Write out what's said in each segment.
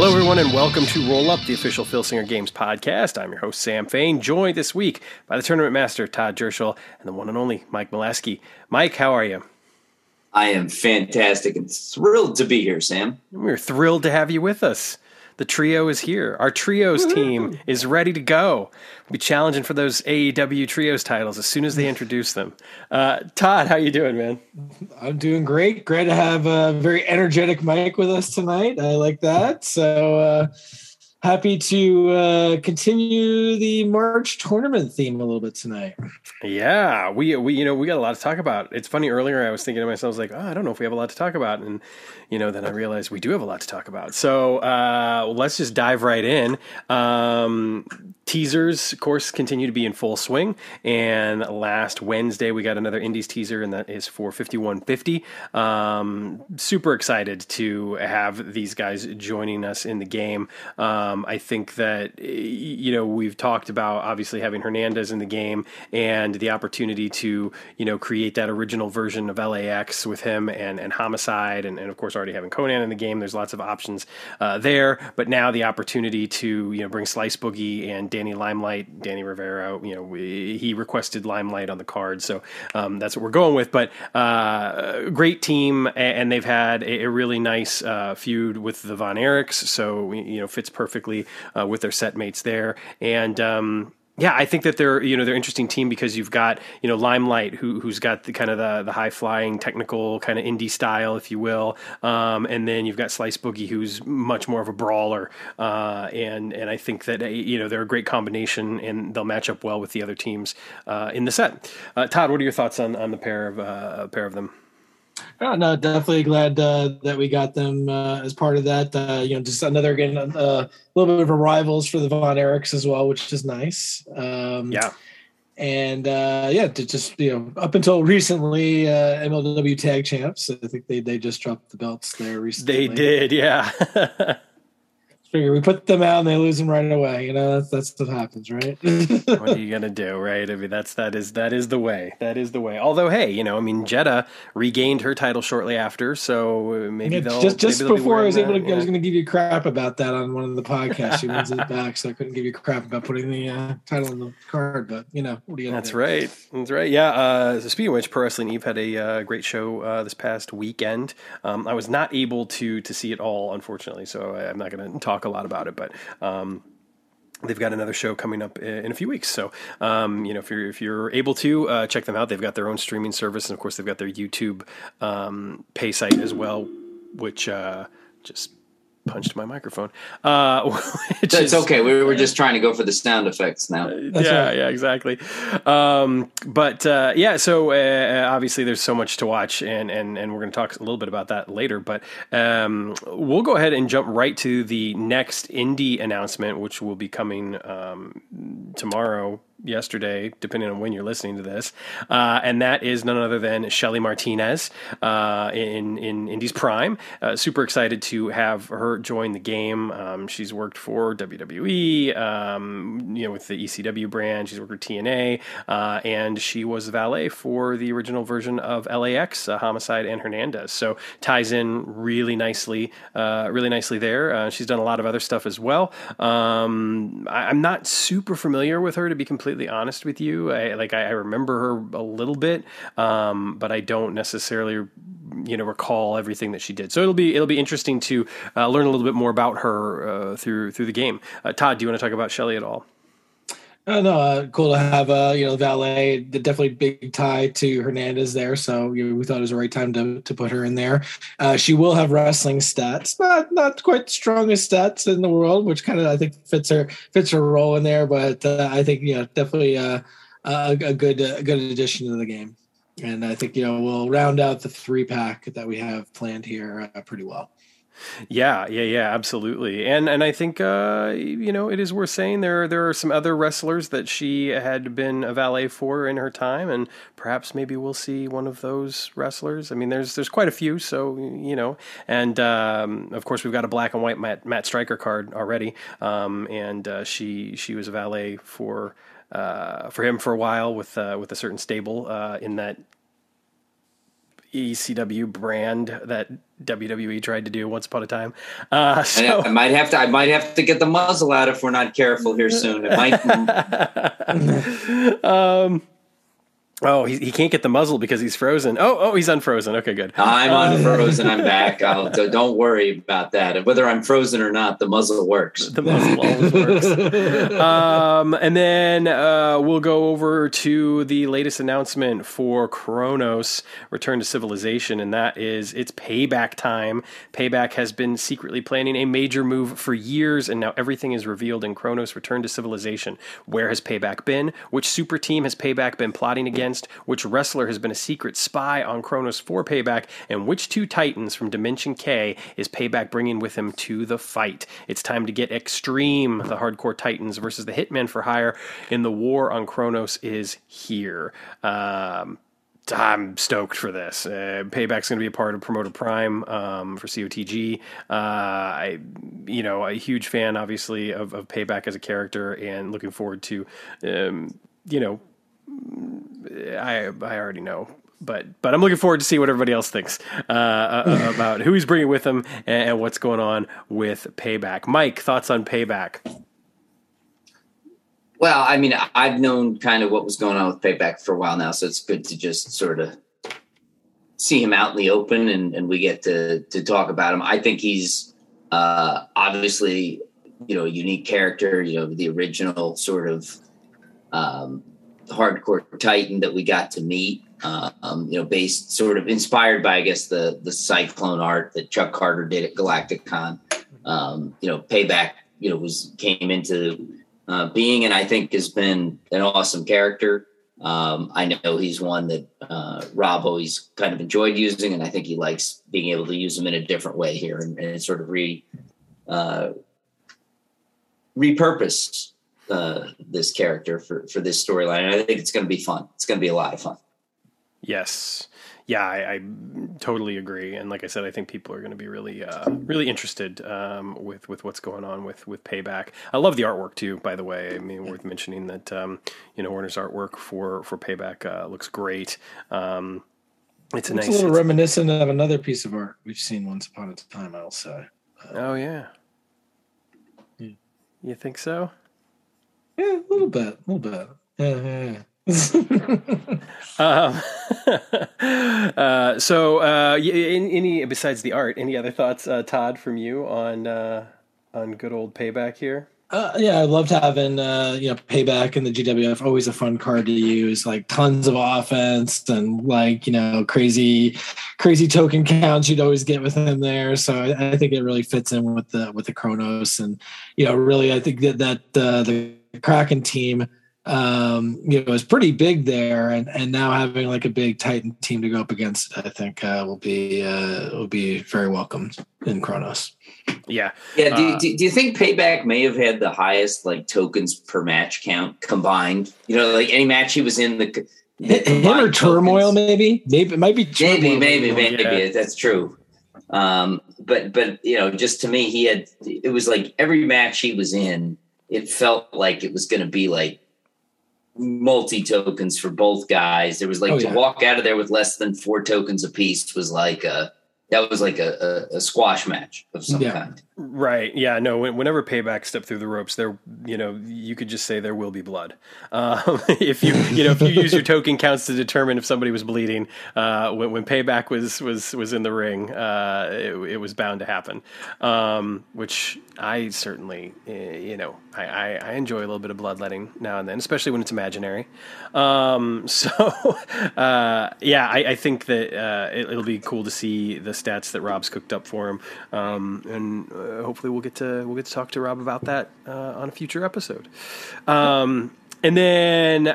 Hello, everyone, and welcome to Roll Up, the official Phil Singer Games podcast. I'm your host, Sam Fain, joined this week by the tournament master, Todd Jerschel, and the one and only Mike Mulaski. Mike, how are you? I am fantastic and thrilled to be here, Sam. We're thrilled to have you with us. The trio is here. Our trios team is ready to go. We'll be challenging for those AEW trios titles as soon as they introduce them. Todd, how you doing, man? I'm doing great. Great to have a very energetic Mike with us tonight. I like that. So happy to continue the March tournament theme a little bit tonight. Yeah, we got a lot to talk about. It's funny, earlier I was thinking to myself, I was like, oh, I don't know if we have a lot to talk about. And, you know, then I realized we do have a lot to talk about. So let's just dive right in. Teasers, of course, continue to be in full swing. And last Wednesday, we got another Indies teaser, and that is for 5150. Super excited to have these guys joining us in the game. I think that, you know, we've talked about obviously having Hernandez in the game and the opportunity to, you know, create that original version of LAX with him and Homicide and, of course, already having Conan in the game. There's lots of options there. But now the opportunity to, you know, bring Slice Boogie and Danny Limelight, Danny Rivera, you know, he requested Limelight on the card. So that's what we're going with. But great team. And they've had a really nice feud with the Von Erichs. So, you know, fits perfectly with their set mates there. And yeah, I think that they're interesting team because you've got, you know, Limelight, who's got the kind of the high flying technical kind of indie style, if you will, and then you've got Slice Boogie, who's much more of a brawler, and I think that, you know, they're a great combination and they'll match up well with the other teams in the set. Todd, what are your thoughts on the pair of them? Oh, no, definitely glad that we got them as part of that. You know, just another, again, a little bit of a rivals for the Von Erichs as well, which is nice. Yeah. And, yeah, to just, you know, up until recently, MLW tag champs. I think they just dropped the belts there recently. They did, yeah. Figure we put them out and they lose them right away. You know, that's what happens, right? What are you gonna do, right? I mean, that is the way. That is the way. Although, hey, you know, I mean, Jetta regained her title shortly after, so maybe they'll just maybe before I was able to. Yeah. I was going to give you crap about that on one of the podcasts. She wins it back, so I couldn't give you crap about putting the title on the card. But you know, what are you gonna do? That's right. Yeah. So speaking of which, Pro Wrestling Eve had a great show this past weekend. I was not able to see it all, unfortunately, so I'm not going to talk a lot about it, but they've got another show coming up in a few weeks. So, you know, if you're able to check them out, they've got their own streaming service, and of course, they've got their YouTube pay site as well, which just punched my microphone. It's okay. We were just trying to go for the sound effects now. Yeah, exactly. But yeah, so obviously there's so much to watch, and we're going to talk a little bit about that later. But we'll go ahead and jump right to the next indie announcement, which will be coming tomorrow. Yesterday, depending on when you're listening to this, and that is none other than Shelly Martinez in Indies Prime. Super excited to have her join the game. She's worked for WWE, you know, with the ECW brand. She's worked with TNA, and she was the valet for the original version of LAX, Homicide and Hernandez. So ties in really nicely there. She's done a lot of other stuff as well. I'm not super familiar with her, to be completely honest with you. I remember her a little bit, but I don't necessarily, you know, recall everything that she did. So it'll be interesting to learn a little bit more about her through the game. Todd, do you want to talk about Shelly at all? Cool to have you know, valet. Definitely big tie to Hernandez there, so, you know, we thought it was the right time to put her in there. She will have wrestling stats, not quite the strongest stats in the world, which kind of I think fits her role in there. But I think, you know, definitely a good addition to the game, and I think, you know, we'll round out the 3-pack that we have planned here pretty well. Yeah, absolutely. And I think, you know, it is worth saying there are some other wrestlers that she had been a valet for in her time, and perhaps maybe we'll see one of those wrestlers. I mean, there's quite a few, so, you know, and of course, we've got a black and white Matt Stryker card already, and she was a valet for him for a while with a certain stable in that ECW brand that WWE tried to do once upon a time. So I might have to get the muzzle out if we're not careful here soon. It might. Oh, he can't get the muzzle because he's frozen. Oh, he's unfrozen. Okay, good. I'm unfrozen. I'm back. Don't worry about that. Whether I'm frozen or not, the muzzle works. The muzzle always works. And then we'll go over to the latest announcement for Kronos Return to Civilization, and that is it's payback time. Payback has been secretly planning a major move for years, and now everything is revealed in Kronos Return to Civilization. Where has Payback been? Which super team has Payback been plotting against? Which wrestler has been a secret spy on Kronos for Payback, and which two titans from Dimension K is Payback bringing with him to the fight? It's time to get extreme. The Hardcore Titans versus the Hitmen for Hire in the war on Kronos is here. I'm stoked for this. Payback's going to be a part of Promoter Prime for COTG. A huge fan, obviously, of Payback as a character, and looking forward to, I already know, but I'm looking forward to see what everybody else thinks about who he's bringing with him and what's going on with Payback. Mike, thoughts on Payback? Well, I mean, I've known kind of what was going on with Payback for a while now, so it's good to just sort of see him out in the open and we get to talk about him. I think he's obviously, a unique character, the original sort of Hardcore Titan that we got to meet, based sort of inspired by, I guess, the Cyclone art that Chuck Carter did at Galacticon. Payback, came into being, and I think has been an awesome character. I know he's one that Rob always kind of enjoyed using, and I think he likes being able to use him in a different way here and sort of repurpose this character for this storyline. And I think it's going to be fun. It's going to be a lot of fun. Yes. Yeah, I totally agree. And like I said, I think people are going to be really, really interested with what's going on with Payback. I love the artwork too, by the way. I mean, worth mentioning that, Warner's artwork for Payback looks great. It's a little reminiscent of another piece of art we've seen once upon a time, I'll say. Oh, yeah. You think so? Yeah, a little bit. Yeah. Any besides the art, any other thoughts, Todd, from you on good old Payback here? I loved having Payback in the GWF. Always a fun card to use. Like tons of offense and crazy token counts you'd always get with him there. So I think it really fits in with the Kronos, and really I think that the Kraken team is pretty big there, and now having like a big Titan team to go up against, I think will be very welcomed in Kronos. Yeah. Do you think Payback may have had the highest tokens per match count combined? Any match he was in, the him or Turmoil, maybe it might be Turmoil. Maybe. That's true. But just to me, it was like every match he was in, it felt like it was going to be multi tokens for both guys. There was to walk out of there with less than 4 tokens apiece was a squash match of some kind. Right. Yeah. No. Whenever Payback stepped through the ropes, there, you could just say there will be blood. If you use your token counts to determine if somebody was bleeding, when Payback was in the ring, it was bound to happen. Which I certainly, I enjoy a little bit of bloodletting now and then, especially when it's imaginary. I think that it'll be cool to see the stats that Rob's cooked up for him, and hopefully we'll get to talk to Rob about that on a future episode. And then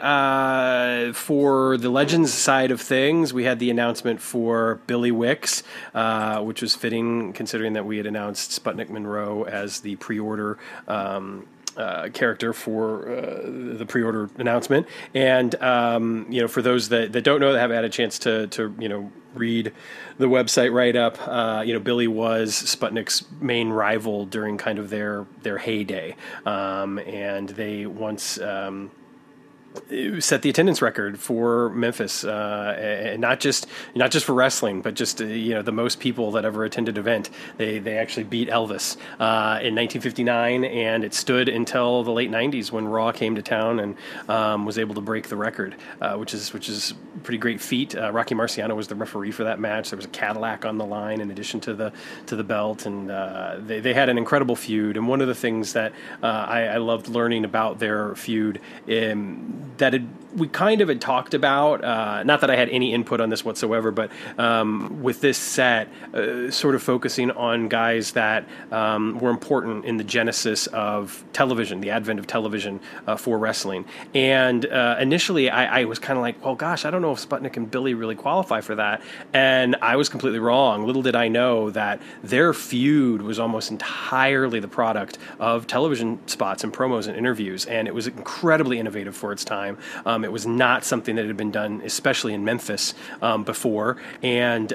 for the Legends side of things, we had the announcement for Billy Wicks, which was fitting considering that we had announced Sputnik Monroe as the pre-order character for the pre-order announcement. And for those that don't know, that haven't had a chance to read the website right up, Billy was Sputnik's main rival during kind of their heyday, and they once set the attendance record for Memphis, and not just for wrestling, but just the most people that ever attended event. They actually beat Elvis in 1959, and it stood until the late 90s when Raw came to town and was able to break the record, which is a pretty great feat. Rocky Marciano was the referee for that match. There was a Cadillac on the line in addition to the belt, and they had an incredible feud. And one of the things that I loved learning about their feud we kind of had talked about, not that I had any input on this whatsoever, but with this set, sort of focusing on guys that were important in the genesis of television, the advent of television for wrestling. And initially, I was kind of like, well, gosh, I don't know if Sputnik and Billy really qualify for that. And I was completely wrong. Little did I know that their feud was almost entirely the product of television spots and promos and interviews. And it was incredibly innovative for its time. It was not something that had been done, especially in Memphis, before. And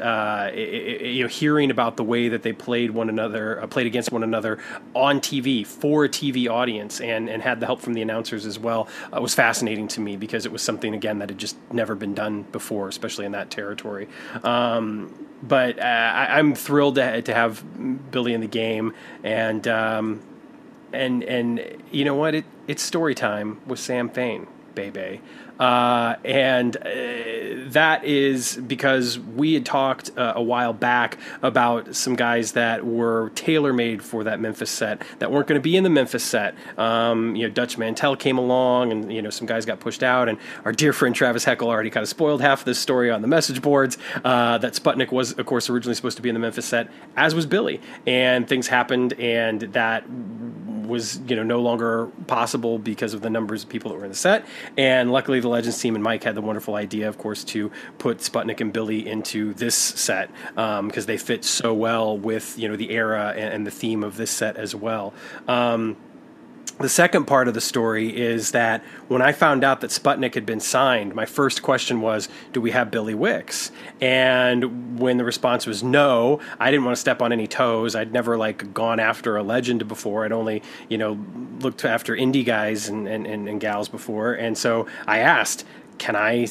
hearing about the way that they played against one another on TV for a TV audience, and had the help from the announcers as well, was fascinating to me, because it was something again that had just never been done before, especially in that territory. But I'm thrilled to have Billy in the game, and you know what? It's story time with Sam Fain, baby. That is because we had talked a while back about some guys that were tailor-made for that Memphis set that weren't going to be in the Memphis set. Dutch Mantel came along, and some guys got pushed out, and our dear friend Travis Heckle already kind of spoiled half of this story on the message boards, that Sputnik was, of course, originally supposed to be in the Memphis set, as was Billy, and things happened, and that was no longer possible because of the numbers of people that were in the set. And luckily the Legends team and Mike had the wonderful idea, of course, to put Sputnik and Billy into this set, because they fit so well with the era and the theme of this set as well. The second part of the story is that when I found out that Sputnik had been signed, my first question was, do we have Billy Wicks? And when the response was no, I didn't want to step on any toes. I'd never gone after a legend before. I'd only, looked after indie guys and gals before. And so I asked, can I,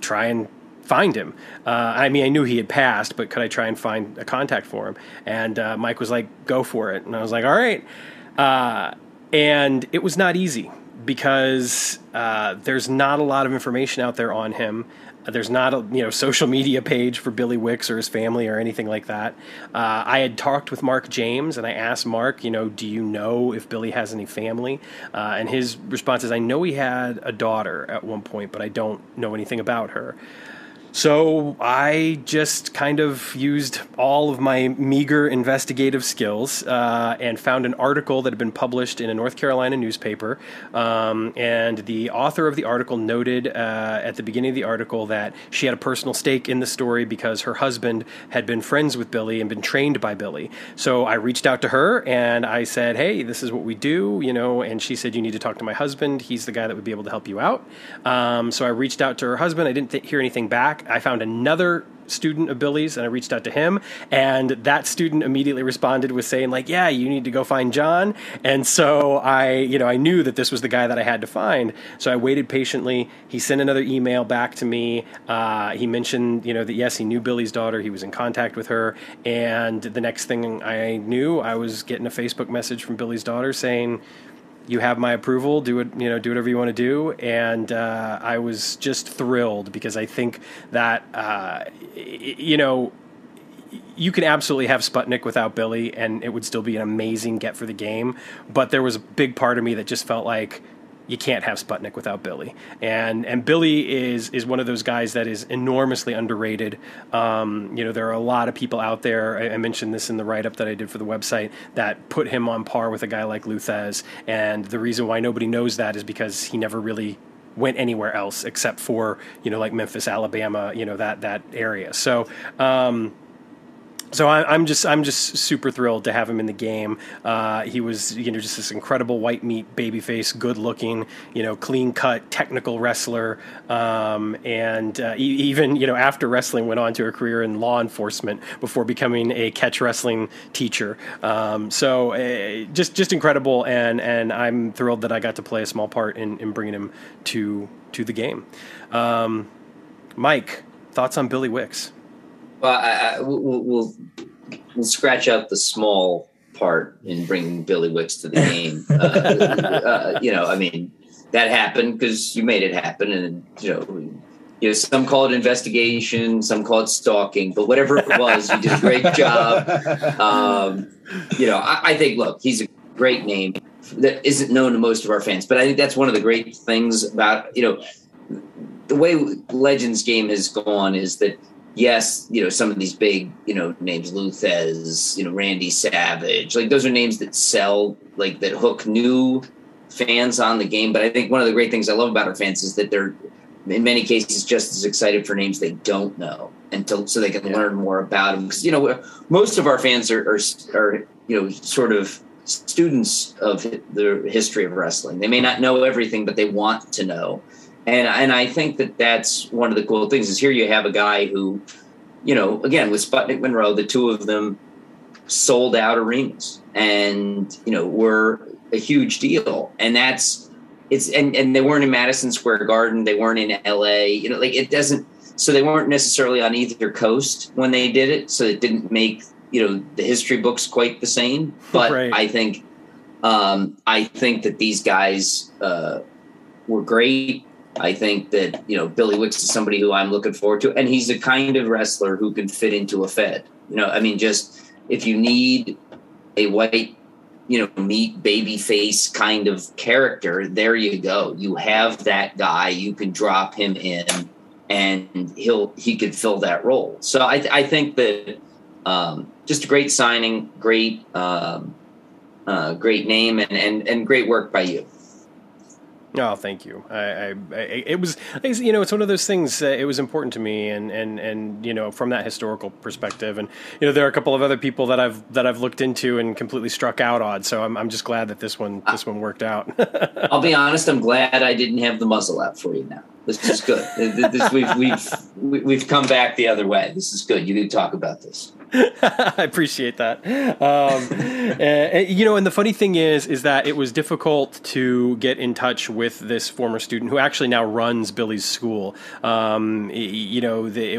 try and find him? I knew he had passed, but could I try and find a contact for him? And Mike was like, go for it. And I was like, all right. And it was not easy, because there's not a lot of information out there on him. There's not a social media page for Billy Wicks or his family or anything like that. I had talked with Mark James, and I asked Mark, do you know if Billy has any family? And his response is, I know he had a daughter at one point, but I don't know anything about her. So I just kind of used all of my meager investigative skills and found an article that had been published in a North Carolina newspaper. And the author of the article noted at the beginning of the article that she had a personal stake in the story because her husband had been friends with Billy and been trained by Billy. So I reached out to her and I said, hey, this is what we do, and she said, you need to talk to my husband. He's the guy that would be able to help you out. So I reached out to her husband. I didn't hear anything back. I found another student of Billy's, and I reached out to him, and that student immediately responded with saying, yeah, you need to go find John. And so I knew that this was the guy that I had to find. So I waited patiently. He sent another email back to me. He mentioned, that yes, he knew Billy's daughter. He was in contact with her. And the next thing I knew, I was getting a Facebook message from Billy's daughter saying, you have my approval, do it, do whatever you want to do. And I was just thrilled, because I think that, you can absolutely have Sputnik without Billy and it would still be an amazing get for the game. But there was a big part of me that just felt like, you can't have Sputnik without Billy. And Billy is one of those guys that is enormously underrated. There are a lot of people out there. I mentioned this in the write-up that I did for the website that put him on par with a guy like Luthez. And the reason why nobody knows that is because he never really went anywhere else except for, Memphis, Alabama, that area. So, So I'm just super thrilled to have him in the game. He was, just this incredible white meat babyface, good looking, clean cut, technical wrestler. And even after wrestling, went on to a career in law enforcement before becoming a catch wrestling teacher. So just incredible. And I'm thrilled that I got to play a small part in bringing him to the game. Mike, thoughts on Billy Wicks? Well, we'll scratch out the small part in bringing Billy Wicks to the game. That happened because you made it happen. And, some call it investigation, some call it stalking, but whatever it was, you did a great job. I think, look, he's a great name that isn't known to most of our fans, but I think that's one of the great things about, the way Legends game has gone is that, yes, some of these big, names, Luthez, Randy Savage, like those are names that sell, like that hook new fans on the game. But I think one of the great things I love about our fans is that they're in many cases just as excited for names they don't know until so they can learn more about them. Because, most of our fans are sort of students of the history of wrestling. They may not know everything, but they want to know. And I think that that's one of the cool things is here you have a guy who, again, with Sputnik Monroe, the two of them sold out arenas and, were a huge deal. And and they weren't in Madison Square Garden. They weren't in LA, so they weren't necessarily on either coast when they did it. So it didn't make, the history books quite the same. But right. I think that these guys were great. I think that, Billy Wicks is somebody who I'm looking forward to. And he's the kind of wrestler who can fit into a fed. Just if you need a white, meat baby face kind of character, there you go. You have that guy. You can drop him in and he could fill that role. So I think that just a great signing, great name and great work by you. Oh, thank you. It was it's one of those things. It was important to me, and from that historical perspective, and there are a couple of other people that I've looked into and completely struck out on. So I'm just glad that this one worked out. I'll be honest. I'm glad I didn't have the muzzle out for you now. This is good. We've come back the other way. This is good. You didn't talk about this. I appreciate that. And the funny thing is that it was difficult to get in touch with this former student who actually now runs Billy's school. It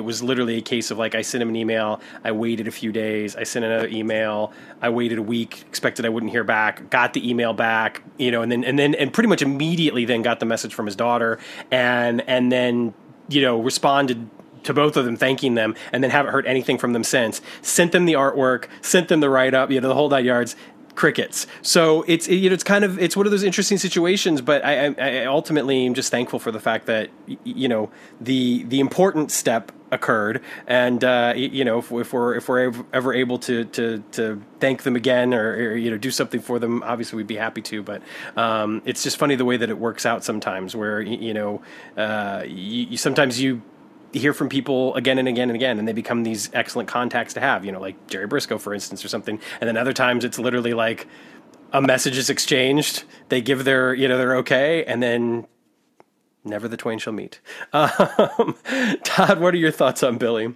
was literally a case of like, I sent him an email. I waited a few days. I sent another email. I waited a week, expected I wouldn't hear back, got the email back, and then pretty much immediately then got the message from his daughter and then responded to both of them, thanking them, and then haven't heard anything from them since. Sent them the artwork, sent them the write-up, the whole nine yards, crickets. So it's one of those interesting situations, but I ultimately am just thankful for the fact that, the important step occurred. And, if we're ever able to thank them again or do something for them, obviously we'd be happy to, but, it's just funny the way that it works out sometimes where, sometimes you hear from people again and again and again, and they become these excellent contacts to have, like Jerry Briscoe, for instance, or something. And then other times it's literally like a message is exchanged. They give their, their okay. And then never the twain shall meet. Todd, what are your thoughts on Billy?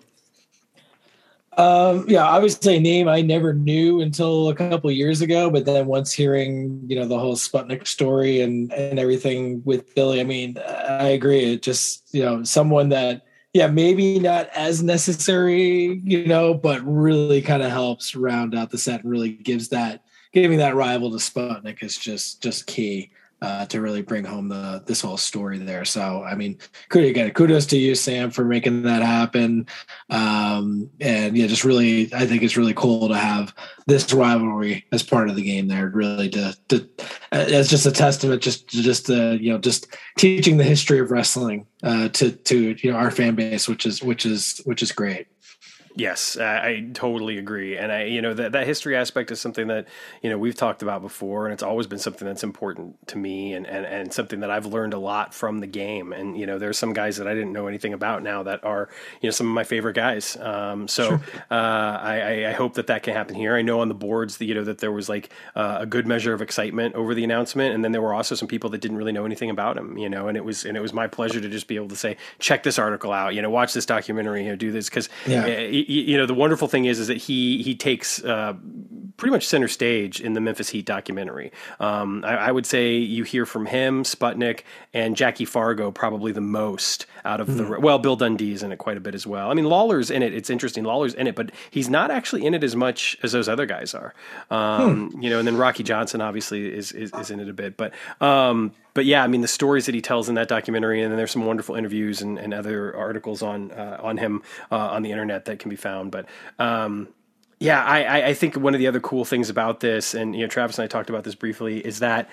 Obviously a name I never knew until a couple of years ago, but then once hearing, the whole Sputnik story and everything with Billy, I agree. It just, someone that, maybe not as necessary, but really kind of helps round out the set and really giving that rival to Sputnik is just key to really bring home this whole story there. So, kudos to you, Sam, for making that happen. Just really, I think it's really cool to have this rivalry as part of the game there, really to it's just a testament, just teaching the history of wrestling to our fan base, which is great. Yes, I totally agree. And that history aspect is something that, we've talked about before, and it's always been something that's important to me and something that I've learned a lot from the game. And, there's some guys that I didn't know anything about now that are, some of my favorite guys. I hope that can happen here. I know on the boards that, that there was a good measure of excitement over the announcement. And then there were also some people that didn't really know anything about him, and it was my pleasure to just be able to say, check this article out, watch this documentary, do this. Cause the wonderful thing is that he takes pretty much center stage in the Memphis Heat documentary. I would say you hear from him, Sputnik, and Jackie Fargo probably the most out of Bill Dundee's in it quite a bit as well. I mean, Lawler's in it. It's interesting. Lawler's in it, but he's not actually in it as much as those other guys are. And then Rocky Johnson obviously is in it a bit, but yeah, I mean, the stories that he tells in that documentary, and then there's some wonderful interviews and other articles on him on the internet that can be found. But I think one of the other cool things about this, and Travis and I talked about this briefly, is that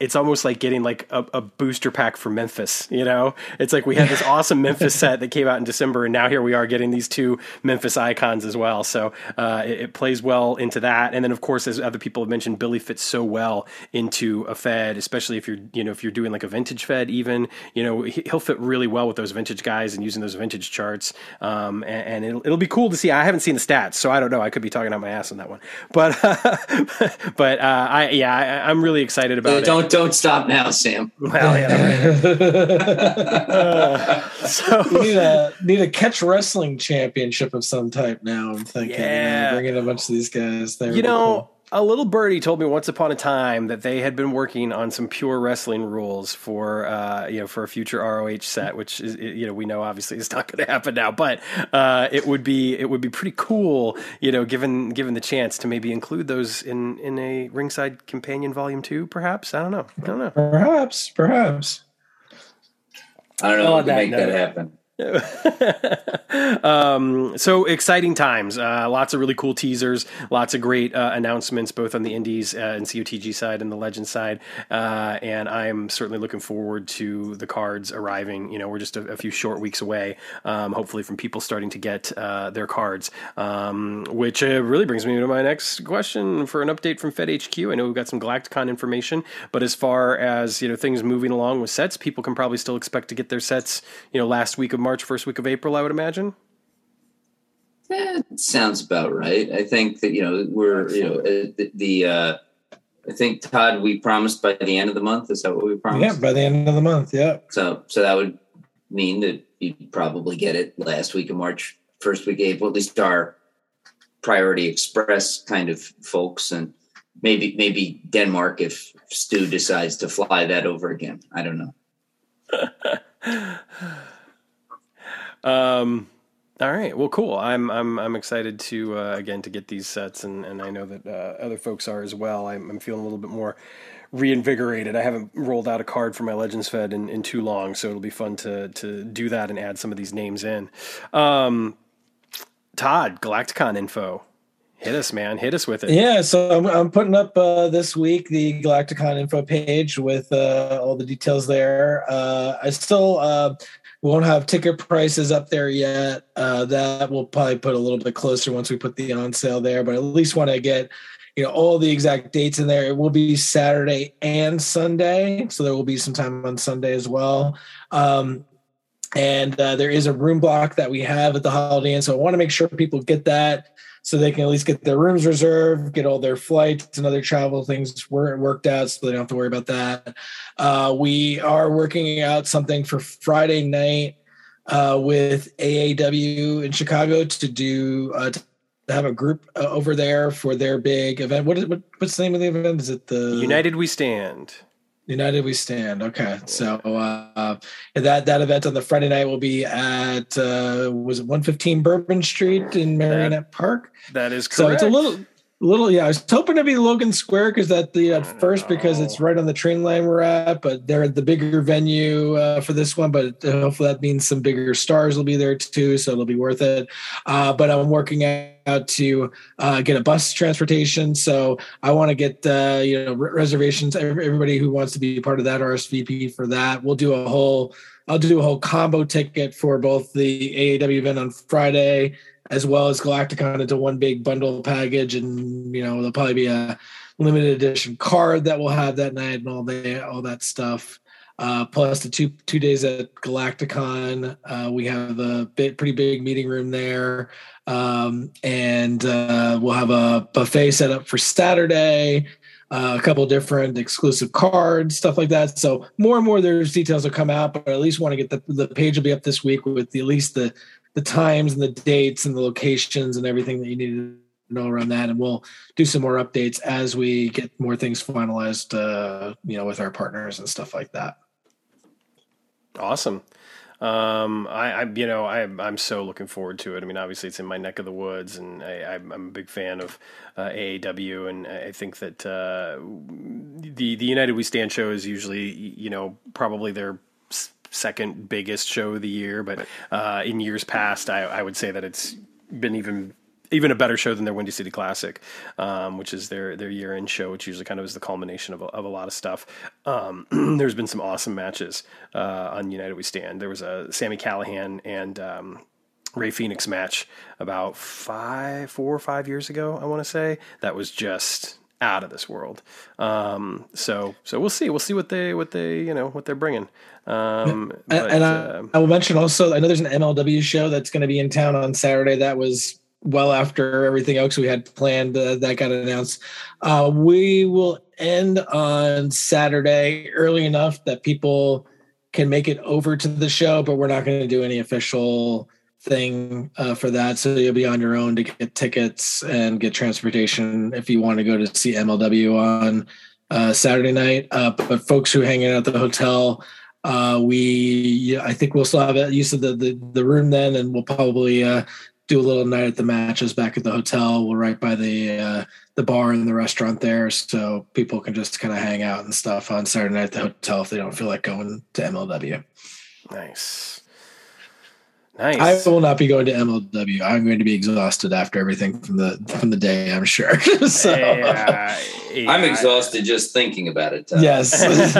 it's almost like getting a booster pack for Memphis. It's like we had this awesome Memphis set that came out in December, and now here we are getting these two Memphis icons as well. So it plays well into that, and then of course, as other people have mentioned, Billy fits so well into a Fed, especially if you're if you're doing like a vintage Fed, even he'll fit really well with those vintage guys and using those vintage charts. And it'll be cool to see. I haven't seen the stats, so I don't know. I could be talking out my ass on that one, I'm really excited about it. Don't stop now, Sam. Well, so we need a catch wrestling championship of some type now. I'm thinking, bringing a bunch of these guys there. Cool. A little birdie told me once upon a time that they had been working on some pure wrestling rules for a future ROH set, which is, we know obviously it's not going to happen now, but it would be pretty cool, given the chance to maybe include those in a Ringside Companion Volume 2, perhaps. I don't know. Perhaps. I don't know how to make that happen. So exciting times, lots of really cool teasers, lots of great announcements, both on the indies and COTG side and the legend side, and I'm certainly looking forward to the cards arriving. We're just a few short weeks away, hopefully, from people starting to get their cards, which really brings me to my next question for an update from Fed HQ. I know we've got some Galacticon information, but as far as things moving along with sets, people can probably still expect to get their sets last week of March, first week of April, I would imagine. It sounds about right. I think that we're I think, Todd, we promised by the end of the month. Is that what we promised? Yeah, by the end of the month. Yeah. So that would mean that you'd probably get it last week of March, first week of April. At least our Priority Express kind of folks, and maybe Denmark if Stu decides to fly that over again. I don't know. All right. Well, cool. I'm excited to, again, to get these sets. And I know that, other folks are as well. I'm feeling a little bit more reinvigorated. I haven't rolled out a card for my Legends Fed in too long. So it'll be fun to do that and add some of these names in. Todd, Galacticon info. Hit us, man. Hit us with it. Yeah, so I'm putting up this week the Galacticon info page with all the details there. I still won't have ticket prices up there yet. That we'll probably put a little bit closer once we put the on sale there, but at least want to get all the exact dates in there. It will be Saturday and Sunday, so there will be some time on Sunday as well. And there is a room block that we have at the Holiday Inn, so I want to make sure people get that, so they can at least get their rooms reserved, get all their flights and other travel things worked out, so they don't have to worry about that. We are working out something for Friday night with AAW in Chicago to do to have a group over there for their big event. What's the name of the event? Is it the United We Stand? United We Stand. Okay, so that event on the Friday night will be at 115 Bourbon Street in Marionette Park. That is correct. So it's a little. Yeah, I was hoping to be Logan Square because because it's right on the train line we're at. But they're at the bigger venue for this one. But hopefully that means some bigger stars will be there too, so it'll be worth it. But I'm working out to get a bus transportation, so I want to get reservations. Everybody who wants to be part of that, RSVP for that. I'll do a whole combo ticket for both the AAW event on Friday as well as Galacticon into one big bundle package. And, you know, there'll probably be a limited edition card that we'll have that night and all that stuff. Plus the two days at Galacticon, we have a pretty big meeting room there. And we'll have a buffet set up for Saturday, a couple different exclusive cards, stuff like that. So more and more there's details that come out, but I at least want to get the page will be up this week with at least the times and the dates and the locations and everything that you need to know around that. And we'll do some more updates as we get more things finalized, you know, with our partners and stuff like that. Awesome. I'm so looking forward to it. I mean, obviously it's in my neck of the woods, and I'm a big fan of AAW, and I think that the United We Stand show is usually, you know, probably their second biggest show of the year, but in years past, I would say that it's been even a better show than their Windy City Classic, which is their year-end show, which usually kind of is the culmination of a lot of stuff. There's been some awesome matches on United We Stand. There was a Sammy Callahan and Ray Phoenix match about 4 or 5 years ago, I want to say, that was just out of this world. So we'll see what they're bringing. I will mention also, I know there's an MLW show that's going to be in town on Saturday. That was well after everything else we had planned that got announced. We will end on Saturday early enough that people can make it over to the show, but we're not going to do any official thing for that. So you'll be on your own to get tickets and get transportation if you want to go to see MLW on Saturday night. But folks who hang out at the hotel, I think we'll still have use of the room then, and we'll probably do a little night at the matches back at the hotel. We're right by the bar and the restaurant there, so people can just kind of hang out and stuff on Saturday night at the hotel if they don't feel like going to MLW. Nice. I will not be going to MLW. I'm going to be exhausted after everything from the day, I'm sure. So I'm exhausted just thinking about it. Yes.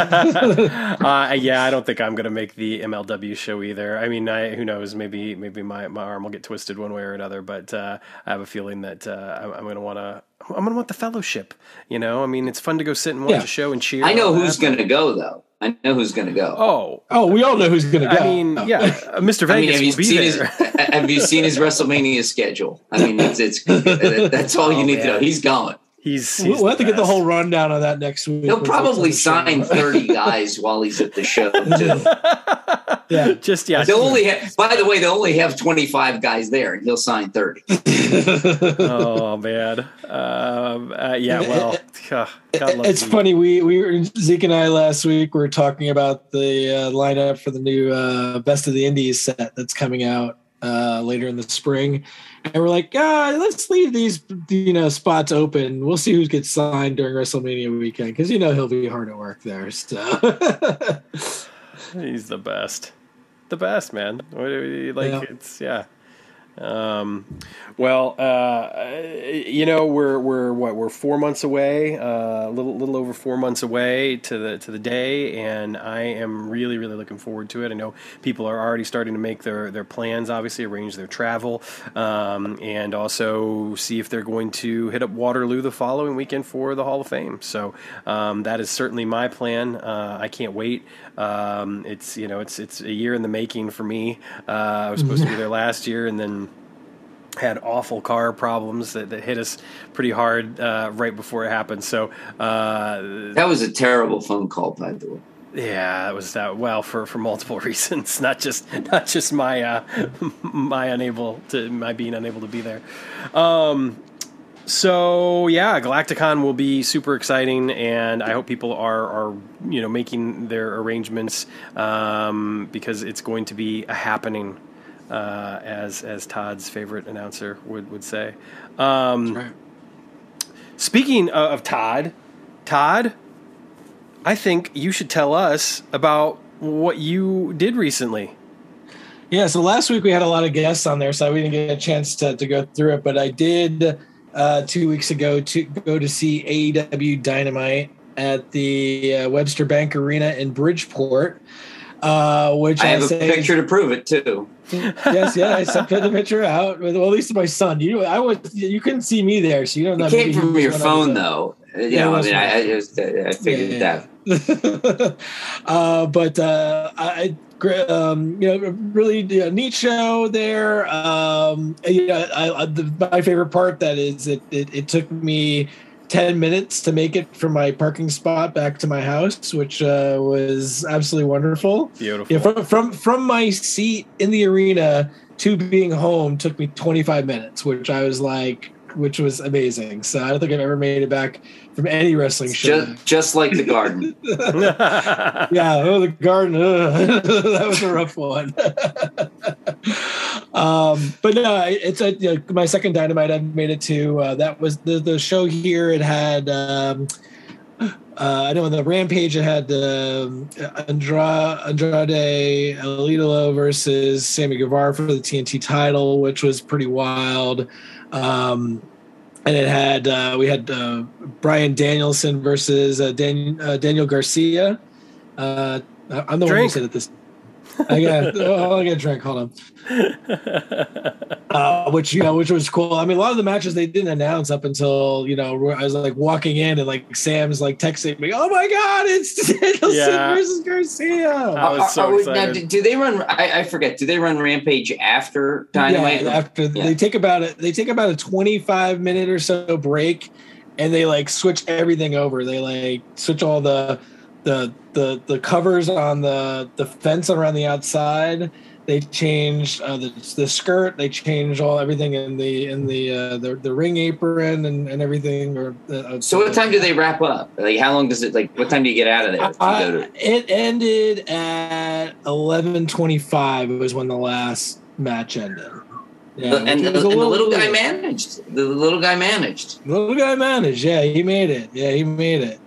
I don't think I'm going to make the MLW show either. I mean, who knows? Maybe my arm will get twisted one way or another. But I have a feeling that I'm going to want to. I'm going to want the fellowship. You know, I mean, it's fun to go sit and watch a show and cheer. I know who's going to go though. I know who's going to go. Oh, we all know who's going to go. I mean, Mr. Vegas will be there. Have you seen his WrestleMania schedule? I mean, that's all you need to know. He's going. We'll have to get the whole rundown on that next week. He'll probably sign 30 guys while he's at the show, too. Yeah, by the way, they only have 25 guys there, and he'll sign 30. Oh, man. God love it's Zeke. Funny. Zeke and I last week were talking about the lineup for the new Best of the Indies set that's coming out later in the spring, and we're like, let's leave these spots open. We'll see who gets signed during WrestleMania weekend, because he'll be hard at work there. So he's the best man. We're 4 months away, a little over 4 months away to the day. And I am really, really looking forward to it. I know people are already starting to make their plans, obviously arrange their travel, and also see if they're going to hit up Waterloo the following weekend for the Hall of Fame. So, that is certainly my plan. I can't wait. It's a year in the making for me. I was supposed to be there last year, and then had awful car problems that hit us pretty hard right before it happened. So that was a terrible phone call, by the way. Yeah, it was that. Well, for multiple reasons, not just my my being unable to be there. So yeah, Galacticon will be super exciting, and I hope people are making their arrangements because it's going to be a happening. As Todd's favorite announcer would say. That's right. Speaking of Todd, I think you should tell us about what you did recently. Yeah, so last week we had a lot of guests on there, so we didn't get a chance to go through it, but I did 2 weeks ago to go to see AEW Dynamite at the Webster Bank Arena in Bridgeport. Which I have a picture to prove it too. Yes, yeah, I sent the picture out. Well, at least my son. You couldn't see me there, so you don't know. It came from your phone, though. I figured that. Really neat show there. My favorite part that is it took me 10 minutes to make it from my parking spot back to my house, which was absolutely wonderful. Beautiful. Yeah, from my seat in the arena to being home took me 25 minutes, which was amazing. So I don't think I've ever made it back from any wrestling show. Just like the Garden. The Garden. That was a rough one. But no, my second Dynamite I've made it to. That was the show here. It had I know in the Rampage it had Andrade El Idolo versus Sammy Guevara for the TNT title, which was pretty wild. And it had we had Brian Danielson versus Daniel Garcia. I'm the one who said it this. I got a drink. Hold on. Which was cool. I mean, a lot of the matches they didn't announce up until I was like walking in and like Sam's like texting me, "Oh my God, it's Danielson versus Garcia." I was so excited. Now, do they run? I forget. Do they run Rampage after Dynamite? Yeah, They take about it. They take about a 25-minute or so break, and they like switch everything over. They like switch all the covers on the fence around the outside. They changed the skirt. They changed everything in the ring apron and everything. So what time do they wrap up? Like how long does it? Like what time do you get out of there? It ended at 11:25. It was when the last match ended. Yeah, The little guy managed. Yeah, he made it.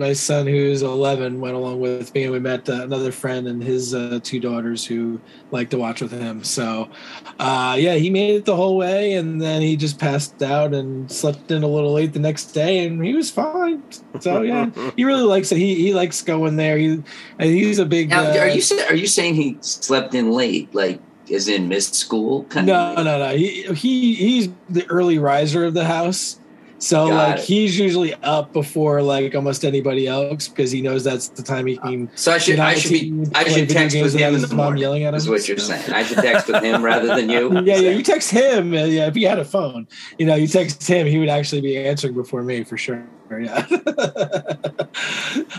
My son, who's 11, went along with me, and we met another friend and his two daughters who like to watch with him. So, he made it the whole way, and then he just passed out and slept in a little late the next day, and he was fine. So yeah, he really likes it. He likes going there. He's a big. Now, are you saying he slept in late, like? Is in missed school? No. He's the early riser of the house. So he's usually up before like almost anybody else because he knows that's the time he can. So I should text with him. His mom yelling at him. Is what you're saying? I should text with him rather than you. Yeah. You text him. Yeah, if he had a phone, you text him, he would actually be answering before me for sure. Yeah.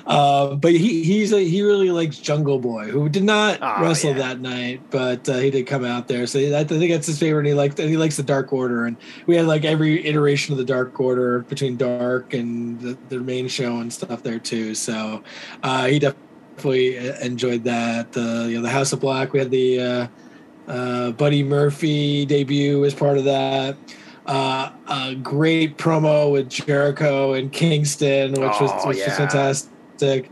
But he really likes Jungle Boy, who did not wrestle that night, but he did come out there. So I think that's his favorite. He likes the Dark Order, and we had like every iteration of the Dark Order between Dark and the main show and stuff there too. So he definitely enjoyed that. The House of Black. We had the Buddy Murphy debut as part of that. A great promo with Jericho and Kingston, which was fantastic.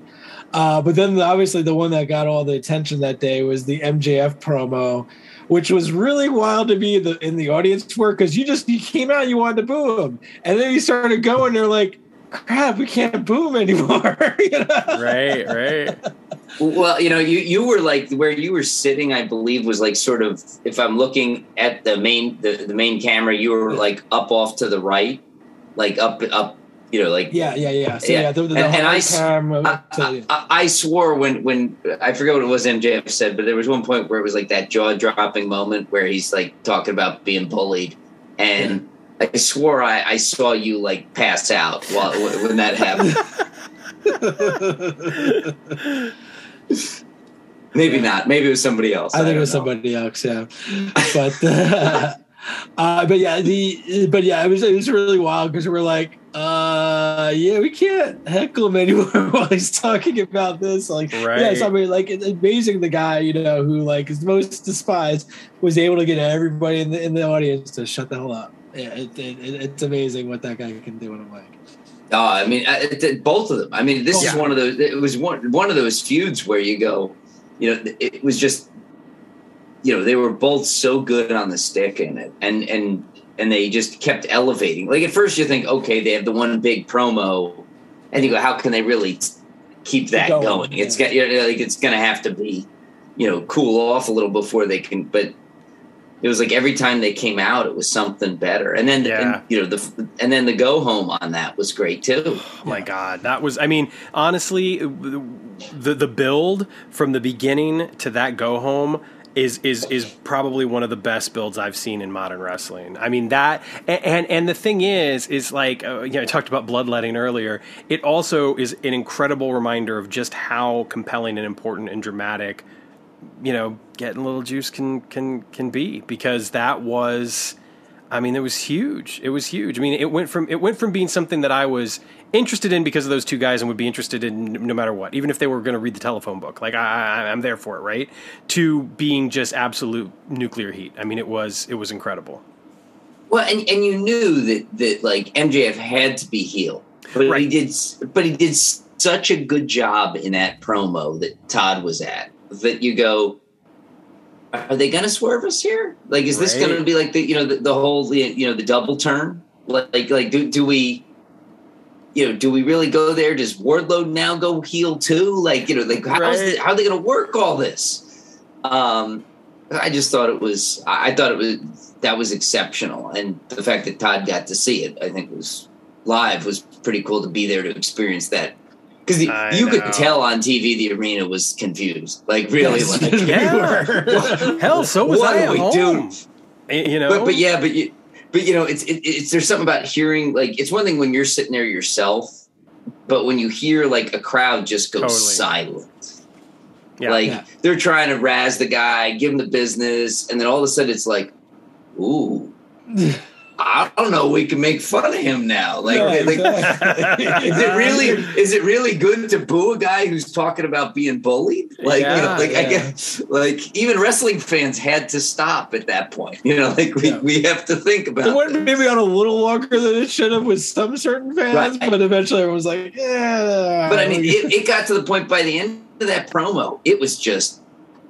But then obviously the one that got all the attention that day was the MJF promo, which was really wild to be in the audience for, because you came out and you wanted to boo him, and then you started going. They're like, "Crap, we can't boo him anymore." Right. Well, you were like where you were sitting, I believe, was like sort of, if I'm looking at the main camera, you were like up off to the right, like up, yeah. So, yeah. I swore when I forget what it was MJF said, but there was one point where it was like that jaw dropping moment where he's like talking about being bullied, and I swore I saw you like pass out when that happened. Maybe not. Maybe it was somebody else. I think it was somebody else. Yeah, but it was really wild because we were like, we can't heckle him anymore while he's talking about this. Like, right. So I mean, like, it's amazing the guy who like is most despised was able to get everybody in the audience to shut the hell up. Yeah, it's amazing what that guy can do in a way. I mean, both of them. I mean, this is one of those. It was one of those feuds where you go, it was just, they were both so good on the stick in it, and they just kept elevating. Like at first, you think, okay, they have the one big promo, and you go, how can they really keep that going. Yeah. It's got, like, it's going to have to be, cool off a little before they can. But it was like every time they came out, it was something better. And then, and then the go home on that was great too. Oh my God, that was, I mean, honestly, the build from the beginning to that go home is probably one of the best builds I've seen in modern wrestling. I mean, that, and the thing is like, I talked about bloodletting earlier. It also is an incredible reminder of just how compelling and important and dramatic, getting a little juice can be, because that was, I mean, it was huge. It was huge. I mean, it went from being something that I was interested in because of those two guys and would be interested in no matter what, even if they were going to read the telephone book, like I'm there for it, right? To being just absolute nuclear heat. I mean, it was incredible. Well, and you knew that like MJF had to be heel, but right. he did such a good job in that promo that Todd was at that you go, are they going to swerve us here? Like, is this going to be like the whole the double turn? Like do we really go there? Does Wardlow now go heel too? How are they going to work all this? I just thought that was exceptional. And the fact that Todd got to see it, I think was live, was pretty cool to be there to experience that. Because you could tell on TV the arena was confused, like really. Yes, like, hell, so was I at home. But it's there's something about hearing, like, it's one thing when you're sitting there yourself, but when you hear like a crowd just go silent, they're trying to razz the guy, give him the business, and then all of a sudden it's like, ooh. I don't know. We can make fun of him now. Is it really good to boo a guy who's talking about being bullied? I guess, like, even wrestling fans had to stop at that point. We have to think about it. Went maybe on a little longer than it should have with some certain fans, right. But eventually everyone was like, yeah. But I mean, it got to the point by the end of that promo, it was just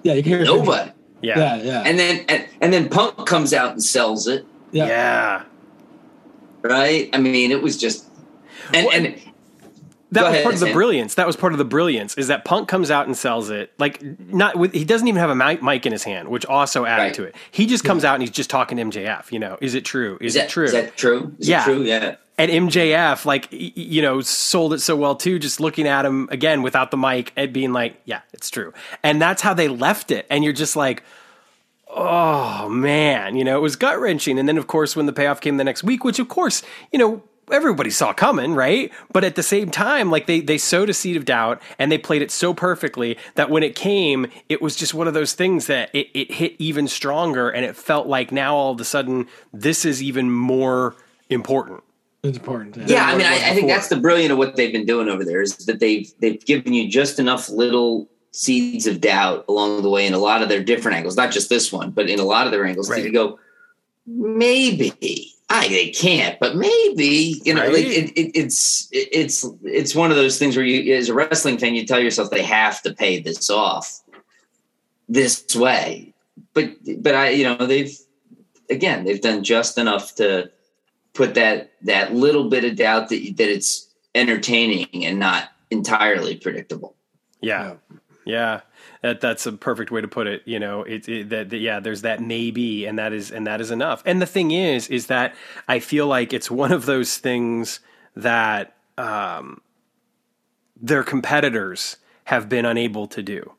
you can hear nobody. Yeah. And then Punk comes out and sells it. Yeah. Right? I mean, it was just... And that was part of the brilliance. That was part of the brilliance, is that Punk comes out and sells it. Like, he doesn't even have a mic in his hand, which also added to it. He just comes out and he's just talking to MJF, is it true? Is that true? Is it true? And MJF, sold it so well too, just looking at him, again, without the mic, and being like, yeah, it's true. And that's how they left it. And you're just like... oh man, it was gut wrenching. And then of course, when the payoff came the next week, which of course, everybody saw coming, right? But at the same time, like they sowed a seed of doubt and they played it so perfectly that when it came, it was just one of those things that it hit even stronger. And it felt like now all of a sudden, this is even more important. It's important. Yeah. I mean, I think that's the brilliant of what they've been doing over there, is that they've given you just enough little seeds of doubt along the way in a lot of their different angles, not just this one, but in a lot of their angles, you go, maybe they can't, but maybe, it's one of those things where you, as a wrestling fan, you tell yourself they have to pay this off this way, but I, they've done just enough to put that little bit of doubt that it's entertaining and not entirely predictable. Yeah. Yeah, that's a perfect way to put it. There's that maybe, and that is enough. And the thing is that I feel like it's one of those things that their competitors have been unable to do,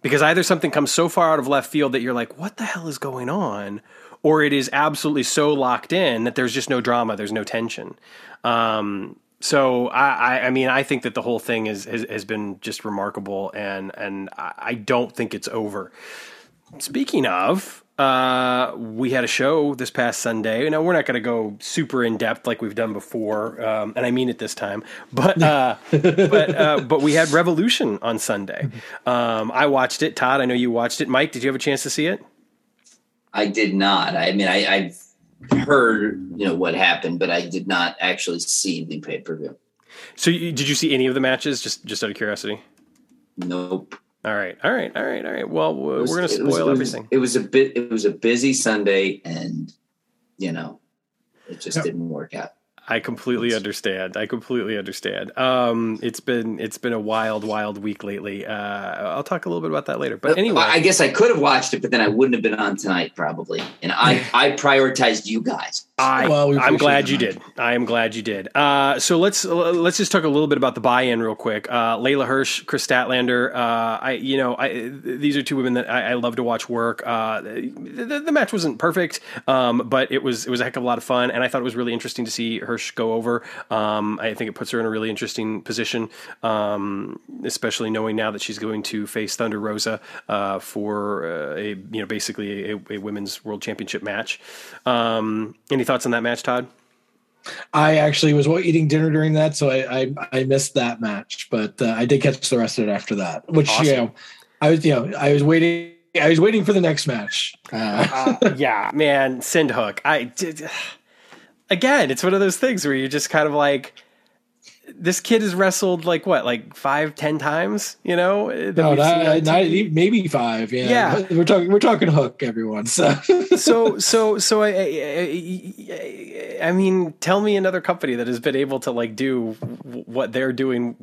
because either something comes so far out of left field that you're like, what the hell is going on? Or it is absolutely so locked in that there's just no drama. There's no tension. So I think that the whole thing has been just remarkable, and I don't think it's over. Speaking of, we had a show this past Sunday. We're not going to go super in depth like we've done before, and I mean it this time. But we had Revolution on Sunday. I watched it. Todd, I know you watched it. Mike, did you have a chance to see it? I did not. I mean, I've heard what happened, but I did not actually see the pay-per-view. So did you see any of the matches, just out of curiosity? Nope. All right. Well, we're going to spoil everything. It was a busy Sunday, and it just didn't work out. I completely understand. I completely understand. It's been a wild week lately. I'll talk a little bit about that later. But anyway, I guess I could have watched it, but then I wouldn't have been on tonight probably. And I prioritized you guys. I'm glad you did. I am glad you did. So let's just talk a little bit about the buy-in real quick. Layla Hirsch, Chris Statlander. These are two women that I love to watch work. The match wasn't perfect, but it was a heck of a lot of fun, and I thought it was really interesting to see her go over. I think it puts her in a really interesting position, especially knowing now that she's going to face Thunder Rosa for basically a women's world championship match. Any thoughts on that match, Todd? I actually was eating dinner during that, so I missed that match, but I did catch the rest of it after that. Which awesome. I was waiting. I was waiting for the next match. Yeah, man, Sindhook. I did. Again, it's one of those things where you're just kind of like, this kid has wrestled like 5-10 times, you know? Maybe 5. Yeah. We're talking Hook, everyone. So I mean, tell me another company that has been able to like do what they're doing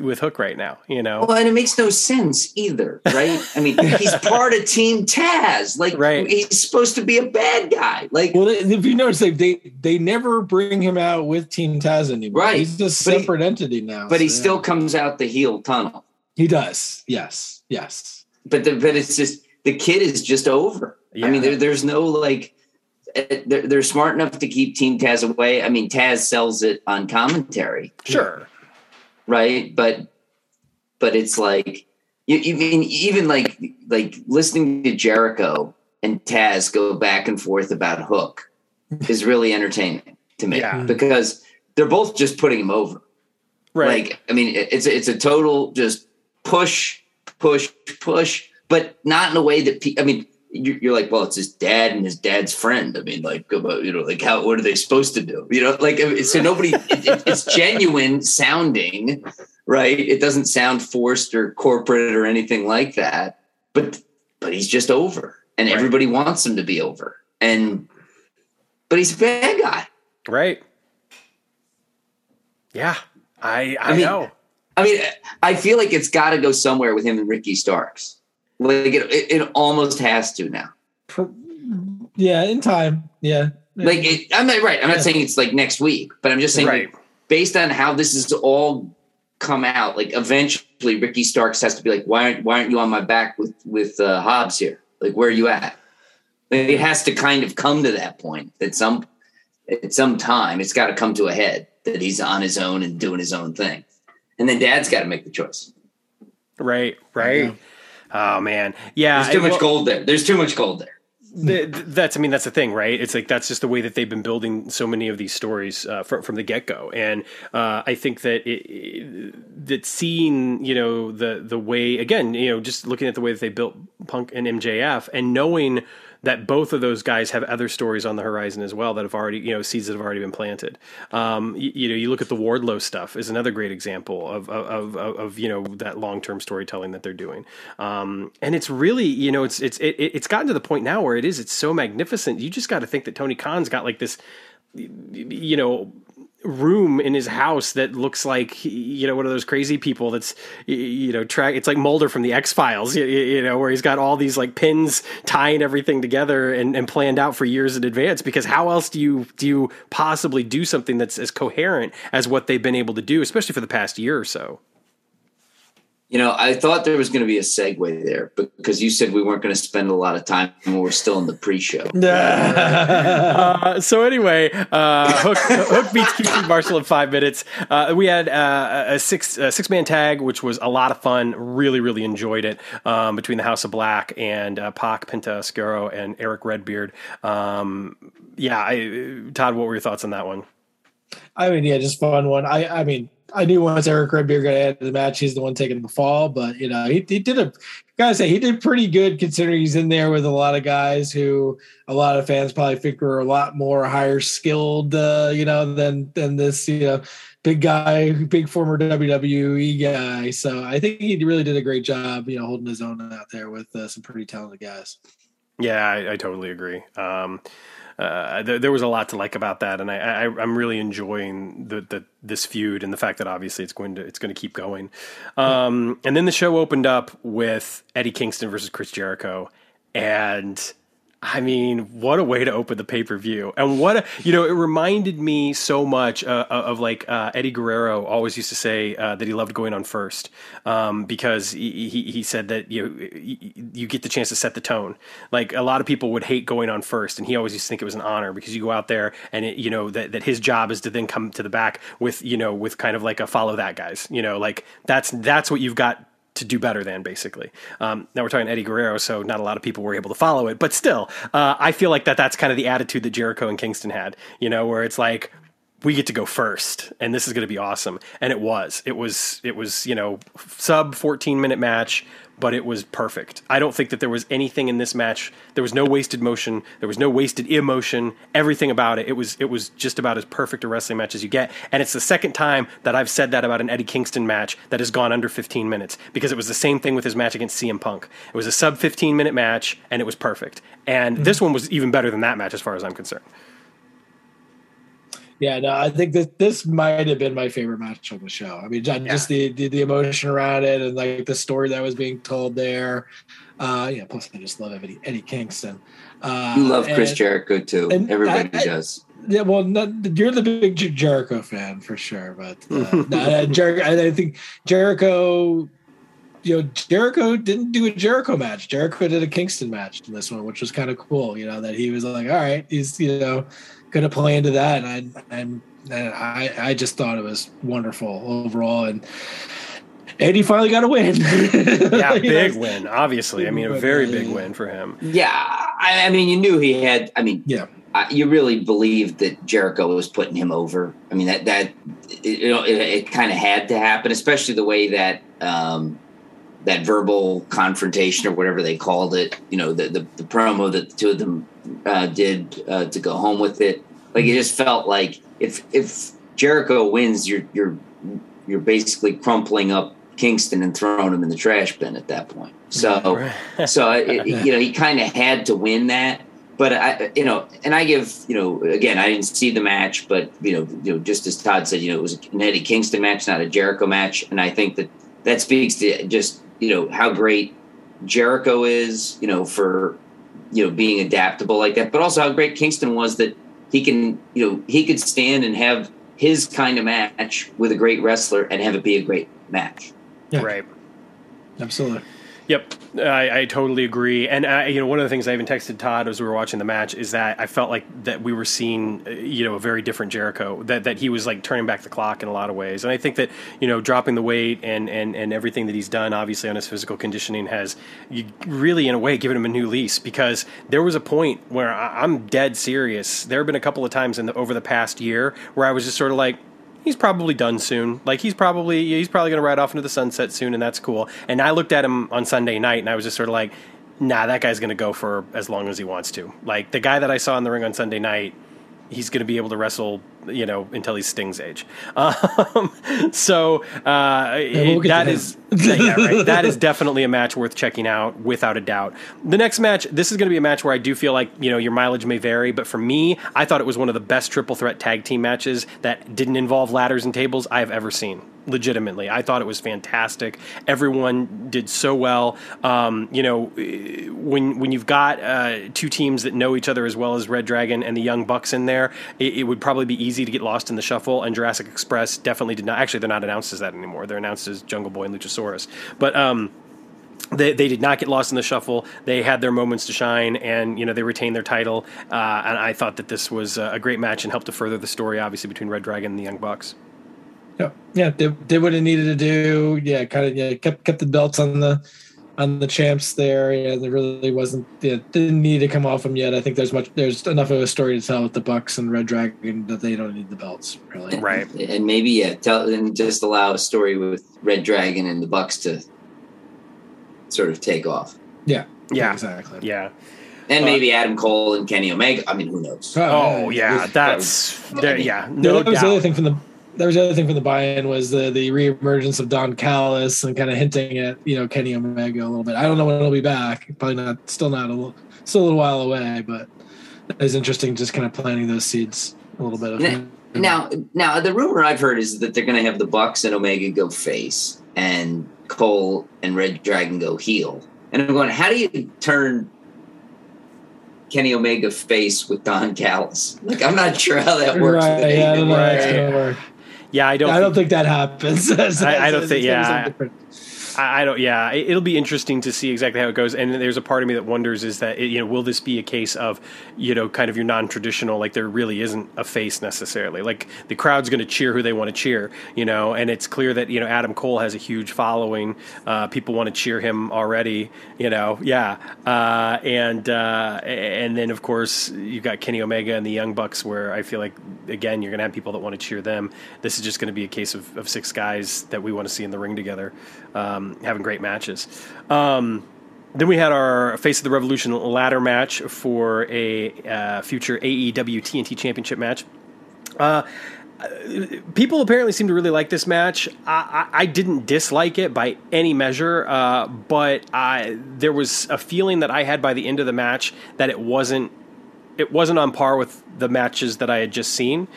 with Hook right now, you know? Well, and it makes no sense either, right? I mean, he's part of Team Taz. Like, right. He's supposed to be a bad guy. Like, well, if you notice, they never bring him out with Team Taz anymore. Right. He's a separate entity now. But so, he still comes out the heel tunnel. He does. Yes. But it's just, the kid is just over. Yeah. I mean, there's no like, they're smart enough to keep Team Taz away. I mean, Taz sells it on commentary. Sure. Right. But it's like, even like listening to Jericho and Taz go back and forth about Hook is really entertaining to me because they're both just putting him over. Right. Like, I mean, it's a total just push, but not in a way that you're like, well, it's his dad and his dad's friend. I mean, like, you know, like what are they supposed to do? You know, like, so nobody, it's genuine sounding, right? It doesn't sound forced or corporate or anything like that, but he's just over and everybody wants him to be over. But he's a bad guy. Right. Yeah. I know. I mean, I feel like it's got to go somewhere with him and Ricky Starks. Like it almost has to now. Yeah, in time. Yeah. Like I'm not saying it's like next week, but I'm just saying like, based on how this is all come out, like eventually Ricky Starks has to be like, why aren't you on my back with Hobbs here? Like, where are you at? Like, it has to kind of come to that point that at some time it's got to come to a head that he's on his own and doing his own thing. And then Dad's got to make the choice. Right. Yeah. Oh man. Yeah. There's too much gold there. That's the thing, right? It's like, that's just the way that they've been building so many of these stories from the get go. And I think that that seeing, you know, the way, again, you know, just looking at the way that they built Punk and MJF and knowing that both of those guys have other stories on the horizon as well that have already, you know, seeds that have already been planted. You look at the Wardlow stuff is another great example of you know, that long-term storytelling that they're doing. And it's really, you know, it's gotten to the point now where it's so magnificent. You just got to think that Tony Khan's got like this, you know, room in his house that looks like, you know, one of those crazy people that's, you know, it's like Mulder from the X-Files, you know, where he's got all these like pins tying everything together and planned out for years in advance, because how else do you possibly do something that's as coherent as what they've been able to do, especially for the past year or so? You know, I thought there was going to be a segue there because you said we weren't going to spend a lot of time when we're still in the pre-show. So anyway, Hook beats Keith Marshall in 5 minutes. We had a six-man tag, which was a lot of fun. Really, really enjoyed it between the House of Black and Pac Pentascuro and Eric Redbeard. Todd, what were your thoughts on that one? I mean, yeah, just fun one. I knew once Eric Redbeard got added to the match, he's the one taking the fall. But you know, he did pretty good considering he's in there with a lot of guys who a lot of fans probably think are a lot more higher skilled, you know, than this, you know, big guy, big former WWE guy. So I think he really did a great job, you know, holding his own out there with some pretty talented guys. Yeah, I totally agree. There was a lot to like about that, and I'm really enjoying this feud and the fact that obviously it's going to keep going. And then the show opened up with Eddie Kingston versus Chris Jericho, and I mean, what a way to open the pay-per-view. And it reminded me so much of Eddie Guerrero always used to say that he loved going on first, because he said that you get the chance to set the tone. Like, a lot of people would hate going on first, and he always used to think it was an honor because you go out there and that his job is to then come to the back with kind of like a follow that guys, that's what you've got to do better than, basically. Now we're talking Eddie Guerrero, so not a lot of people were able to follow it, but still, I feel like that's kind of the attitude that Jericho and Kingston had, where it's like, we get to go first and this is going to be awesome. And it was, sub 14-minute match, but it was perfect. I don't think that there was anything in this match. There was no wasted motion. There was no wasted emotion. Everything about it. It was just about as perfect a wrestling match as you get. And it's the second time that I've said that about an Eddie Kingston match that has gone under 15 minutes, because it was the same thing with his match against CM Punk. It was a sub 15-minute match and it was perfect. And this one was even better than that match as far as I'm concerned. Yeah, no, I think that this might have been my favorite match on the show. I mean, just the emotion around it and like the story that was being told there. Plus I just love Eddie Kingston. You love Chris Jericho too. Everybody does. Yeah, well, you're the big Jericho fan for sure, but I think Jericho. Jericho didn't do a Jericho match. Jericho did a Kingston match in this one, which was kind of cool, that he was like, all right, he's, going to play into that. And I just thought it was wonderful overall. And Eddie finally got a win. Yeah, big win, obviously. I mean, a very big win for him. Yeah. I mean, you knew he had, you really believed that Jericho was putting him over. I mean, it kind of had to happen, especially the way that, that verbal confrontation or whatever they called it, the promo that the two of them did to go home with it. Like, it just felt like if Jericho wins, you're basically crumpling up Kingston and throwing him in the trash bin at that point. So, he kind of had to win that. But again, I didn't see the match, but just as Todd said, it was an Eddie Kingston match, not a Jericho match, and I think that speaks to just, how great Jericho is, for, being adaptable like that, but also how great Kingston was that he can, he could stand and have his kind of match with a great wrestler and have it be a great match. Yeah. Right. Absolutely. Yep. I totally agree. And one of the things I even texted Todd as we were watching the match is that I felt like that we were seeing, a very different Jericho, that he was like turning back the clock in a lot of ways. And I think that, dropping the weight and everything that he's done, obviously on his physical conditioning, has really in a way given him a new lease, because there was a point where I'm dead serious. There have been a couple of times over the past year where I was just sort of like, he's probably done soon. Like, he's probably going to ride off into the sunset soon, and that's cool. And I looked at him on Sunday night, and I was just sort of like, nah, that guy's going to go for as long as he wants to. Like, the guy that I saw in the ring on Sunday night, he's going to be able to wrestle, until he's Sting's age. That is definitely a match worth checking out without a doubt. The next match, this is going to be a match where I do feel like, your mileage may vary, but for me, I thought it was one of the best triple threat tag team matches that didn't involve ladders and tables I have ever seen. Legitimately, I thought it was fantastic. Everyone did so well. When you've got two teams that know each other as well as Red Dragon and the Young Bucks in there, it would probably be easy to get lost in the shuffle. And Jurassic Express definitely did not. Actually, they're not announced as that anymore. They're announced as Jungle Boy and Luchasaurus. But They did not get lost in the shuffle. They had their moments to shine, and they retained their title. And I thought that this was a great match and helped to further the story, obviously, between Red Dragon and the Young Bucks. Yeah, they did what it needed to do. Yeah, kept the belts on the champs there. Yeah, there really wasn't. Yeah, didn't need to come off them yet. I think there's enough of a story to tell with the Bucks and Red Dragon that they don't need the belts really. Right, and maybe tell and just allow a story with Red Dragon and the Bucks to sort of take off. Yeah, exactly. Yeah. And maybe Adam Cole and Kenny Omega. I mean, who knows? That was the other thing from the. That was the other thing from the buy-in was the reemergence of Don Callis and kind of hinting at Kenny Omega a little bit. I don't know when he'll be back. Probably not. Still a little while away. But is interesting, just kind of planting those seeds a little bit. Now, the rumor I've heard is that they're going to have the Bucks and Omega go face and Cole and Red Dragon go heel. And I'm going, how do you turn Kenny Omega face with Don Callis? Like, I'm not sure how that works. Right, yeah, I don't know how it's going to work. Yeah, I don't think that happens. I don't think it'll be interesting to see exactly how it goes. And there's a part of me that wonders is that, will this be a case of, kind of your non-traditional, like there really isn't a face necessarily. Like the crowd's going to cheer who they want to cheer, and it's clear that, Adam Cole has a huge following. People want to cheer him already, yeah. And then, of course, you've got Kenny Omega and the Young Bucks where I feel like, again, you're going to have people that want to cheer them. This is just going to be a case of six guys that we want to see in the ring together. Having great matches. Then we had our Face of the Revolution ladder match for a future AEW TNT Championship match. People apparently seem to really like this match. I didn't dislike it by any measure, but there was a feeling that I had by the end of the match that it wasn't on par with the matches that I had just seen.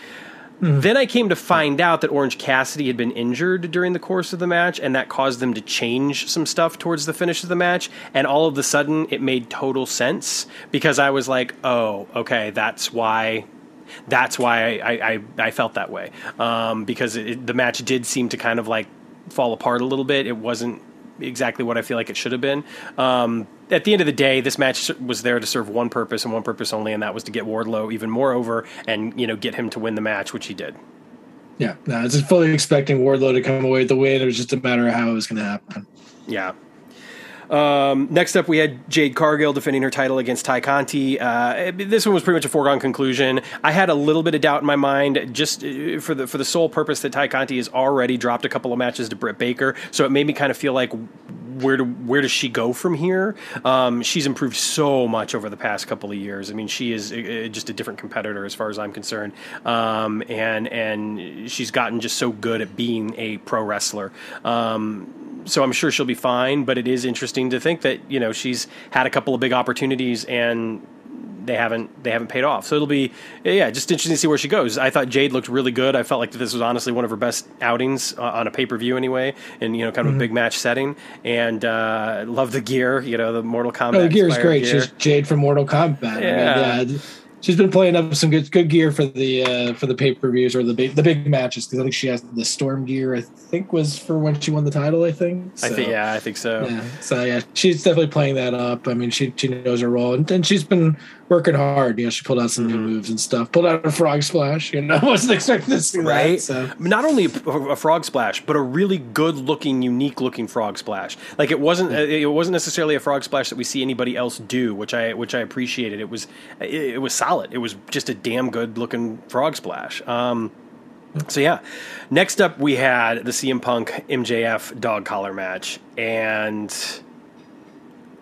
Then I came to find out that Orange Cassidy had been injured during the course of the match, and that caused them to change some stuff towards the finish of the match. And all of a sudden, it made total sense because I was like, "Oh, okay, that's why I felt that way." Because the match did seem to kind of like fall apart a little bit. It wasn't exactly what I feel like it should have been. At the end of the day, this match was there to serve one purpose and one purpose only, and that was to get Wardlow even more over and, get him to win the match, which he did. Yeah, no, I was just fully expecting Wardlow to come away with the win. It was just a matter of how it was going to happen. Yeah. Next up, we had Jade Cargill defending her title against Ty Conti. This one was pretty much a foregone conclusion. I had a little bit of doubt in my mind just for the sole purpose that Ty Conti has already dropped a couple of matches to Britt Baker. So it made me kind of feel like, where does she go from here? She's improved so much over the past couple of years. I mean, she is just a different competitor as far as I'm concerned. And she's gotten just so good at being a pro wrestler. So I'm sure she'll be fine, but it is interesting to think that, she's had a couple of big opportunities and they haven't paid off. So it'll be, just interesting to see where she goes. I thought Jade looked really good. I felt like this was honestly one of her best outings on a pay-per-view anyway, and, kind of a big match setting. And love the gear, the Mortal Kombat. The gear is great. Gear. She's Jade from Mortal Kombat. Yeah. I mean, she's been playing up some good gear for the pay-per-views or the big matches, because I think she has the Storm gear. I think was for when she won the title. I think so. Yeah. So yeah, she's definitely playing that up. I mean, she knows her role, and she's been working hard. She pulled out some new moves and stuff. Pulled out a frog splash. Wasn't expecting to see that. So. Not only a frog splash, but a really good-looking, unique-looking frog splash. Like it wasn't necessarily a frog splash that we see anybody else do, which I appreciated. It was solid. It was just a damn good looking frog splash. So yeah, next up we had the CM Punk MJF dog collar match. And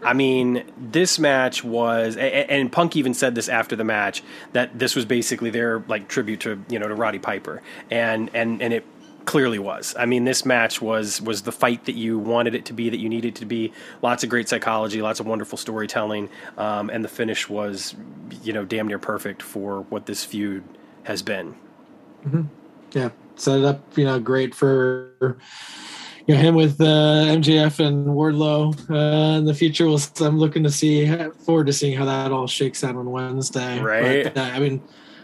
I mean, this match was, and Punk even said this after the match, that this was basically their like tribute to, to Roddy Piper. And it clearly was. I mean, this match was the fight that you wanted it to be, that you needed it to be. Lots of great psychology, lots of wonderful storytelling, and the finish was, damn near perfect for what this feud has been. Mm-hmm. Yeah, set it up, great for him with MJF and Wardlow in the future. I'm looking to forward to seeing how that all shakes out on Wednesday. Right. But, I mean.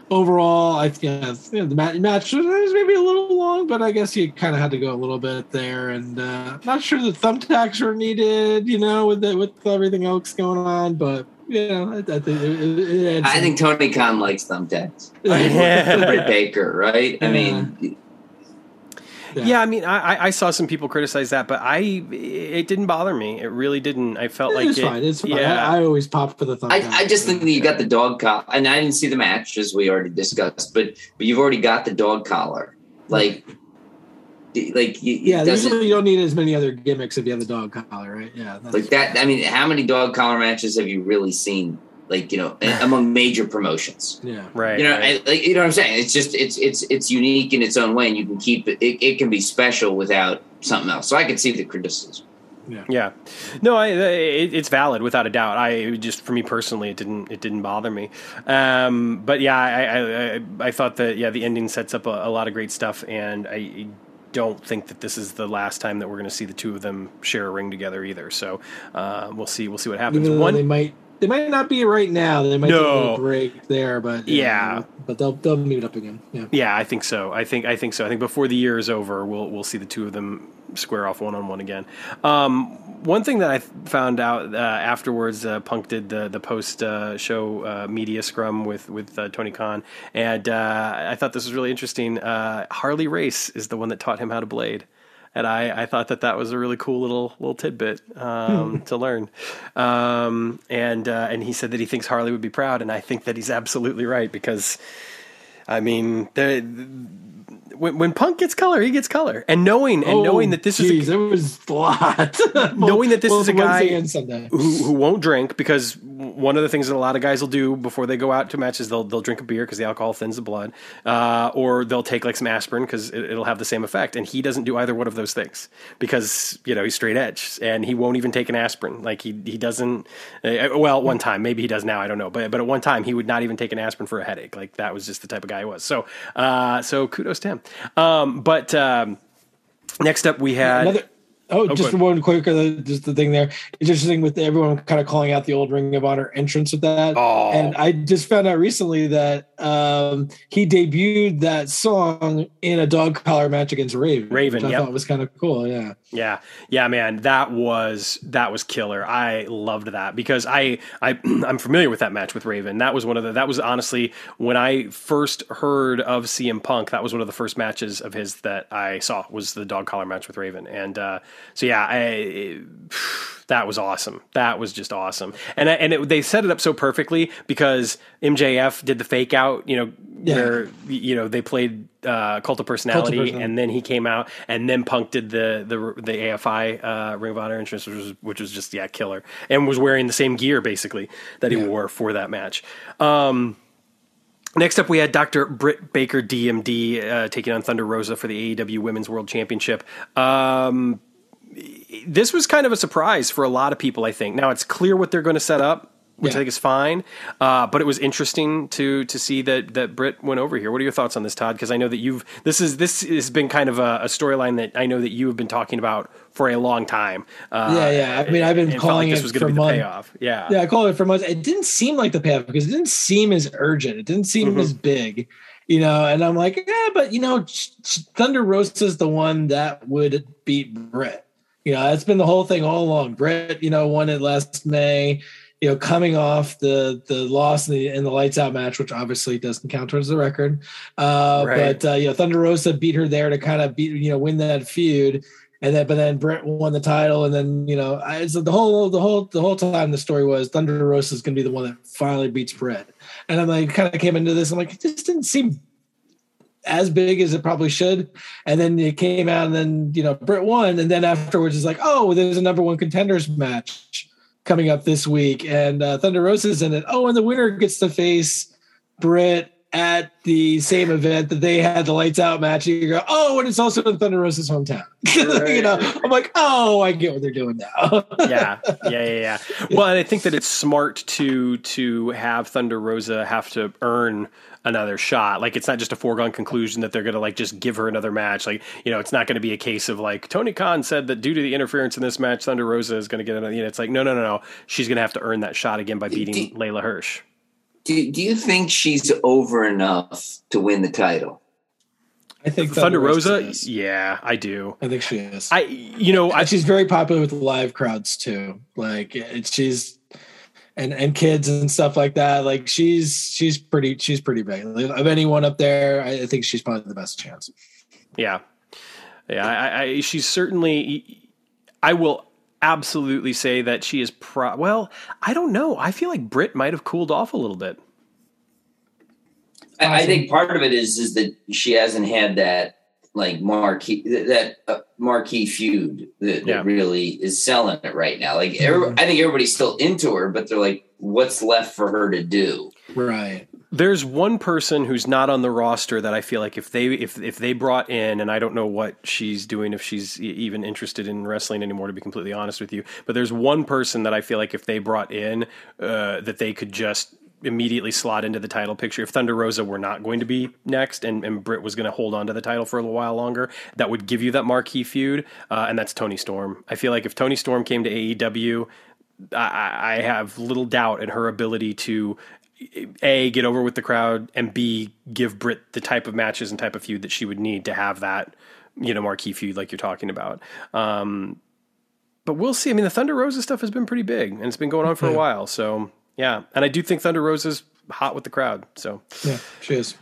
Overall, I think the match was maybe a little long, but I guess you kind of had to go a little bit there, and not sure the thumbtacks were needed, with everything else going on. But I think Tony Khan likes thumbtacks. Britt Baker, right? Yeah. I mean. Yeah, I mean, I saw some people criticize that, but it didn't bother me. It really didn't. I felt like it's fine. Yeah. I always pop for the thumbtack. I just think that you got the dog collar, and I didn't see the match as we already discussed, but you've already got the dog collar. Usually you don't need as many other gimmicks if you have the dog collar, right? Yeah, I mean, how many dog collar matches have you really seen? Among major promotions. Yeah. Right. You know what I'm saying? It's just, it's unique in its own way, and you can keep it. It can be special without something else. So I could see the criticism. Yeah. No, it's valid without a doubt. For me personally, it didn't bother me. But yeah, I thought that, the ending sets up a lot of great stuff, and I don't think that this is the last time that we're going to see the two of them share a ring together either. So, we'll see what happens. They might not be right now. They might take a break there, but but they'll meet up again. Yeah, I think so. I think so. I think before the year is over, we'll see the two of them square off one-on-one again. One thing that I found out afterwards, Punk did the post-show media scrum with Tony Khan, and I thought this was really interesting. Harley Race is the one that taught him how to blade. And I thought that was a really cool little tidbit to learn. And he said that he thinks Harley would be proud, and I think that he's absolutely right, because, I mean, when Punk gets color, he gets color. And knowing that this is a, it was a lot. Knowing that this is a guy who won't drink, because one of the things that a lot of guys will do before they go out to matches, they'll drink a beer because the alcohol thins the blood, or they'll take like some aspirin because it'll have the same effect. And he doesn't do either one of those things because he's straight edge, and he won't even take an aspirin. Like he doesn't. Well, at one time, maybe he does now, I don't know. But at one time, he would not even take an aspirin for a headache. Like that was just the type of guy he was. So kudos to him. Next up we had one quicker, just the thing there. It's interesting with everyone kind of calling out the old Ring of Honor entrance with that. Oh. And I just found out recently that he debuted that song in a dog collar match against Raven, which I thought was kind of cool. Yeah, man, that was killer. I loved that because I'm familiar with that match with Raven. That was that was honestly when I first heard of CM Punk. That was one of the first matches of his that I saw, was the dog collar match with Raven, and that was awesome. That was just awesome. And they set it up so perfectly because MJF did the fake out, where, they played Cult of Personality, and then he came out, and then Punk did the AFI Ring of Honor entrance, which was just, killer, and was wearing the same gear basically that he wore for that match. Next up, we had Dr. Britt Baker, DMD, taking on Thunder Rosa for the AEW Women's World Championship. This was kind of a surprise for a lot of people, I think. Now, it's clear what they're going to set up, which I think is fine, but it was interesting to see that Britt went over here. What are your thoughts on this, Todd? Because I know that this has been kind of a storyline that I know that you have been talking about for a long time. I mean, I've been calling this was going to be the payoff. Yeah, I called it for months. It didn't seem like the payoff because it didn't seem as urgent. It didn't seem as big, and I'm like, but Thunder Rosa's the one that would beat Britt. That's been the whole thing all along. Britt, won it last May. Coming off the loss in the lights out match, which obviously doesn't count towards the record, right. But Thunder Rosa beat her there to kind of win that feud, but then Britt won the title, and then the whole time the story was Thunder Rosa is going to be the one that finally beats Britt, and I'm like, kind of came into this, I'm like, this didn't seem as big as it probably should, and then it came out, and then Britt won, and then afterwards it's like, oh, there's a number one contenders match coming up this week, and Thunder Rosa's in it. Oh, and the winner gets to face Britt at the same event that they had the lights out match. And you go, oh, and it's also in Thunder Rosa's hometown. Right. I'm like, oh, I get what they're doing now. Yeah. Well, and I think that it's smart to have Thunder Rosa have to earn another shot. Like, it's not just a foregone conclusion that they're going to just give her another match. Like, it's not going to be a case of Tony Khan said that due to the interference in this match, Thunder Rosa is going to get another, it's like, no. She's going to have to earn that shot again by beating Layla Hirsch. Do you think she's over enough to win the title? I think Thunder Rosa is. Yeah, I do. I think she is. She's very popular with live crowds too. She's, and kids and stuff like that. She's pretty big. Of anyone up there, I think she's probably the best chance. Yeah. She's certainly. I will absolutely say that she is. Well, I don't know. I feel like Britt might have cooled off a little bit. I think part of it is that she hasn't had that marquee feud that really is selling it right now. I think everybody's still into her, but they're like, what's left for her to do? Right. There's one person who's not on the roster that I feel like if they brought in, and I don't know what she's doing, if she's even interested in wrestling anymore, to be completely honest with you, but there's one person that I feel like if they brought in, that they could just immediately slot into the title picture. If Thunder Rosa were not going to be next and Britt was going to hold on to the title for a little while longer, that would give you that marquee feud. And that's Toni Storm. I feel like if Toni Storm came to AEW, I have little doubt in her ability to A, get over with the crowd, and B, give Britt the type of matches and type of feud that she would need to have that, you know, marquee feud like you're talking about. But we'll see. I mean, the Thunder Rosa stuff has been pretty big and it's been going on for a while. So yeah. And I do think Thunder Rosa's hot with the crowd. So yeah, she is.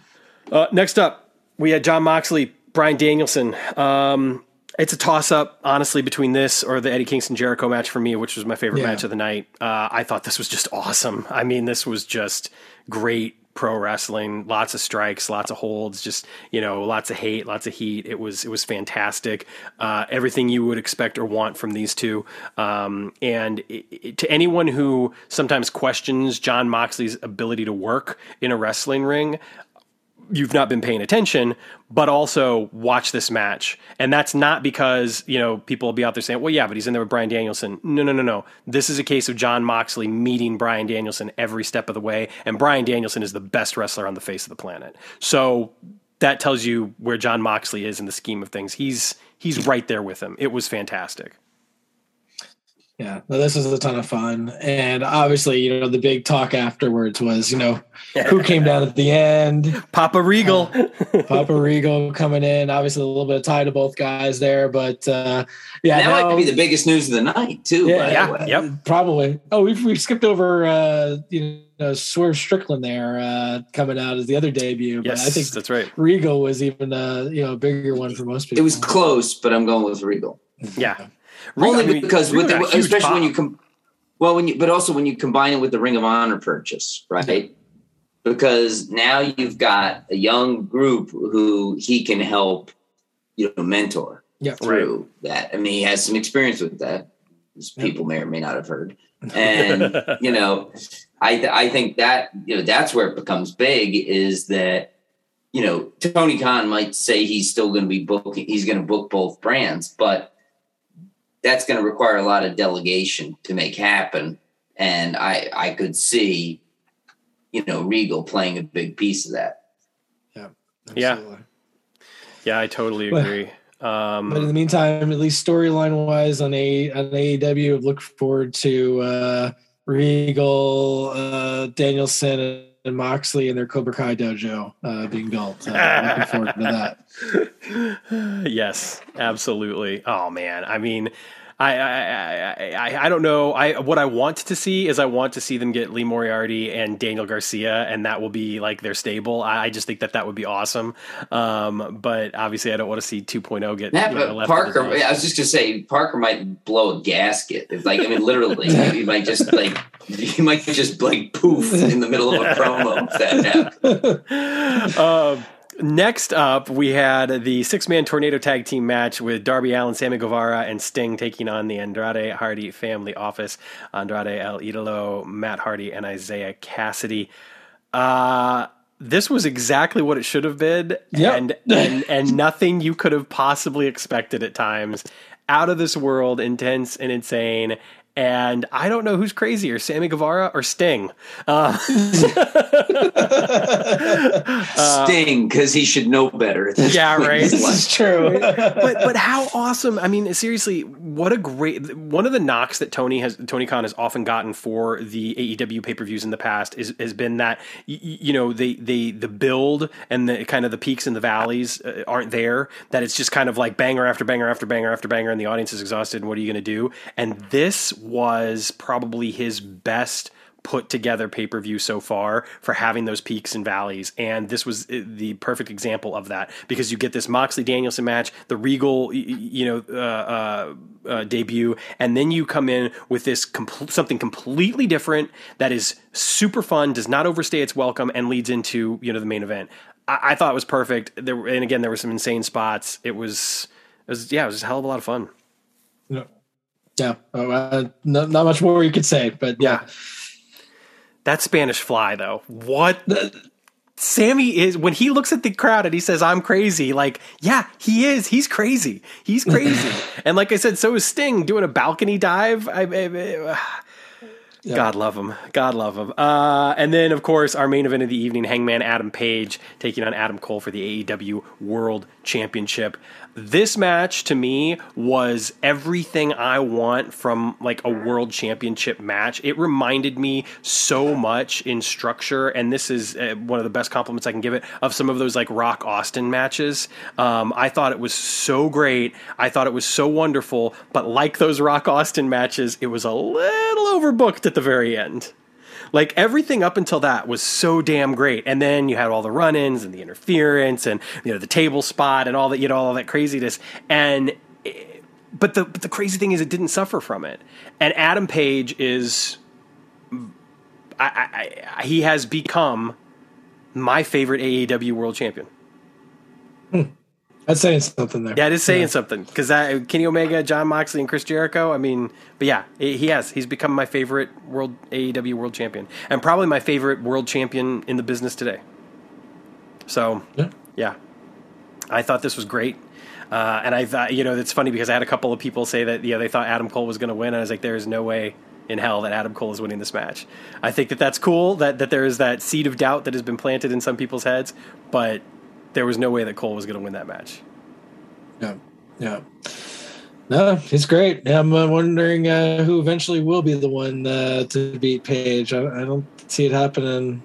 Next up, we had Jon Moxley, Brian Danielson. It's a toss-up, honestly, between this or the Eddie Kingston-Jericho match for me, which was my favorite match of the night. I thought this was just awesome. I mean, this was just great pro wrestling. Lots of strikes, lots of holds, just, you know, lots of hate, lots of heat. It was fantastic. Everything you would expect or want from these two. And to anyone who sometimes questions Jon Moxley's ability to work in a wrestling ring, you've not been paying attention, but also watch this match. And that's not because, you know, people will be out there saying, well, yeah, but he's in there with Brian Danielson. No. This is a case of Jon Moxley meeting Brian Danielson every step of the way. And Brian Danielson is the best wrestler on the face of the planet. So that tells you where Jon Moxley is in the scheme of things. He's right there with him. It was fantastic. Yeah, no, this is a ton of fun. And obviously, you know, the big talk afterwards was, you know, who came down at the end? Papa Regal. Papa Regal coming in. Obviously, a little bit of tie to both guys there. But, yeah. That might be the biggest news of the night, too. Yeah, probably. Oh, we skipped over, you know, Swerve Strickland there coming out as the other debut. Yes, but I think that's right. Regal was even you know, a bigger one for most people. It was close, but I'm going with Regal. Yeah. Only because, with the, especially pop. When you but also when you combine it with the Ring of Honor purchase, right? Because now you've got a young group who he can help, you know, mentor through that. I mean, he has some experience with that, as people may or may not have heard. And you know, I think that, you know, that's where it becomes big, is that, you know, Tony Khan might say he's still going to be booking, he's going to book both brands, but that's going to require a lot of delegation to make happen. And I could see, you know, Regal playing a big piece of that. Yeah. Absolutely. Yeah, I totally agree. But in the meantime, at least storyline wise on AEW, look forward to Regal, Danielson, and Moxley and their Cobra Kai dojo being built. Looking forward to that. Yes, absolutely. Oh man. I mean, I don't know. What I want to see is them get Lee Moriarty and Daniel Garcia, and that will be like their stable. I just think that would be awesome. But obviously, I don't want to see 2.0 get left. Parker, I was just gonna say, Parker might blow a gasket. It's like, I mean, literally, he might just poof in the middle of a promo. That next up, we had the six-man tornado tag team match with Darby Allin, Sammy Guevara, and Sting taking on the Andrade Hardy family office. Andrade El Idolo, Matt Hardy, and Isaiah Cassidy. This was exactly what it should have been, and nothing you could have possibly expected at times. Out of this world, intense and insane. And I don't know who's crazier, Sammy Guevara or Sting. Sting, because he should know better. Yeah, right. This is true. But how awesome! I mean, seriously, what a great one of the knocks that Tony Khan has often gotten for the AEW pay-per-views in the past has been that you know the build and the kind of the peaks and the valleys aren't there. That it's just kind of like banger after banger after banger after banger, and the audience is exhausted. And what are you going to do? And this was probably his best put together pay-per-view so far for having those peaks and valleys. And this was the perfect example of that, because you get this Moxley Danielson match, the Regal, you know, debut. And then you come in with this something completely different that is super fun, does not overstay its welcome, and leads into, you know, the main event. I thought it was perfect. And again, there were some insane spots. It was a hell of a lot of fun. Yeah. Yeah, not much more you could say, but yeah. That Spanish Fly, though, what? Sammy is, when he looks at the crowd and he says, I'm crazy, like, yeah, he is. He's crazy. He's crazy. And like I said, so is Sting doing a balcony dive. Yep. God love him. God love him. And then, of course, our main event of the evening, Hangman Adam Page taking on Adam Cole for the AEW World Championship. This match, to me, was everything I want from, like, a World Championship match. It reminded me so much in structure, and this is one of the best compliments I can give it, of some of those, like, Rock Austin matches. I thought it was so great. I thought it was so wonderful. But like those Rock Austin matches, it was a little overbooked at the very end. Like, everything up until that was so damn great. And then you had all the run-ins and the interference and, you know, the table spot and all that, you know, all that craziness. And, but the crazy thing is it didn't suffer from it. And Adam Page is, he has become my favorite AEW world champion. That's saying something there. Yeah, it is saying something. Because Kenny Omega, John Moxley, and Chris Jericho, I mean, but yeah, he has. He's become my favorite AEW world champion. And probably my favorite world champion in the business today. So, yeah. I thought this was great. And I thought, you know, it's funny because I had a couple of people say that, they thought Adam Cole was going to win. And I was like, there is no way in hell that Adam Cole is winning this match. I think that that's cool, that there is that seed of doubt that has been planted in some people's heads. But there was no way that Cole was going to win that match. Yeah. No, he's great. I'm wondering who eventually will be the one to beat Page. I don't see it happening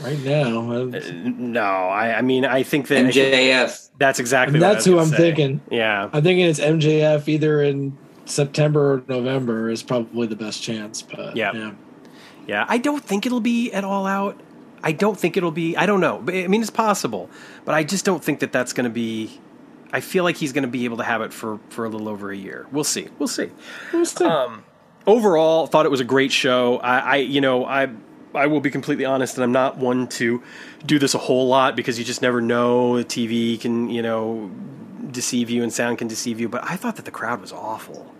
right now. No, I mean, I think that MJF. That's exactly what that's who I'm thinking. Yeah, I'm thinking it's MJF either in September or November is probably the best chance. But yeah. I don't think it'll be at All Out. I don't think it'll be, I don't know. I mean, it's possible, but I just don't think that that's going to be, I feel like he's going to be able to have it for a little over a year. We'll see. Overall, thought it was a great show. I will be completely honest, and I'm not one to do this a whole lot because you just never know. The TV can, deceive you and sound can deceive you, but I thought that the crowd was awful.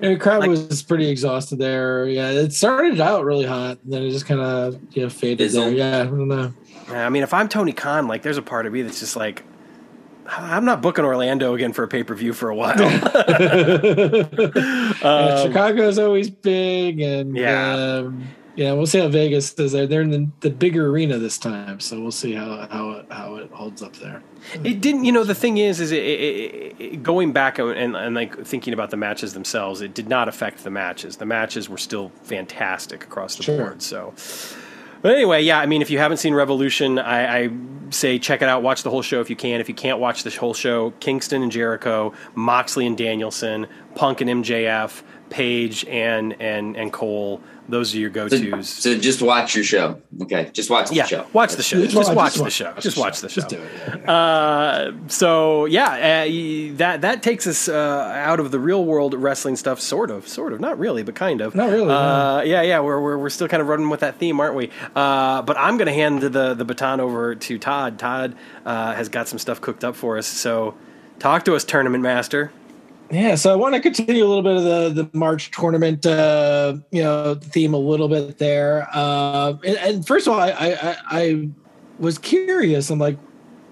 The crowd was pretty exhausted there. Yeah, it started out really hot, and then it just kind of faded there. Yeah, I don't know. I mean, if I'm Tony Khan, like, there's a part of me that's just like, I'm not booking Orlando again for a pay-per-view for a while. Chicago's always big, and we'll see how Vegas does there. They're in the bigger arena this time, so we'll see how it holds up there. It didn't, the thing is going back and like thinking about the matches themselves, it did not affect the matches. The matches were still fantastic across the board. So, but anyway, I mean, if you haven't seen Revolution, I say check it out. Watch the whole show if you can. If you can't watch the whole show, Kingston and Jericho, Moxley and Danielson, Punk and MJF, Page and Cole. Those are your go-tos. So just watch your show. Okay. Just watch the show. Watch the show. Just watch the show. Just do it. That takes us out of the real world wrestling stuff, sort of. Not really, but kind of. Not really. We're still kind of running with that theme, aren't we? But I'm going to hand the baton over to Todd. Todd has got some stuff cooked up for us. So talk to us, Tournament Master. Yeah, so I want to continue a little bit of the March tournament, theme a little bit there. And first of all, I was curious. I'm like,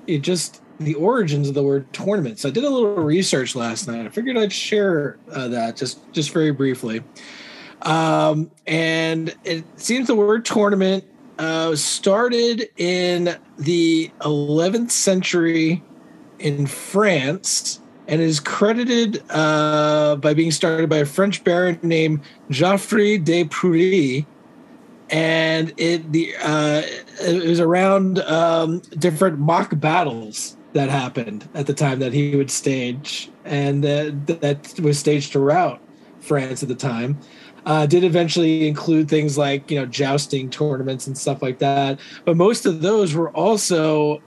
the origins of the word tournament. So I did a little research last night. I figured I'd share that just very briefly. And it seems the word tournament started in the 11th century in France, and is credited by being started by a French baron named Geoffroy de Prury. And it was around different mock battles that happened at the time that he would stage. And that was staged throughout France at the time. Did eventually include things like, jousting tournaments and stuff like that. But most of those were also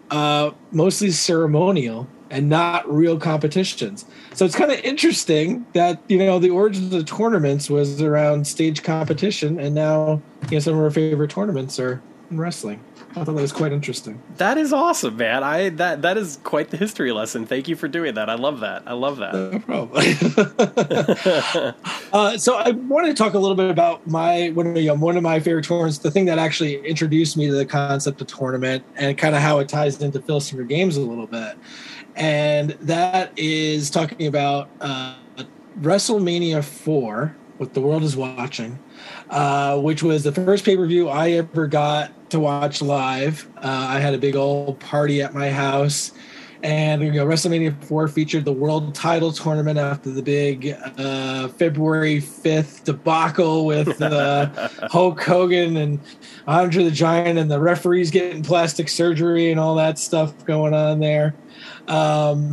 mostly ceremonial and not real competitions. So it's kind of interesting that, the origin of the tournaments was around stage competition, and now, some of our favorite tournaments are in wrestling. I thought that was quite interesting. That is awesome, man. That is quite the history lesson. Thank you for doing that. I love that. No problem. So I wanted to talk a little bit about one of my favorite tournaments, the thing that actually introduced me to the concept of tournament and kind of how it ties into Phil Singer Games a little bit. And that is talking about WrestleMania 4, What the World is Watching, which was the first pay-per-view I ever got to watch live. I had a big old party at my house. And WrestleMania 4 featured the world title tournament after the big February 5th debacle with Hulk Hogan and Andre the Giant and the referees getting plastic surgery and all that stuff going on there. The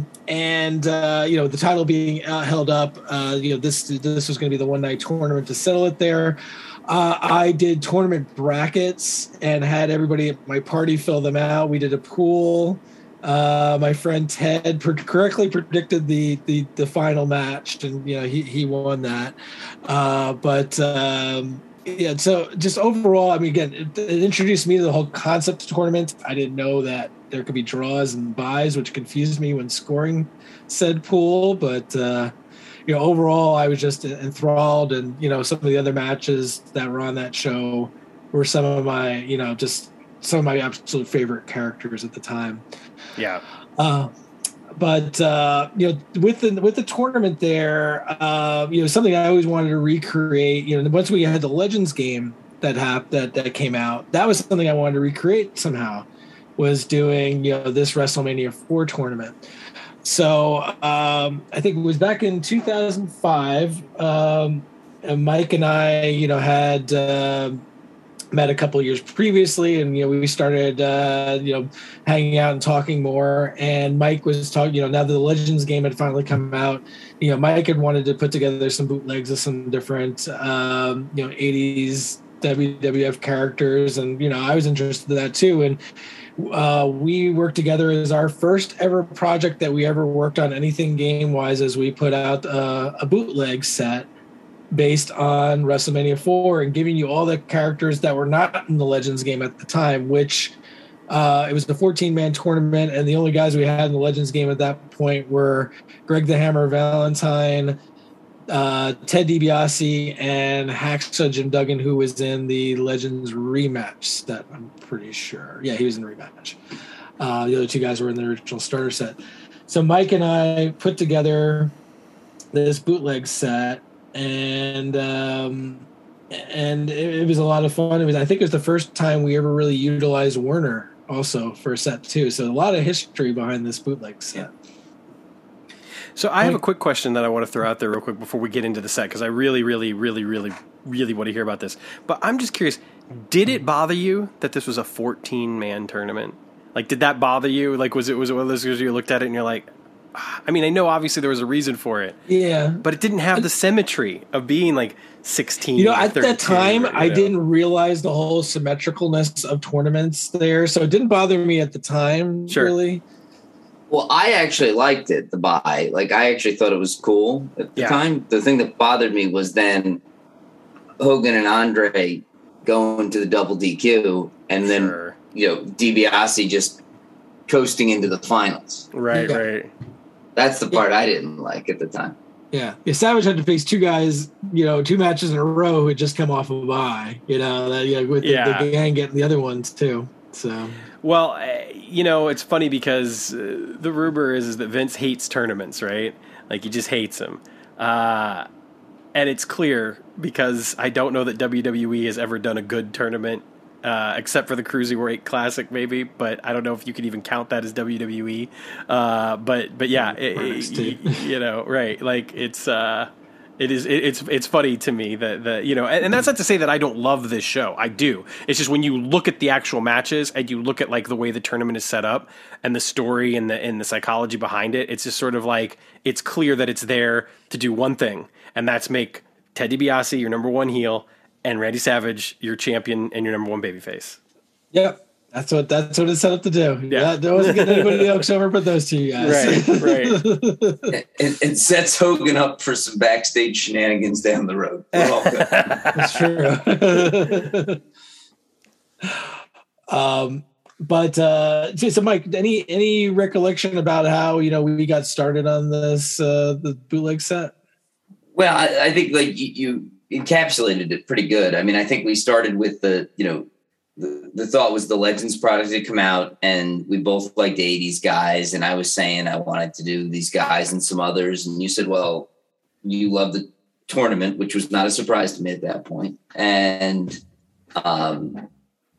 title being held up, this was going to be the one-night tournament to settle it there. I did tournament brackets and had everybody at my party fill them out. We did a pool. My friend Ted correctly predicted the final match, and he won that. So just overall, I mean, again, it introduced me to the whole concept of tournaments. I didn't know that there could be draws and buys, which confused me when scoring said pool. But overall, I was just enthralled, and some of the other matches that were on that show were some of my some of my absolute favorite characters at the time. Yeah. With the tournament there, something I always wanted to recreate, once we had the Legends game that came out, that was something I wanted to recreate somehow, was doing, this WrestleMania 4 tournament. So I think it was back in 2005, Mike and I, had met a couple of years previously, and we started hanging out and talking more, and Mike was talking, now that the Legends game had finally come out, Mike had wanted to put together some bootlegs of some different 80s WWF characters, and I was interested in that too, and we worked together as our first ever project that we ever worked on anything game wise, as we put out a bootleg set based on WrestleMania 4 and giving you all the characters that were not in the Legends game at the time, which it was the 14-man tournament, and the only guys we had in the Legends game at that point were Greg the Hammer Valentine, Ted DiBiase, and Hacksaw Jim Duggan, who was in the Legends rematch set, I'm pretty sure. Yeah, he was in the rematch. The other two guys were in the original starter set. So Mike and I put together this bootleg set, and it was a lot of fun. I think it was the first time we ever really utilized Warner also for a set too. So a lot of history behind this bootleg set. So I have a quick question that I want to throw out there real quick before we get into the set, because I really, really, really, really, really want to hear about this. But I'm just curious, did it bother you that this was a 14-man tournament? Like, did that bother you? Like, was it one of those things you looked at it and you're like, I mean, I know obviously there was a reason for it. Yeah. But it didn't have the symmetry of being like 16. At that time, I didn't realize the whole symmetricalness of tournaments there. So it didn't bother me at the time, really. Well, I actually liked it, the buy. Like, I actually thought it was cool at the time. The thing that bothered me was then Hogan and Andre going to the double DQ, and then, DiBiase just coasting into the finals. Right. That's the part I didn't like at the time. Yeah. Savage had to face two guys, two matches in a row who had just come off of a bye, the gang getting the other ones too. So, well, it's funny because the rumor is that Vince hates tournaments, right? Like, he just hates them. And it's clear, because I don't know that WWE has ever done a good tournament. Except for the Cruiserweight Classic, maybe, but I don't know if you can even count that as WWE. But yeah, right? Like, it's funny to me that and that's not to say that I don't love this show. I do. It's just when you look at the actual matches and you look at like the way the tournament is set up and the story and the psychology behind it, it's just sort of like, it's clear that it's there to do one thing, and that's make Ted DiBiase your number one heel, and Randy Savage your champion and your number one babyface. Yep. That's what it's set up to do. Yeah. There wasn't getting anybody else over but those two guys. Right. It sets Hogan up for some backstage shenanigans down the road. We're all good. That's true. So Mike, any recollection about how, you know, we got started on this, the bootleg set? Well, I think like you encapsulated it pretty good. I mean, I think we started with the thought was the Legends product had come out and we both liked the 80s guys. And I was saying, I wanted to do these guys and some others. And you said, well, you love the tournament, which was not a surprise to me at that point. And,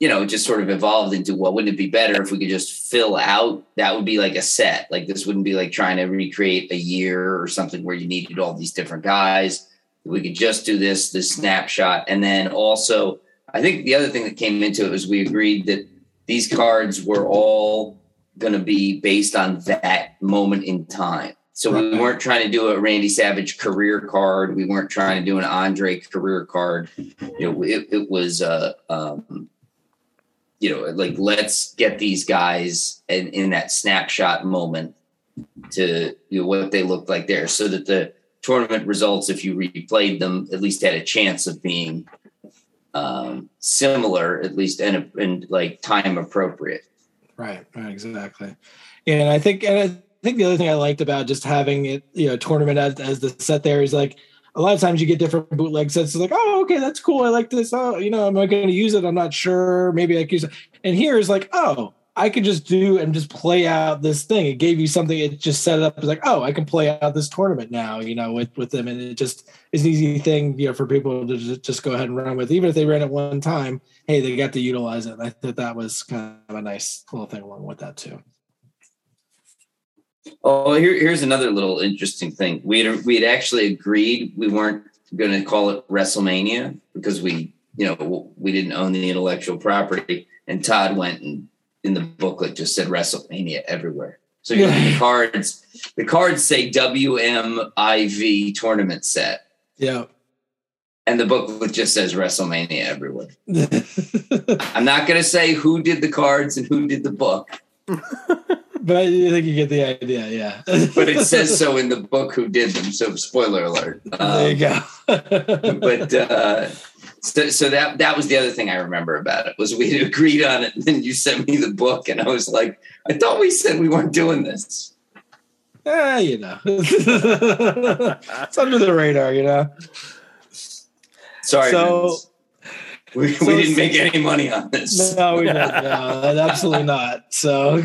it just sort of evolved into, well, wouldn't it be better if we could just fill out? That would be like a set. Like this wouldn't be like trying to recreate a year or something where you needed all these different guys. We could just do this snapshot. And then also, I think the other thing that came into it was we agreed that these cards were all going to be based on that moment in time. So we weren't trying to do a Randy Savage career card. We weren't trying to do an Andre career card. It was, like, let's get these guys in that snapshot moment to what they looked like there, so that the tournament results, if you replayed them, at least had a chance of being similar, at least and like time appropriate. Right, exactly. And I think the other thing I liked about just having it, tournament as the set there is like a lot of times you get different bootleg sets. It's like, oh, okay, that's cool. I like this. Oh, am I going to use it? I'm not sure. Maybe I could use it. And here is like, oh, I could just do and just play out this thing. It gave you something. It just set it up. It's like, oh, I can play out this tournament now, with them. And it just is an easy thing, for people to just go ahead and run with. Even if they ran it one time, hey, they got to utilize it. And I thought that was kind of a nice little thing along with that too. Oh, here's another little interesting thing. We had actually agreed we weren't going to call it WrestleMania because we didn't own the intellectual property. And Todd went and in the booklet just said WrestleMania everywhere. So you look at the cards say WMIV tournament set. Yeah. And the booklet just says WrestleMania everywhere. I'm not going to say who did the cards and who did the book. But I think you get the idea, yeah. But it says so in the book who did them, so spoiler alert. There you go. So that was the other thing I remember about it, was we had agreed on it, and then you sent me the book, and I was like, I thought we said we weren't doing this. It's under the radar, Sorry, so, we didn't make any money on this. No, we didn't. No, absolutely not. So...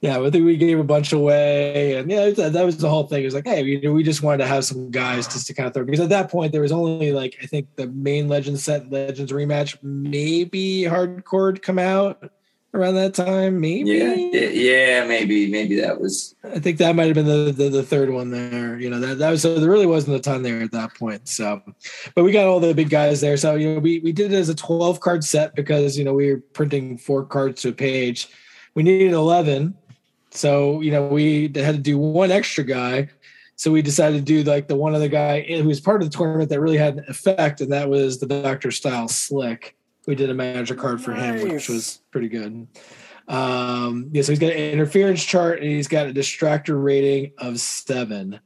Yeah, I think we gave a bunch away, and that was the whole thing. It was like, hey, we just wanted to have some guys just to kind of throw, because at that point there was only like I think the main Legends set, Legends rematch, maybe Hardcore had come out around that time, maybe. Yeah, maybe that was. I think that might have been the third one there. That was, so there really wasn't a ton there at that point. So, but we got all the big guys there. So we did it as a 12 card set because we were printing 4 cards to a page. We needed 11, so we had to do one extra guy. So we decided to do like the one other guy who was part of the tournament that really had an effect, and that was the Dr. Styles Slick. We did a manager card for him, which was pretty good. So he's got an interference chart, and he's got a distractor rating of 7.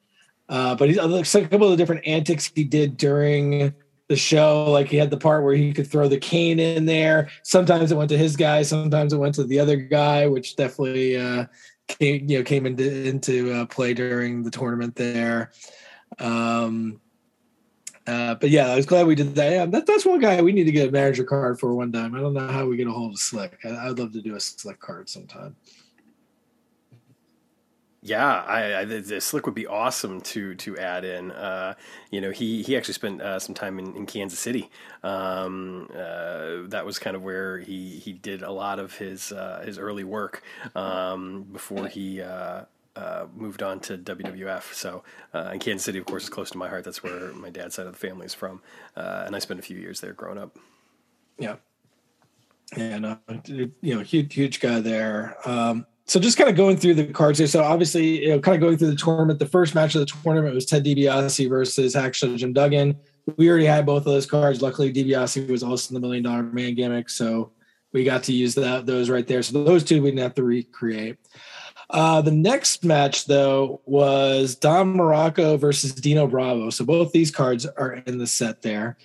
But he's a couple of the different antics he did during the show, like he had the part where he could throw the cane in there. Sometimes it went to his guy, sometimes it went to the other guy, which definitely came into play during the tournament there. But yeah, I was glad we did that. Yeah, that's one guy we need to get a manager card for one time. I don't know how we get a hold of Slick. I'd love to do a Slick card sometime. Yeah, the Slick would be awesome to add in. He actually spent some time in Kansas City. That was kind of where he did a lot of his early work before he moved on to WWF. So, and Kansas City, of course, is close to my heart. That's where my dad's side of the family is from, and I spent a few years there growing up. Yeah, huge guy there. So just kind of going through the cards here. So obviously, kind of going through the tournament, the first match of the tournament was Ted DiBiase versus Hacksaw Jim Duggan. We already had both of those cards. Luckily, DiBiase was also in the $1 Million Man gimmick, so we got to use those right there. So those two we didn't have to recreate. The next match, though, was Don Morocco versus Dino Bravo. So both these cards are in the set there.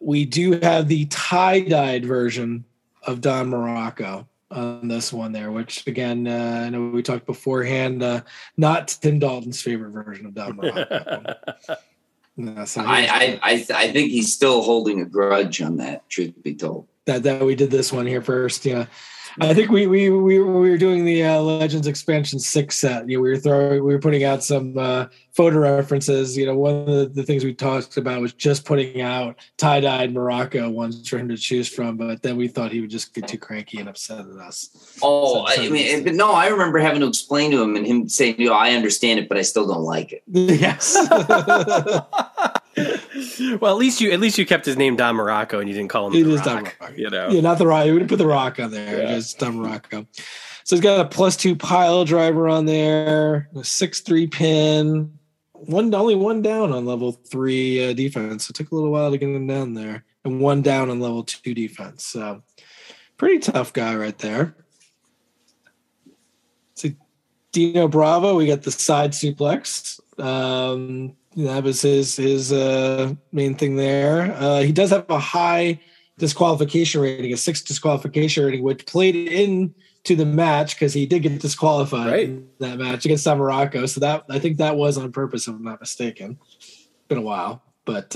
We do have the tie-dyed version of Don Morocco on this one there, which, again, I know we talked beforehand, not Tim Dalton's favorite version of Don Morocco. No, so I think he's still holding a grudge on that, truth be told. That we did this one here first, yeah. I think we were doing the Legends Expansion 6 set. You know, we were putting out some photo references. You know, one of the things we talked about was just putting out tie-dyed Morocco ones for him to choose from, but then we thought he would just get too cranky and upset at us. Oh, so, I mean, but no, I remember having to explain to him and him saying, you know, I understand it, but I still don't like it. Yes. Well, at least you kept his name Don Morocco and you didn't call him The Rock, Don Morocco. You know, yeah, not The Rock. You wouldn't put The Rock on there. Yeah. Just Don Morocco. So he's got a +2 pile driver on there, a 6-3 pin, only one down on level 3 defense. It took a little while to get him down there, and one down on level 2 defense. So pretty tough guy right there. So Dino Bravo, we got the side suplex. That was his main thing there. He does have a high disqualification rating, a 6 disqualification rating, which played into the match because he did get disqualified in that match against Don Morocco. So that, I think that was on purpose, if I'm not mistaken. It's been a while. But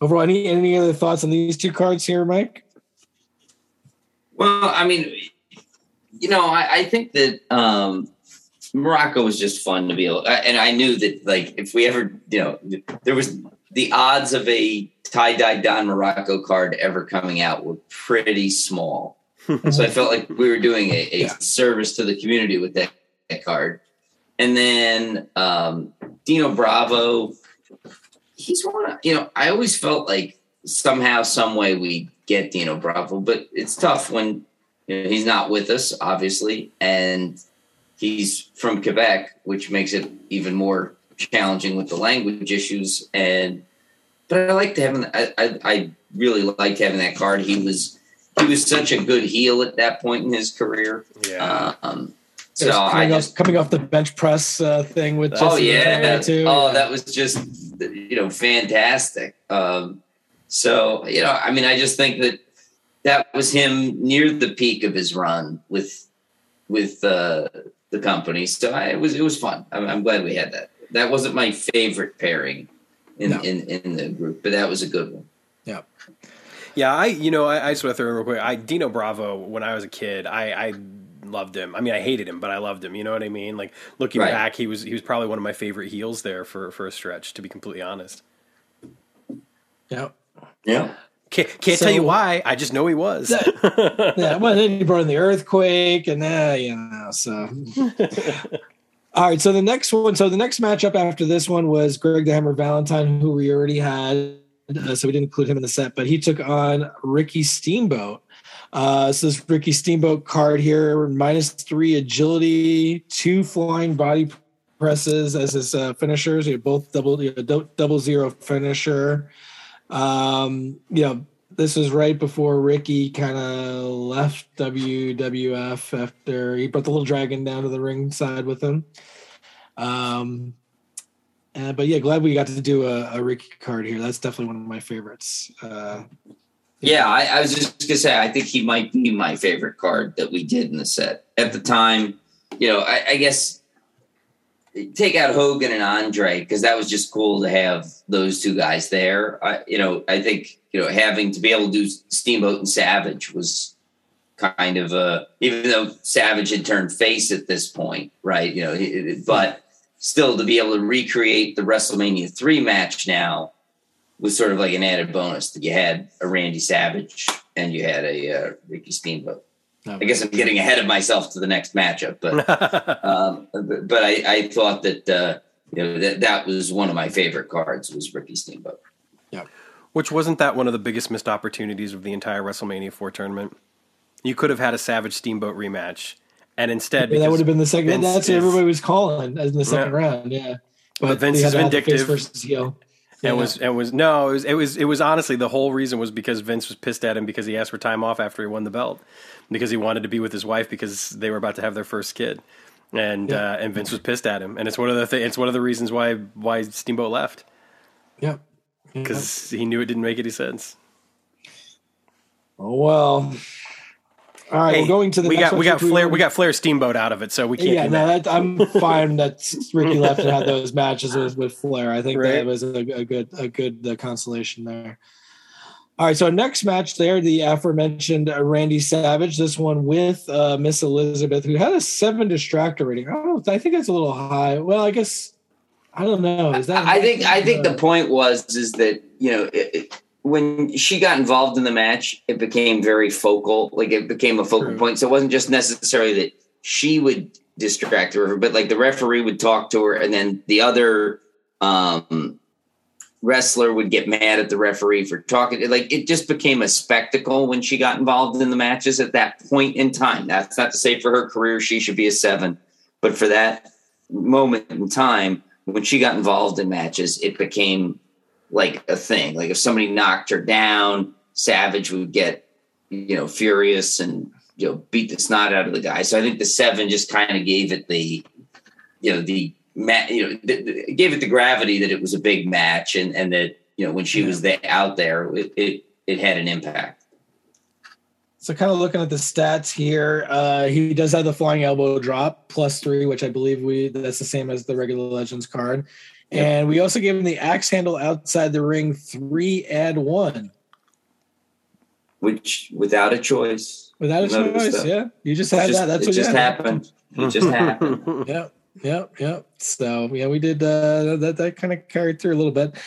overall, any other thoughts on these two cards here, Mike? Well, I mean, you know, I think that Morocco was just fun to be able, and I knew that, like, if we ever, you know, there was the odds of a tie-dye Don Morocco card ever coming out were pretty small. So I felt like we were doing a service to the community with that card. And then Dino Bravo, he's one of, you know, I always felt like somehow, some way we get Dino Bravo, but it's tough when, you know, he's not with us, obviously. And he's from Quebec, which makes it even more challenging with the language issues. But I liked having, I really liked having that card. He was such a good heel at that point in his career. Yeah. So coming off the bench press thing with Jesse too. Oh, that was just, you know, fantastic. So, you know, I mean, I just think that was him near the peak of his run with the company. So it was fun. I'm glad we had that. That wasn't my favorite pairing in the group, but that was a good one. Yeah. Yeah. I just want to throw in real quick. Dino Bravo, when I was a kid, I loved him. I mean, I hated him, but I loved him. You know what I mean? Like, looking back, he was probably one of my favorite heels there for a stretch, to be completely honest. Yeah. Yeah. Can't tell you why. I just know he was. Well, then he brought in the earthquake, and so. All right, so the next matchup after this one was Greg the Hammer Valentine, who we already had, so we didn't include him in the set, but he took on Ricky Steamboat. So this Ricky Steamboat card here, -3 agility, 2 flying body presses as his finishers. He had both double zero finisher. You know, this was right before Ricky kind of left WWF after he brought the Little Dragon down to the ringside with him. But yeah, glad we got to do a Ricky card here. That's definitely one of my favorites. I was just going to say, I think he might be my favorite card that we did in the set at the time. You know, I guess take out Hogan and Andre, because that was just cool to have those two guys there. I think, you know, having to be able to do Steamboat and Savage was kind of even though Savage had turned face at this point, right? You know, but still to be able to recreate the WrestleMania 3 match now was sort of like an added bonus that you had a Randy Savage and you had a Ricky Steamboat. I guess I'm getting ahead of myself to the next matchup, but but I thought that you know, that was one of my favorite cards was Ricky Steamboat. Yeah, which wasn't that one of the biggest missed opportunities of the entire WrestleMania 4 tournament? You could have had a Savage Steamboat rematch, and instead that would have been the second. That's what everybody was calling as in the second round. Yeah, but Vince is vindictive versus heel. It was honestly, the whole reason was because Vince was pissed at him because he asked for time off after he won the belt, because he wanted to be with his wife because they were about to have their first kid, and Vince was pissed at him, and it's one of the reasons why Steamboat left. Yeah, because he knew it didn't make any sense. Oh well. All right, hey, we're going to the next one. We got Flair Steamboat out of it, so we can't. Yeah, no, that. I'm fine that Ricky left and had those matches with Flair. I think that was a good consolation there. All right, so next match there, the aforementioned Randy Savage. This one with Miss Elizabeth, who had a 7 distractor rating. I think that's a little high. Well, I guess I don't know. Is that? I think the point was that when she got involved in the match, it became very focal. Like it became a focal point. So it wasn't just necessarily that she would distract her, but like the referee would talk to her, and then the other wrestler would get mad at the referee for talking. Like it just became a spectacle when she got involved in the matches at that point in time. That's not to say for her career she should be a 7, but for that moment in time when she got involved in matches, it became like a thing. Like if somebody knocked her down, Savage would get, furious and, beat the snot out of the guy. So I think the 7 just kind of gave it gave it the gravity that it was a big match and that, when she was out there, it had an impact. So kind of looking at the stats here, he does have the flying elbow drop +3, which I believe that's the same as the regular Legends card. And we also gave him the axe handle outside the ring 3 and 1. Which, without a choice. Without a choice. You just had that. That's what just happened. It just happened. Yep. So, we did that kind of carried through a little bit.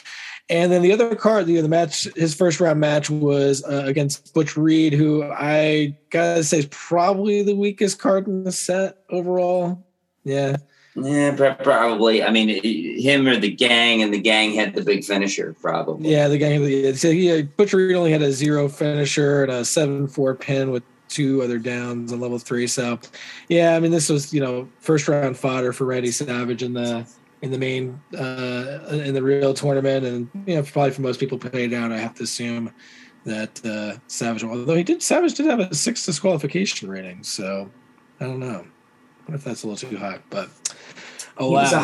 And then the other card, the match, his first round match was against Butch Reed, who I got to say is probably the weakest card in the set overall. Yeah. Yeah, probably. I mean, him or the Gang, and the Gang had the big finisher, probably. Yeah, the Gang. Butcher Reed only had a 0 finisher and a 7-4 pin with 2 other downs on level 3. So, yeah, I mean, this was first round fodder for Randy Savage in the main in the real tournament, and probably for most people paid out. I have to assume that Savage, although Savage did have a 6 disqualification rating. So, I don't know. I wonder if that's a little too high, but alas. He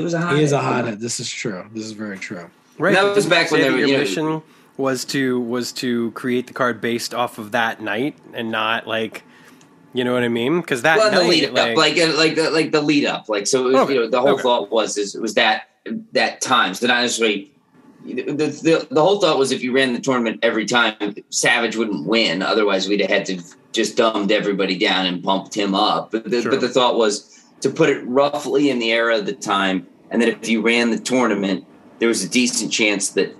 was a hothead. He is a hothead. This is true. This is very true. Right. That was back when your mission was to create the card based off of that night and not like, you know what I mean? Because that night, the lead up, like the lead up, like so. It was, okay. The whole thought was that time. So not necessarily. The whole thought was if you ran the tournament every time, Savage wouldn't win. Otherwise, we'd have had to just dumbed everybody down and pumped him up. But the thought was to put it roughly in the era of the time, and that if you ran the tournament, there was a decent chance that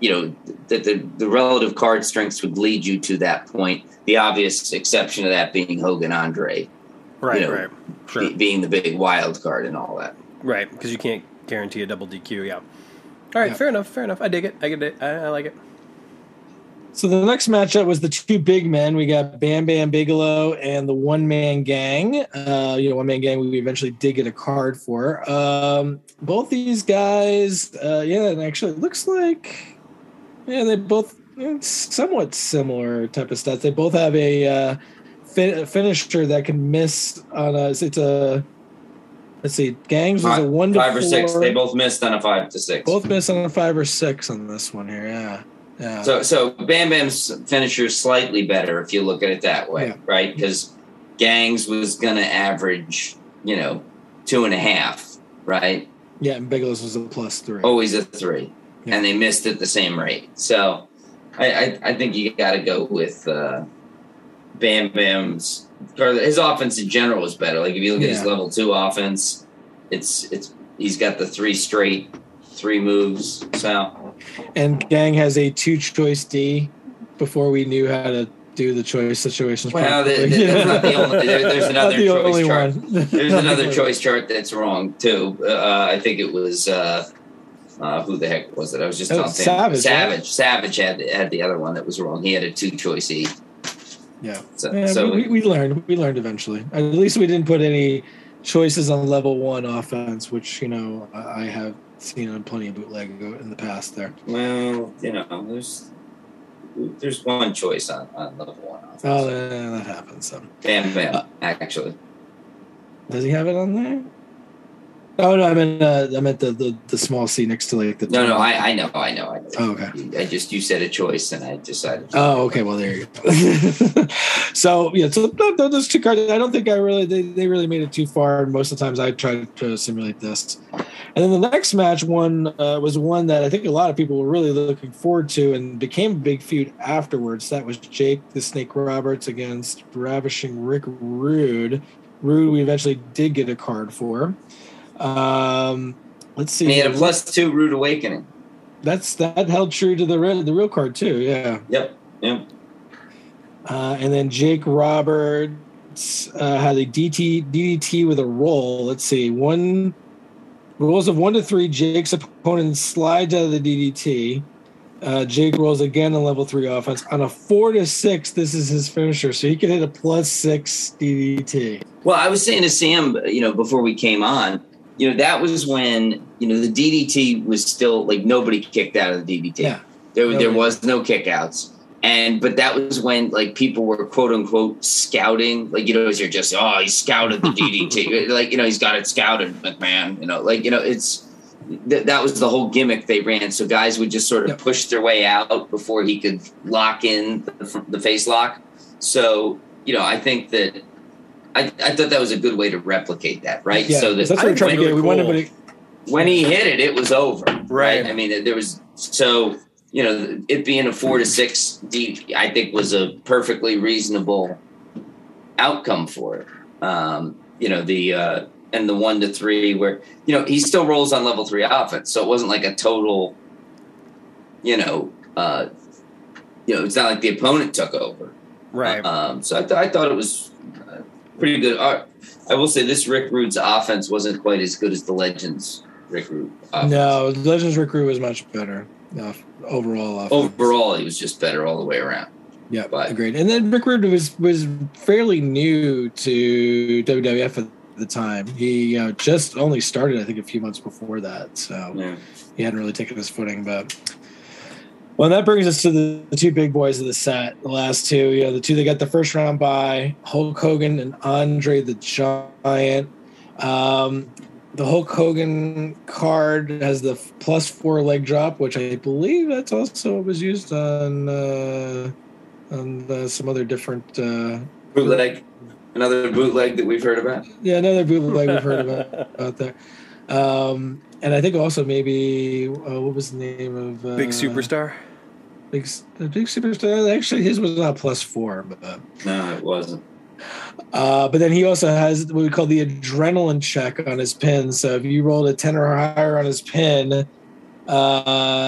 that the relative card strengths would lead you to that point. The obvious exception to that being Hogan Andre, being the big wild card and all that, right? Because you can't guarantee a double DQ, yeah. All right, fair enough. I dig it. I get it. I like it. So the next matchup was the 2 big men. We got Bam Bam Bigelow and the One Man Gang. One Man Gang we eventually did get a card for. Both these guys, and actually it looks like they both somewhat similar type of stats. They both have a finisher that can miss on us. It's a Let's see. Gangs was a 1 to 4. 5 or 6. They both missed on a 5 to 6. Both missed on a 5 or 6 on this one here. Yeah. So Bam Bam's finisher is slightly better if you look at it that way, right? Because Gangs was going to average, 2.5, right? Yeah, and Bigelow's was a +3. Always a 3, and they missed at the same rate. So I think you got to go with Bam Bam's. His offense in general is better. Like if you look at his level 2 offense, it's he's got the 3 straight 3 moves. So, and Gang has a 2 choice D before we knew how to do the choice situations. Well, that's not the only. There's another the choice chart. One. There's another choice chart that's wrong too. I think it was who the heck was it? I was just on Savage. Right? Savage had the other one that was wrong. He had a 2 choice E. Yeah, so we learned. We learned eventually. At least we didn't put any choices on level 1 offense, which I have seen on plenty of bootleg in the past. There. Well, there's 1 choice on level 1 offense. Oh, yeah, that happens. So. Bam Bam, actually. Does he have it on there? Oh no, I meant the small C next to like the. No, I know. Oh, okay. You said a choice, and I decided. Oh, okay. Well, there you go. So those two cards. I don't think they really made it too far. And most of the times, I tried to simulate this. And then the next match was one that I think a lot of people were really looking forward to, and became a big feud afterwards. That was Jake the Snake Roberts against Ravishing Rick Rude. Rude, we eventually did get a card for. Let's see. And he had a +2 Rude Awakening. That held true to the real card too. Yeah. Yep. And then Jake Roberts had a DDT with a roll. Let's see. Rolls of 1 to 3. Jake's opponent slides out of the DDT. Jake rolls again on level 3 offense. On a 4 to 6, this is his finisher, so he can hit a +6 DDT. Well, I was saying to Sam, before we came on, that was when, the DDT was still like nobody kicked out of the DDT. Yeah. There was no kickouts. But that was when like people were quote unquote scouting, as you're just, oh, he scouted the DDT. He's got it scouted, McMahon. It's that was the whole gimmick they ran. So guys would just sort of push their way out before he could lock in the face lock. So, I think that I thought that was a good way to replicate that, right? Yeah, so that's what we're trying to get. When he hit it, it was over, right? I mean, there was it being a 4 to 6 deep, I think was a perfectly reasonable outcome for it. And the 1 to 3 where he still rolls on level 3 offense, so it wasn't like a total. It's not like the opponent took over, right? So I thought it was. Pretty good. I will say this: Rick Rude's offense wasn't quite as good as the Legends Rick Rude offense. No, the Legends Rick Rude was much better overall. Offense. Overall, he was just better all the way around. Yeah, agreed. And then Rick Rude was fairly new to WWF at the time. He just only started, I think, a few months before that, so he hadn't really taken his footing, but. Well, that brings us to the two big boys of the set, the last two. The two that got the first round by Hulk Hogan and Andre the Giant. The Hulk Hogan card has the +4 leg drop, which I believe that's also what was used on some other different bootleg. Another bootleg that we've heard about. Yeah, another bootleg we've heard about out there. And I think also maybe what was the name of Big Superstar? Big Superstar. Actually, his was not +4, but no, it wasn't. But then he also has what we call the adrenaline check on his pin. So if you rolled a 10 or higher on his pin,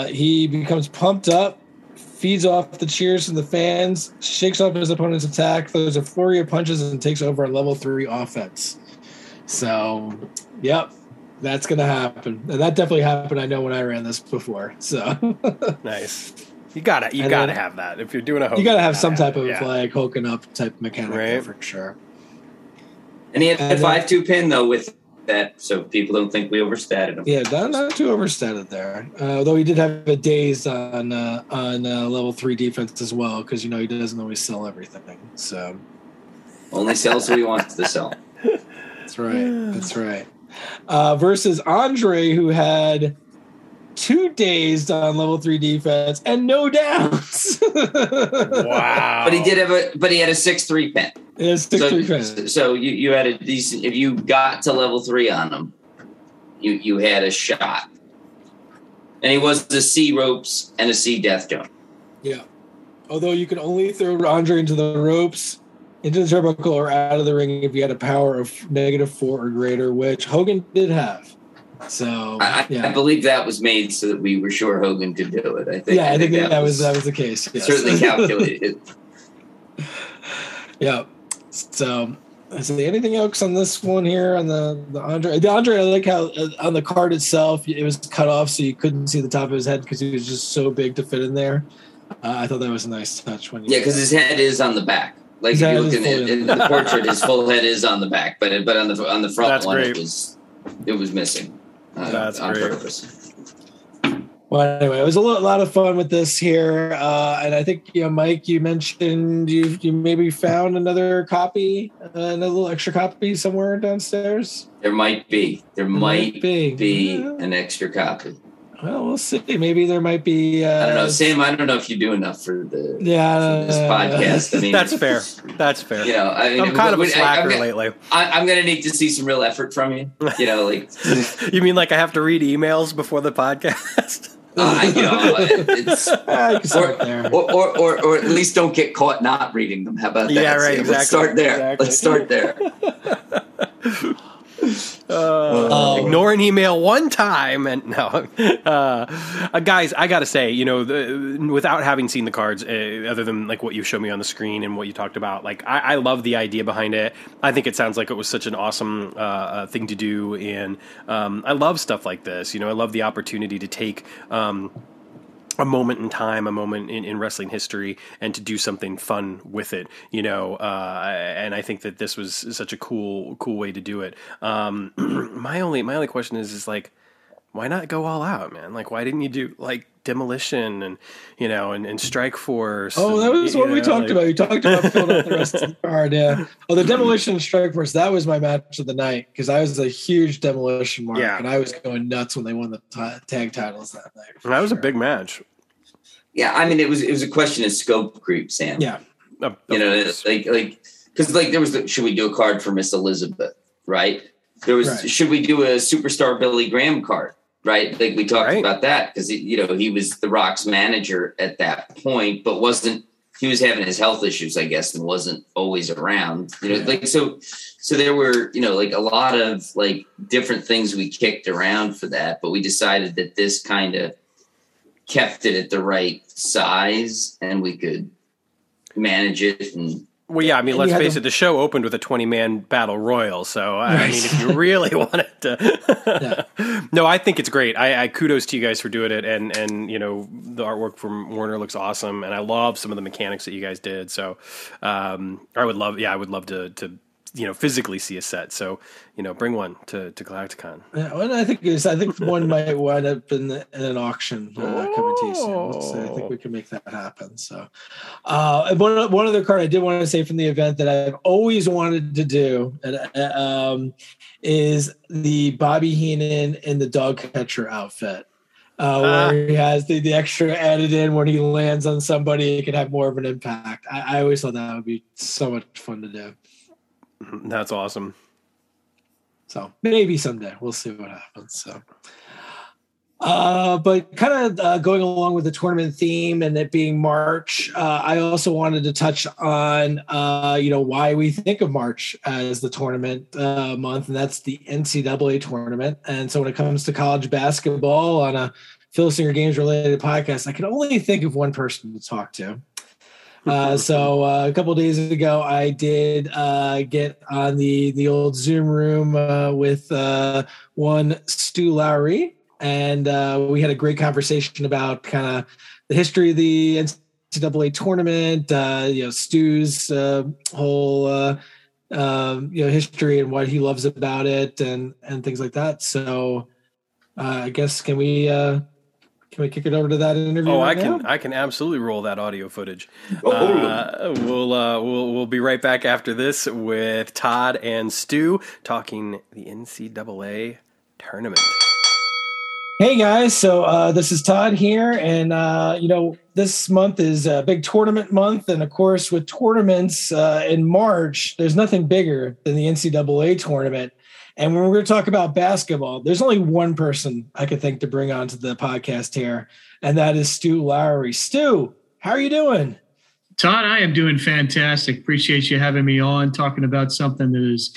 he becomes pumped up, feeds off the cheers from the fans, shakes off his opponent's attack, throws a flurry of punches, and takes over a level 3 offense. So, yep. That's going to happen. And that definitely happened. I know when I ran this before. So nice. You gotta have that. If you're doing a Hogan, you gotta have some type of like hulking up type mechanic there for sure. And he had the 5-2 pin though with that, so people don't think we overstated him. Yeah, not too overstated there. Though he did have a daze on level 3 defense as well, because he doesn't always sell everything. So only sells what he wants to sell. That's right. Yeah. That's right. Versus Andre, who had 2 dazed on level 3 defense and no downs. Wow! But he did have he had a 6-3 pin. He had 6-3 pin. So you had a decent. If you got to level 3 on him, you had a shot. And he was the C ropes and a C death jump. Yeah. Although you could only throw Andre into the ropes, into the turnbuckle, or out of the ring if you had a power of -4 or greater, which Hogan did have. So I believe that was made so that we were sure Hogan could do it. I think. Yeah, I think that was the case. Yes. Certainly calculated. Yeah. So, anything else on this one here on the Andre? The Andre, I like how on the card itself it was cut off, so you couldn't see the top of his head because he was just so big to fit in there. I thought that was a nice touch because his head is on the back. Like exactly. If you look in the portrait, his full head is on the back, but on the front, it was missing. That's on purpose. Well, anyway, it was a lot of fun with this here. And I think, you know, Mike, you mentioned you maybe found another copy, another little extra copy somewhere downstairs. There might be. There might be an extra copy. Well, we'll see. Maybe there might be. I don't know, Sam. I don't know if you do enough for the for this podcast. I mean, that's fair. That's fair. You know, I mean, I'm kind of a slacker lately. I'm going to need to see some real effort from you. You know, like you mean like I have to read emails before the podcast? You know, it's, or at least don't get caught not reading them. How about that? Yeah, right. Sam? Exactly. Let's start there. Ignore an email one time and guys, I gotta say, you know, without having seen the cards, other than like what you showed me on the screen and what you talked about, like I love the idea behind it. I think it sounds like it was such an awesome thing to do, and I love stuff like this. You know, I love the opportunity to take a moment in time, a moment in wrestling history, and to do something fun with it, you know, and I think that this was such a cool way to do it. My only question is like, why not go all out, man? Like, why didn't you do like Demolition and, you know, and Strike Force? Oh, that was what we talked about. You talked about filling up the rest of the card. Yeah. Oh, the Demolition and Strike Force, that was my match of the night because I was a huge Demolition mark, and I was going nuts when they won the tag titles that night. That was a big match. Yeah, I mean, it was a question of scope creep, Sam. Yeah, you know, because there was should we do a card for Miss Elizabeth, right? There was should we do a Superstar Billy Graham card? Right. Like we talked about that because, you know, he was The Rock's manager at that point, but he was having his health issues, I guess, and wasn't always around, you know, like, so there were, you know, like a lot of like different things we kicked around for that, but we decided that this kind of kept it at the right size and we could manage it. And well, yeah, I mean, let's face it, the show opened with a 20-man battle royal, so, I mean, if you really wanted to... No, I think it's great. I kudos to you guys for doing it, and you know, the artwork from Warner looks awesome, and I love some of the mechanics that you guys did, so I would love to you know, physically see a set. So, you know, bring one to Galacticon. Yeah, well, I think one might wind up in an auction coming to you soon. So I think we can make that happen. So, one other card I did want to say from the event that I've always wanted to do is the Bobby Heenan in the dog catcher outfit. Where he has the extra added in when he lands on somebody, it can have more of an impact. I always thought that would be so much fun to do. That's awesome. So maybe someday we'll see what happens. So, but kind of going along with the tournament theme and it being March, I also wanted to touch on you know, why we think of March as the tournament month, and that's the NCAA tournament. And so when it comes to college basketball on a Phil Singer Games related podcast, I can only think of one person to talk to. So a couple of days ago, I did get on the old Zoom room with one Stu Lowry, and we had a great conversation about kind of the history of the NCAA tournament, you know, Stu's whole you know, history and what he loves about it, and things like that. So I guess can we kick it over to that interview? Oh, right now? I can absolutely roll that audio footage. We'll be right back after this with Todd and Stu talking the NCAA tournament. Hey guys, so this is Todd here, and you know, this month is a big tournament month, and of course, with tournaments in March, there's nothing bigger than the NCAA tournament. And when we're going to talk about basketball, there's only one person I could think to bring onto the podcast here, and that is Stu Lowry. Stu, how are you doing? Todd, I am doing fantastic. Appreciate you having me on, talking about something that is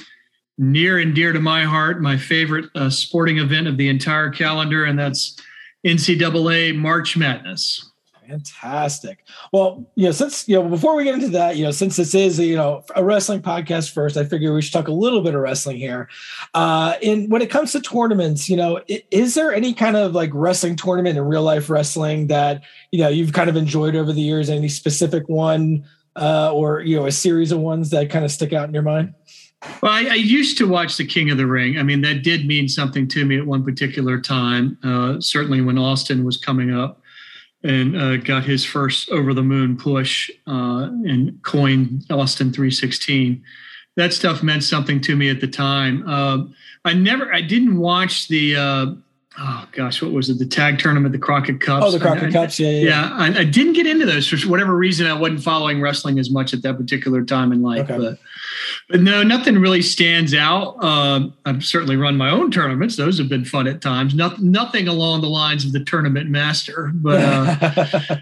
near and dear to my heart, my favorite sporting event of the entire calendar, and that's NCAA March Madness. Fantastic. Well, you know, since, you know, before we get into that, you know, since this is, you know, a wrestling podcast first, I figure we should talk a little bit of wrestling here. And when it comes to tournaments, you know, is there any kind of like wrestling tournament in real life wrestling that, you know, you've kind of enjoyed over the years? Any specific one or, you know, a series of ones that kind of stick out in your mind? Well, I used to watch The King of the Ring. I mean, that did mean something to me at one particular time, certainly when Austin was coming up and got his first over-the-moon push and coined Austin 316. That stuff meant something to me at the time. I didn't watch the, what was it? The tag tournament, the Crockett Cups. Oh, the Crockett Cups. Yeah. I didn't get into those for whatever reason. I wasn't following wrestling as much at that particular time in life, okay. But no, nothing really stands out. I've certainly run my own tournaments. Those have been fun at times. Nothing along the lines of the tournament master, but,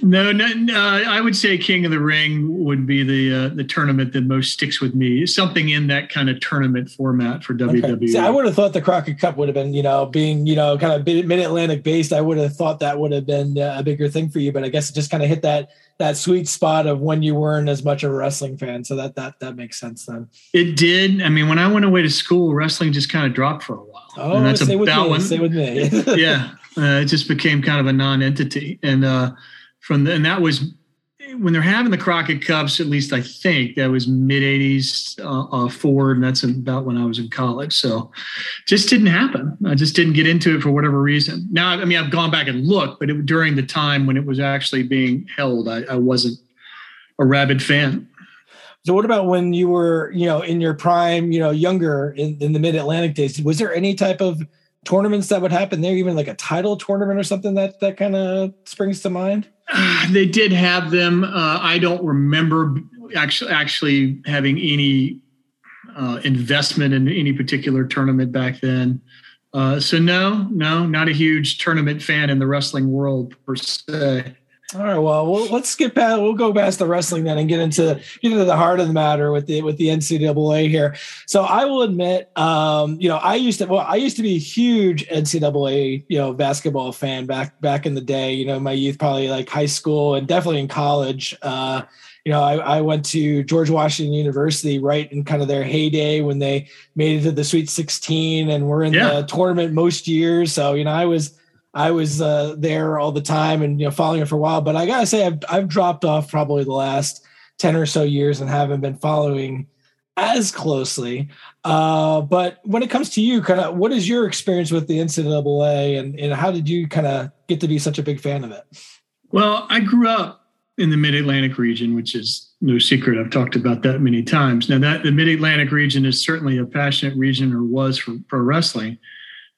No, I would say King of the Ring would be the tournament that most sticks with me. Something in that kind of tournament format for WWE. Okay. See, I would have thought the Crockett Cup would have been, being, kind of mid-Atlantic based. I would have thought that would have been a bigger thing for you, but I guess it just kind of hit that sweet spot of when you weren't as much of a wrestling fan. So that makes sense then. It did. I mean, when I went away to school, wrestling just kind of dropped for a while. Oh, that's stay with me. Yeah. It just became kind of a non-entity. And, and that was when they're having the Crockett Cups, at least I think that was mid-'80s forward, and that's about when I was in college. So just didn't happen. I just didn't get into it for whatever reason. Now, I mean, I've gone back and looked, but during the time when it was actually being held, I wasn't a rabid fan. So what about when you were, in your prime, younger in the mid-Atlantic days? Was there any type of tournaments that would happen there, even like a title tournament or something that kind of springs to mind? They did have them. I don't remember actually having any investment in any particular tournament back then. So no, not a huge tournament fan in the wrestling world per se. All right, well, let's skip past. We'll go past the wrestling then and get into the heart of the matter with the NCAA here. So I will admit, I used to be a huge NCAA, basketball fan back in the day. My youth, probably like high school and definitely in college. I went to George Washington University right in kind of their heyday when they made it to the Sweet 16 and were in the tournament most years. So I was there all the time and following it for a while, but I gotta say I've dropped off probably the last 10 or so years and haven't been following as closely. But when it comes to you, kind of what is your experience with the NCAA and how did you kind of get to be such a big fan of it? Well, I grew up in the Mid-Atlantic region, which is no secret. I've talked about that many times. Now that the Mid-Atlantic region is certainly a passionate region, or was, for pro wrestling.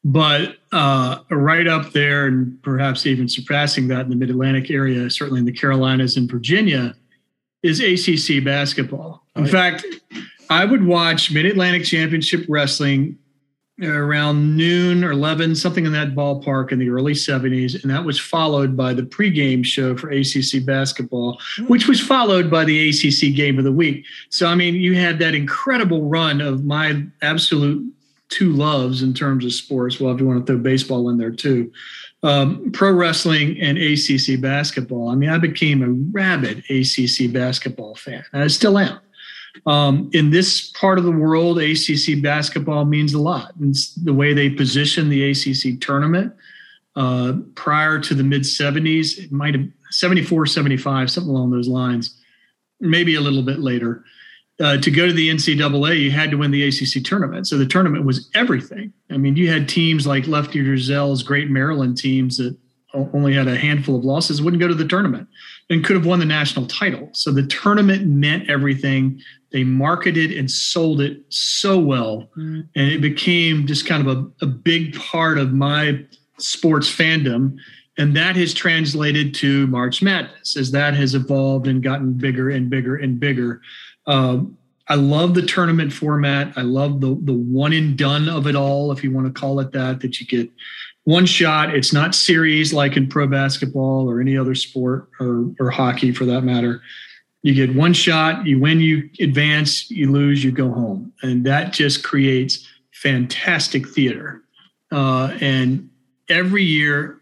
But right up there, and perhaps even surpassing that in the Mid-Atlantic area, certainly in the Carolinas and Virginia, is ACC basketball. In fact, I would watch Mid-Atlantic Championship Wrestling around noon or 11, something in that ballpark in the early 70s, and that was followed by the pregame show for ACC basketball, which was followed by the ACC Game of the Week. So, I mean, you had that incredible run of my absolute two loves in terms of sports. Well, if you want to throw baseball in there too, pro wrestling and ACC basketball. I mean, I became a rabid ACC basketball fan. I still am. In this part of the world, ACC basketball means a lot. It's the way they position the ACC tournament prior to the mid 70s, it might have 74, 75, something along those lines, maybe a little bit later. To go to the NCAA, you had to win the ACC tournament. So the tournament was everything. I mean, you had teams like Lefty Drizel's great Maryland teams that only had a handful of losses, wouldn't go to the tournament and could have won the national title. So the tournament meant everything. They marketed and sold it so well. Mm-hmm. And it became just kind of a big part of my sports fandom. And that has translated to March Madness as that has evolved and gotten bigger and bigger and bigger. I love the tournament format. I love the one and done of it all, if you want to call it that you get one shot. It's not series like in pro basketball or any other sport or hockey for that matter. You get one shot, you win, you advance, you lose, you go home. And that just creates fantastic theater. And every year,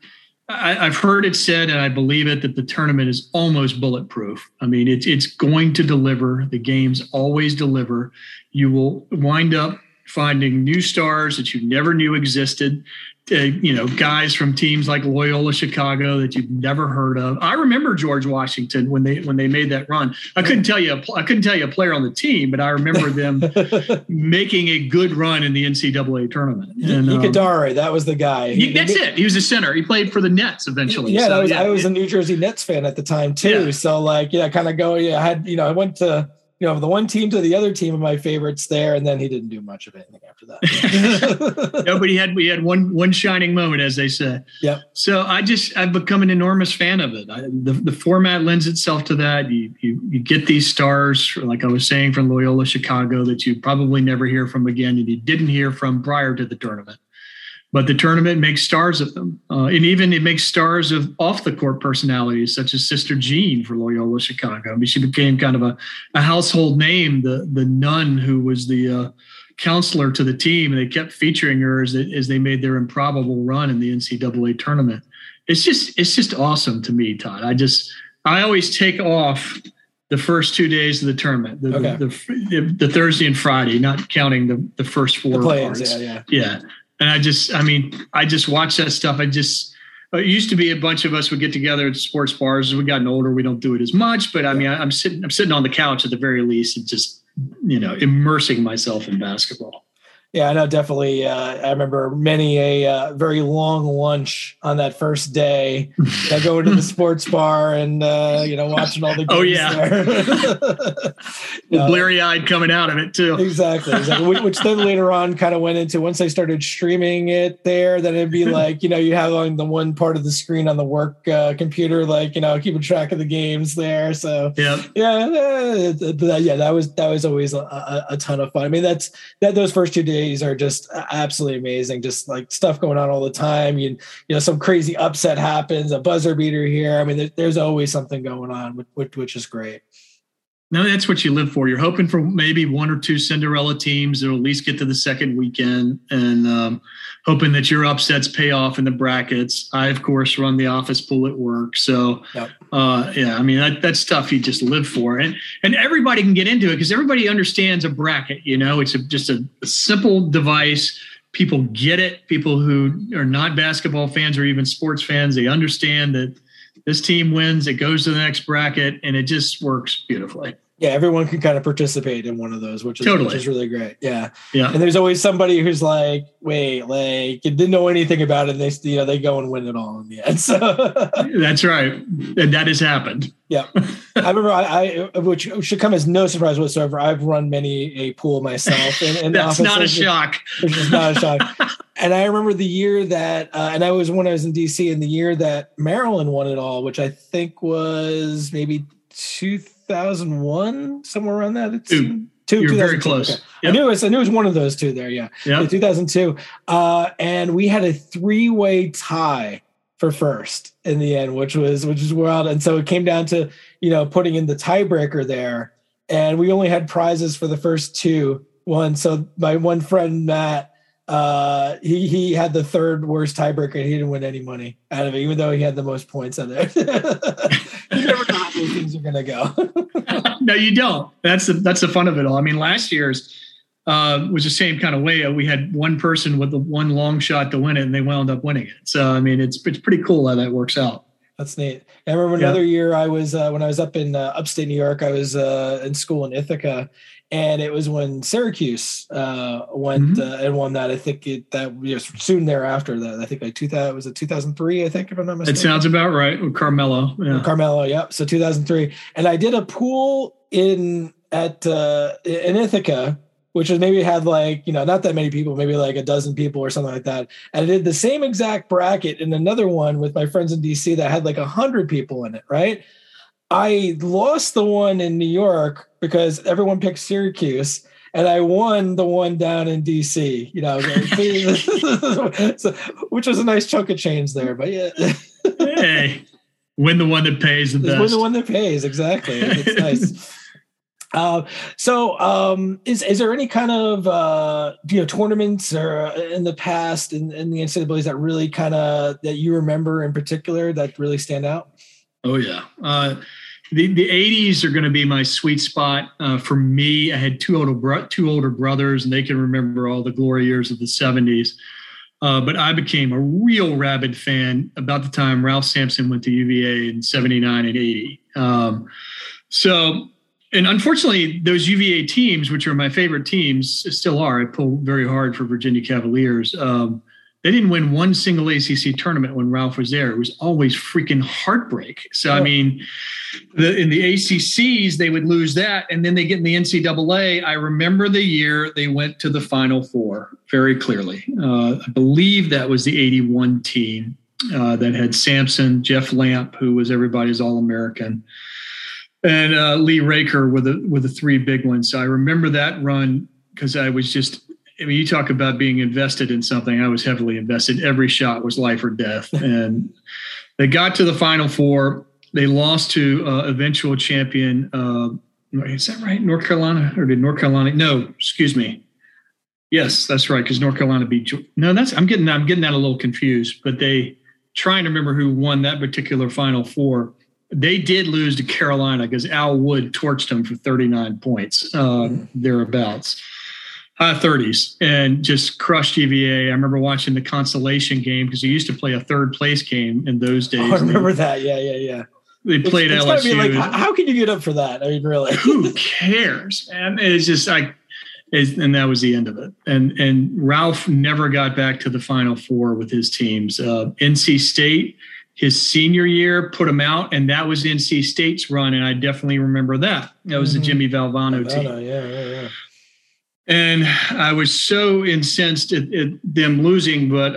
I've heard it said, and I believe it, that the tournament is almost bulletproof. I mean, it's going to deliver. The games always deliver. You will wind up finding new stars that you never knew existed. you know, guys from teams like Loyola Chicago that you've never heard of. I remember George Washington when they made that run. I couldn't tell you a player on the team, but I remember them making a good run in the NCAA tournament. And Ikadare, that was the guy. He was a center. He played for the Nets eventually. Yeah, I was a New Jersey Nets fan at the time too. Yeah. So I went to, you know, the one team to the other team of my favorites there, and then he didn't do much of anything after that. No, but we had one shining moment, as they said. Yeah. So I've become an enormous fan of it. The format lends itself to that. You get these stars, like I was saying, from Loyola Chicago that you probably never hear from again, and you didn't hear from prior to the tournament. But the tournament makes stars of them. And even it makes stars of off-the-court personalities, such as Sister Jean for Loyola Chicago. I mean, she became kind of a household name, the nun who was the counselor to the team, and they kept featuring her as they made their improbable run in the NCAA tournament. It's just awesome to me, Todd. I always take off the first 2 days of the tournament, the Thursday and Friday, not counting the first four parts. Yeah. And I just watch that stuff. It used to be a bunch of us would get together at sports bars. As we gotten older, we don't do it as much, but I'm sitting on the couch at the very least and just, you know, immersing myself in basketball. Yeah, I know. Definitely. I remember many a very long lunch on that first day. I go to the sports bar and, watching all the games. Oh, yeah. There. Bleary-eyed coming out of it, too. Exactly. Which then later on kind of went into, once they started streaming it there, then it'd be like, you know, you have on the one part of the screen on the work computer, like, you know, keeping track of the games there. So, that was always a ton of fun. I mean, those first 2 days are just absolutely amazing. Just like stuff going on all the time. You know, some crazy upset happens, a buzzer beater here. I mean, there's always something going on, which is great. No, that's what you live for. You're hoping for maybe one or two Cinderella teams that'll at least get to the second weekend, and hoping that your upsets pay off in the brackets. I, of course, run the office pool at work. So, that's stuff you just live for. And everybody can get into it because everybody understands a bracket. You know, it's just a simple device. People get it. People who are not basketball fans or even sports fans, they understand that this team wins, it goes to the next bracket, and it just works beautifully. Yeah, everyone can kind of participate in one of those, which is really great. Yeah. And there's always somebody who's like, wait, like, you didn't know anything about it. And they go and win it all in the end. So that's right. And that has happened. Yeah. I remember, which should come as no surprise whatsoever. I've run many a pool myself. And that's not a shock. Which is not a shock. And I remember the year that, and I was when I was in DC, and the year that Maryland won it all, which I think was maybe 2001, somewhere around that. It's two. You're very close. Okay. Yep. I knew it was one of those two there. Yeah. Yep. So 2002. And we had a 3-way tie for first in the end, which was wild. And so it came down to, you know, putting in the tiebreaker there, and we only had prizes for the first 2-1. So my one friend, Matt, he had the third worst tiebreaker. He didn't win any money out of it, even though he had the most points on there. You never know how those things are going to go. No, you don't. That's the fun of it all. I mean, last year's was the same kind of way. We had one person with the one long shot to win it, and they wound up winning it. So, I mean, it's pretty cool how that works out. That's neat. I remember another year I was, when I was up in upstate New York, I was in school in Ithaca, and it was when Syracuse went and won that. I think soon thereafter that, I think like 2003, I think, if I'm not mistaken. It sounds about right. With Carmelo. Yeah. With Carmelo. Yep. So 2003. And I did a pool in Ithaca, which was maybe had like, you know, not that many people, maybe like a dozen people or something like that. And I did the same exact bracket in another one with my friends in DC that had like 100 people in it, right? I lost the one in New York because everyone picked Syracuse, and I won the one down in DC, you know, like, so, which was a nice chunk of change there, but yeah. Hey, win the one that pays the best. Win the one that pays, exactly. It's nice. Is there any kind of tournaments or in the past in the NCAAs that really kind of that you remember in particular that really stand out? Oh yeah, the 80s are going to be my sweet spot for me. I had two older brothers, and they can remember all the glory years of the 70s. But I became a real rabid fan about the time Ralph Sampson went to UVA in 79 and 80. And unfortunately, those UVA teams, which are my favorite teams, still are. I pull very hard for Virginia Cavaliers. They didn't win one single ACC tournament when Ralph was there. It was always freaking heartbreak. So, I mean, in the ACCs, they would lose that, and then they get in the NCAA. I remember the year they went to the Final Four very clearly. I believe that was the 81 team that had Sampson, Jeff Lamp, who was everybody's All-American, and Lee Raker were the three big ones. So I remember that run because I was just, I mean, you talk about being invested in something. I was heavily invested. Every shot was life or death. And they got to the Final Four. They lost to eventual champion. Is that right? North Carolina? Or did North Carolina? No, excuse me. Yes, that's right. Because North Carolina beat. No, that's. I'm getting that a little confused. But they trying to remember who won that particular Final Four. They did lose to Carolina because Al Wood torched them for 39 points, thereabouts, high 30s, and just crushed UVA. I remember watching the consolation game because they used to play a third-place game in those days. Oh, I remember that. Yeah. They played LSU. Gotta be like, how can you get up for that? I mean, really. Who cares, man? It's just like – and that was the end of it. And Ralph never got back to the Final Four with his teams. NC State – his senior year put him out, and that was NC State's run, and I definitely remember that. That was the Jimmy Valvano team. Yeah. And I was so incensed at them losing, but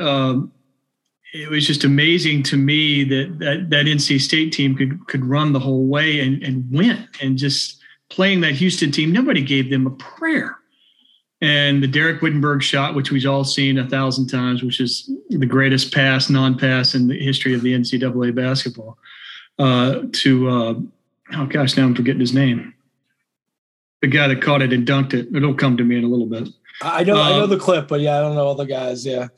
it was just amazing to me that NC State team could run the whole way and win. And just playing that Houston team, nobody gave them a prayer. And the Derek Wittenberg shot, which we've all seen 1,000 times, which is the greatest pass, non-pass in the history of the NCAA basketball, now I'm forgetting his name. The guy that caught it and dunked it. It'll come to me in a little bit. I know the clip, but yeah, I don't know all the guys. Yeah.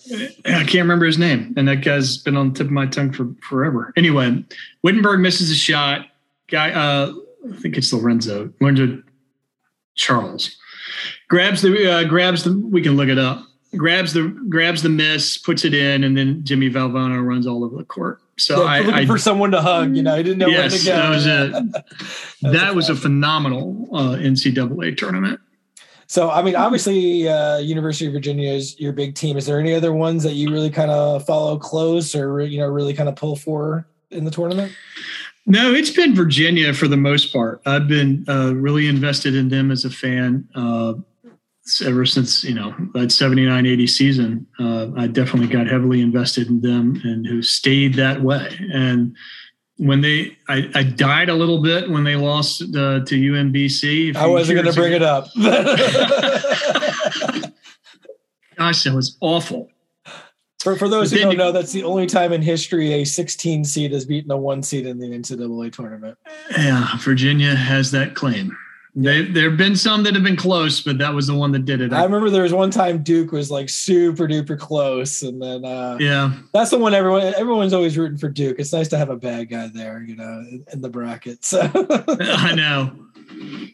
I can't remember his name. And that guy's been on the tip of my tongue for forever. Anyway, Wittenberg misses a shot. Guy, I think it's Lorenzo Charles. Grabs the. We can look it up. Grabs the miss, puts it in, and then Jimmy Valvano runs all over the court. So looking for someone to hug. You know, he didn't know where to go. That was a phenomenal NCAA tournament. So I mean, obviously, University of Virginia is your big team. Is there any other ones that you really kind of follow close, or really kind of pull for in the tournament? No, it's been Virginia for the most part. I've been really invested in them as a fan ever since, that 79-80 season. I definitely got heavily invested in them and who stayed that way. And when I died a little bit when they lost to UMBC. I wasn't going to bring it up. Gosh, that was awful. For those who don't know, that's the only time in history a 16 seed has beaten a 1 seed in the NCAA tournament. Yeah, Virginia has that claim. There have been some that have been close, but that was the one that did it. I remember there was one time Duke was like super duper close, and then that's the one everyone's always rooting for Duke. It's nice to have a bad guy there, in the bracket. So I know.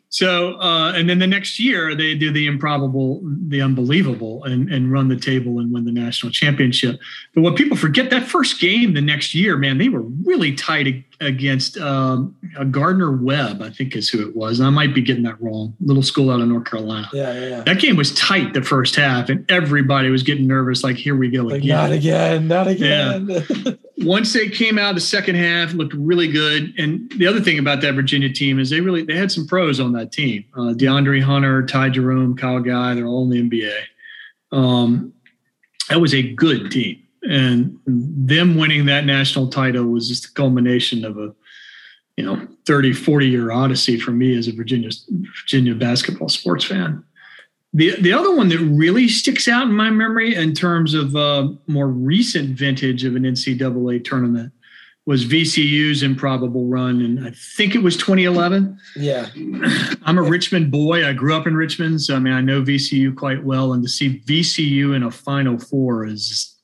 So, and then the next year they do the improbable, the unbelievable, and run the table and win the national championship. But what people forget, that first game the next year, man, they were really tight against Gardner Webb, I think is who it was. And I might be getting that wrong. Little school out of North Carolina. Yeah. That game was tight the first half, and everybody was getting nervous. Like, here we go again. Not again. Yeah. Once they came out the second half, looked really good. And the other thing about that Virginia team is they had some pros on that team. DeAndre Hunter, Ty Jerome, Kyle Guy, they're all in the NBA. That was a good team. And them winning that national title was just the culmination of a 30, 40-year odyssey for me as a Virginia basketball sports fan. The other one that really sticks out in my memory in terms of more recent vintage of an NCAA tournament was VCU's improbable run, and I think it was 2011. Yeah. I'm a Richmond boy. I grew up in Richmond, so I mean, I know VCU quite well, and to see VCU in a Final Four is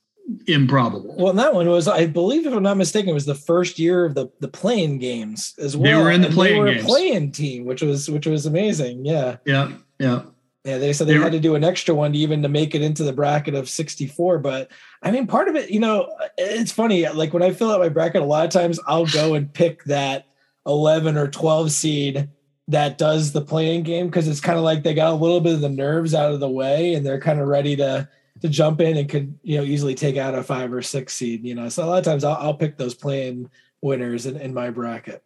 improbable. Well, and that one was, I believe, if I'm not mistaken, it was the first year of the play-in games as well. They were in the play-in games. They were a play-in team, which was amazing. Yeah. Yeah, they said they had to do an extra one to even to make it into the bracket of 64. But I mean, part of it, you know, it's funny. Like when I fill out my bracket, a lot of times I'll go and pick that 11 or 12 seed that does the playing game, because it's kind of like they got a little bit of the nerves out of the way and they're kind of ready to jump in and could, you know, easily take out a 5 or 6 seed. You know, so a lot of times I'll pick those playing winners in my bracket.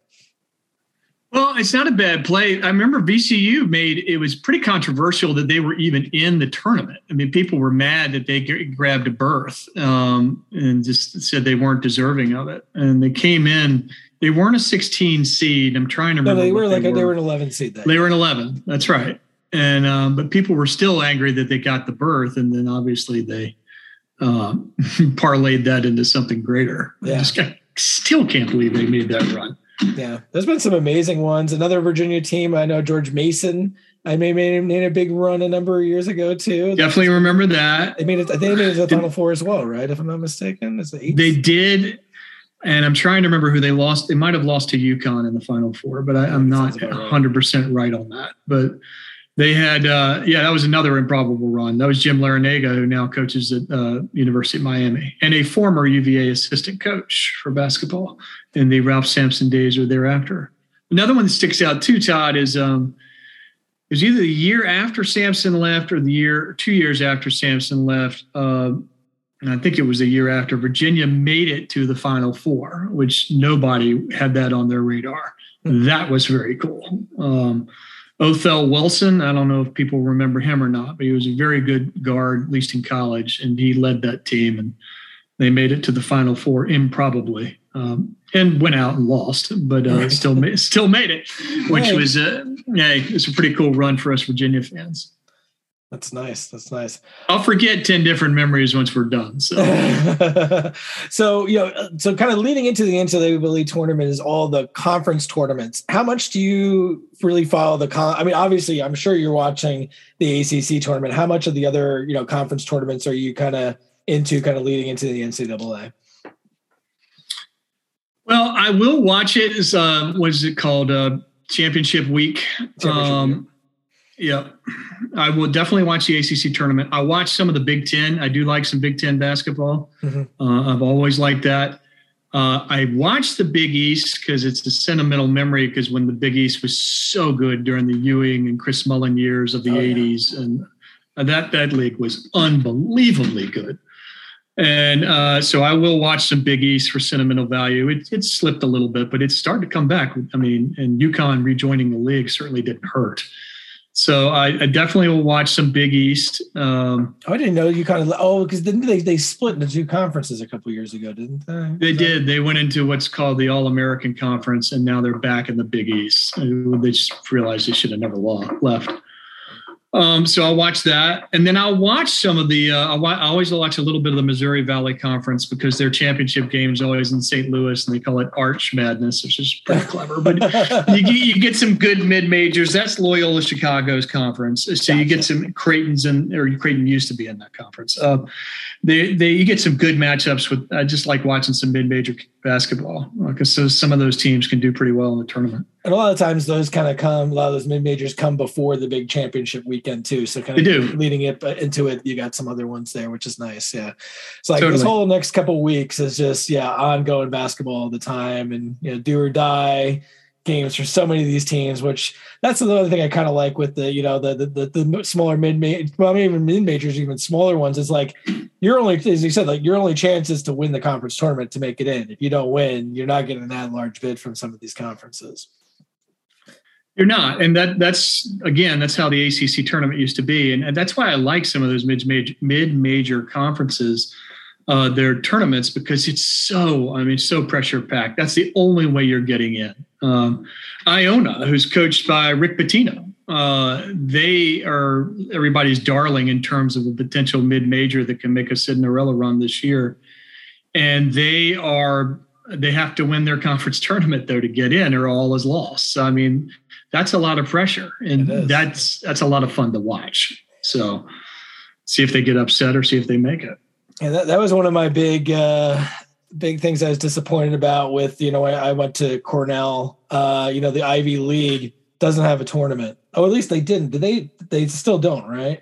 Well, it's not a bad play. I remember VCU it was pretty controversial that they were even in the tournament. I mean, people were mad that they grabbed a berth and just said they weren't deserving of it. And they came in, they weren't a 16 seed. I'm trying to remember. No, they were an 11 seed. They were an 11. That's right. And, but people were still angry that they got the berth. And then obviously they parlayed that into something greater. Yeah. Still can't believe they made that run. Yeah, there's been some amazing ones. Another Virginia team, I know George Mason. I made a big run a number of years ago too. Definitely remember that. They made it to the Final Four as well, right? If I'm not mistaken, it's the 8th. They did, and I'm trying to remember who they lost. They might have lost to UConn in the Final Four, but I'm not 100% right on that. But they had, that was another improbable run. That was Jim Larinaga, who now coaches at University of Miami, and a former UVA assistant coach for basketball in the Ralph Sampson days or thereafter. Another one that sticks out too, Todd, is it was either the year after Sampson left or 2 years after Sampson left, and I think it was the year after, Virginia made it to the Final Four, which nobody had that on their radar. That was very cool. Othell Wilson, I don't know if people remember him or not, but he was a very good guard, at least in college, and he led that team, and they made it to the Final Four improbably, and went out and lost, but still made it, which was it's a pretty cool run for us Virginia fans. That's nice. That's nice. I'll forget 10 different memories once we're done. So, so kind of leading into the NCAA tournament is all the conference tournaments. How much do you really follow I mean, obviously, I'm sure you're watching the ACC tournament. How much of the other, conference tournaments are you kind of leading into the NCAA? Well, I will watch it. What is it called? Championship Week. Yeah, I will definitely watch the ACC tournament. I watch some of the Big Ten. I do like some Big Ten basketball. Mm-hmm. I've always liked that. I watched the Big East because it's a sentimental memory, because when the Big East was so good during the Ewing and Chris Mullen years of the 80s, and that league was unbelievably good. And so I will watch some Big East for sentimental value. It slipped a little bit, but it's starting to come back. I mean, and UConn rejoining the league certainly didn't hurt. So I definitely will watch some Big East. I didn't know UConn. Oh, because they split into two conferences a couple years ago, didn't they? They did. They went into what's called the All-American Conference, and now they're back in the Big East. They just realized they should have never left. So I'll watch that. And then I'll watch some of the I always watch a little bit of the Missouri Valley Conference, because their championship game is always in St. Louis, and they call it Arch Madness, which is pretty clever. But you get some good mid-majors. That's Loyola Chicago's conference. So you get some Creighton's Creighton used to be in that conference. You get some good matchups with – I just like watching some mid-major basketball, because some of those teams can do pretty well in the tournament. And a lot of times those mid-majors come before the big championship weekend too. So kind of leading it into it, you got some other ones there, which is nice. Yeah. It's like This whole next couple of weeks is just, ongoing basketball all the time, and, do or die games for so many of these teams, which that's the other thing I kind of like with the smaller mid-major, well, I mean, even mid-majors, even smaller ones. It's like, your only chance is to win the conference tournament to make it in. If you don't win, you're not getting an at-large bid from some of these conferences. You're not. And that's how the ACC tournament used to be. And that's why I like some of those mid-major conferences, their tournaments, because it's so pressure packed. That's the only way you're getting in. Iona, who's coached by Rick Pitino, they are everybody's darling in terms of a potential mid-major that can make a Cinderella run this year. And they have to win their conference tournament though to get in, or all is lost. So, I mean, that's a lot of pressure, and that's a lot of fun to watch. So see if they get upset or see if they make it. And that was one of my big things I was disappointed about with, I went to Cornell, the Ivy League, doesn't have a tournament. Oh, at least they didn't. They still don't, right?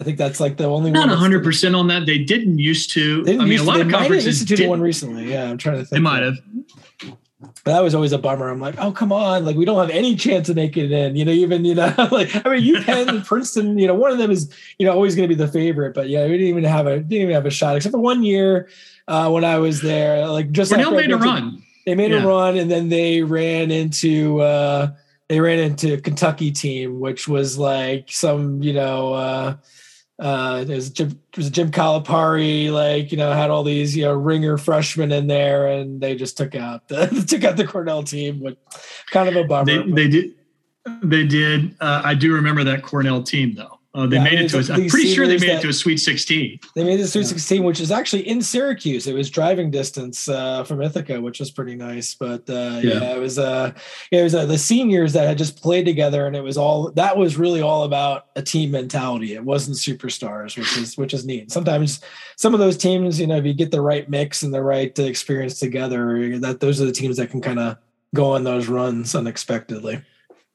I think that's like the only one. Not 100% on that. They didn't used to. They didn't used to. I mean, a lot of conferences instituted one recently. Yeah, I'm trying to think. They might have. But that was always a bummer. I'm like, oh, come on. Like, we don't have any chance of making it in. Like, I mean, UPenn and Princeton, one of them is, always going to be the favorite. But yeah, we didn't even have a shot except for 1 year when I was there. Like, just Cornell made a run. They made a run, and then they ran into Kentucky team, which was like some, it was Jim Calipari, had all these, ringer freshmen in there, and they just took out the Cornell team, which kind of a bummer. They did. I do remember that Cornell team though. I'm pretty sure they made it to a Sweet 16. They made it to Sweet 16, which is actually in Syracuse. It was driving distance from Ithaca, which was pretty nice. But it was the seniors that had just played together, and it was really all about a team mentality. It wasn't superstars, which is neat. Sometimes some of those teams, if you get the right mix and the right experience together, those are the teams that can kind of go on those runs unexpectedly.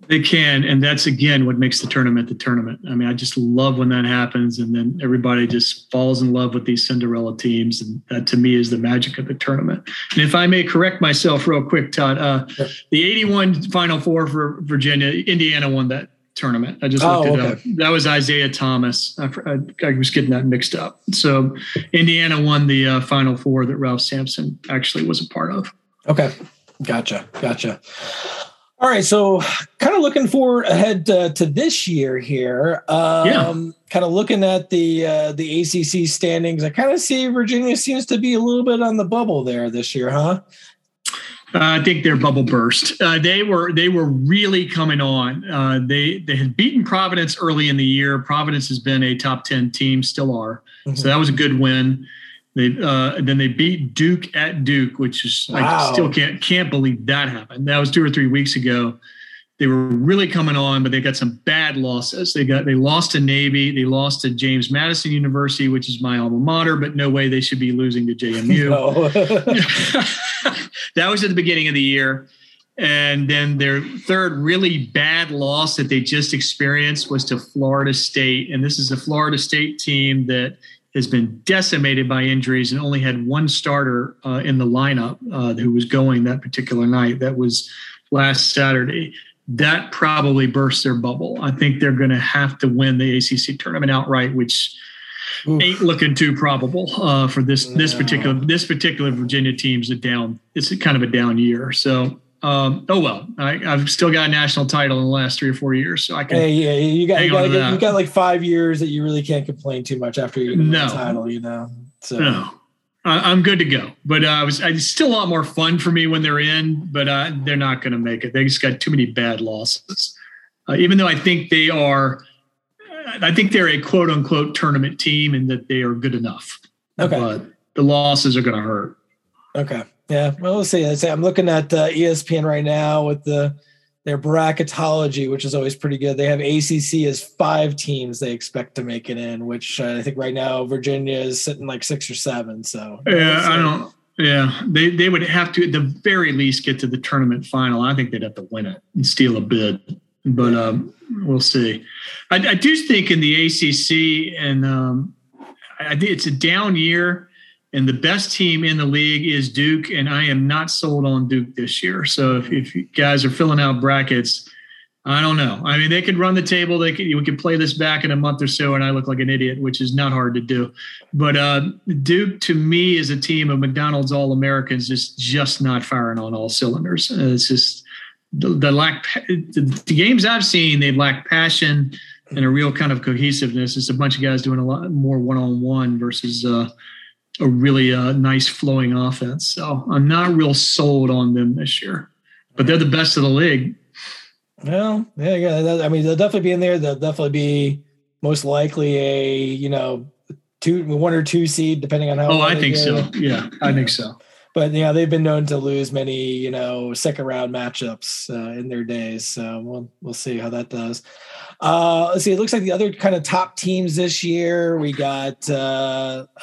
They can, and that's, again, what makes the tournament the tournament. I mean, I just love when that happens, and then everybody just falls in love with these Cinderella teams, and that, to me, is the magic of the tournament. And if I may correct myself real quick, Todd, sure. The 81 Final Four for Virginia, Indiana won that tournament. I just looked it up. That was Isaiah Thomas. I was getting that mixed up. So Indiana won the Final Four that Ralph Sampson actually was a part of. Okay, gotcha. All right, so kind of looking forward ahead to this year here. Kind of looking at the ACC standings, I kind of see Virginia seems to be a little bit on the bubble there this year, huh? I think their bubble burst. They were really coming on. They had beaten Providence early in the year. Providence has been a top 10 team, still are. Mm-hmm. So that was a good win. Then they beat Duke at Duke, which is I still can't believe that happened. That was 2 or 3 weeks ago. They were really coming on, but they got some bad losses. They lost to Navy. They lost to James Madison University, which is my alma mater, but no way they should be losing to JMU. That was at the beginning of the year. And then their third really bad loss that they just experienced was to Florida State. And this is a Florida State team that has been decimated by injuries and only had one starter in the lineup who was going that particular night. That was last Saturday. That probably burst their bubble. I think they're going to have to win the ACC tournament outright, which ain't looking too probable for this particular Virginia team's it's kind of a down year. So. I've still got a national title in the last 3 or 4 years, so I can. You got like 5 years that you really can't complain too much after you get the title, So no, I'm good to go. But it's still a lot more fun for me when they're in. But they're not going to make it. They just got too many bad losses. Even though I think they are, I think they're a quote unquote tournament team, and that they are good enough. Okay, but the losses are going to hurt. Okay. Yeah, well, we'll see. I'm looking at ESPN right now with their bracketology, which is always pretty good. They have ACC as 5 teams they expect to make it in, which I think right now Virginia is sitting like 6 or 7. So I don't. Yeah, they would have to at the very least get to the tournament final. I think they'd have to win it and steal a bid, but we'll see. I do think in the ACC, and I think it's a down year. And the best team in the league is Duke, and I am not sold on Duke this year. So if you guys are filling out brackets, I don't know. I mean, they could run the table. We could play this back in a month or so, and I look like an idiot, which is not hard to do. But Duke, to me, is a team of McDonald's All-Americans just not firing on all cylinders. It's just the games I've seen, they lack passion and a real kind of cohesiveness. It's a bunch of guys doing a lot more one-on-one versus a really nice flowing offense. So I'm not real sold on them this year, but they're the best of the league. Well, yeah. I mean, they'll definitely be in there. They'll definitely be most likely a, 1 or 2 seed, depending on how. Oh, I think so. Yeah, I think so. But they've been known to lose many, second round matchups in their days. So we'll see how that does. Let's see. It looks like the other kind of top teams this year. We got Gonzaga,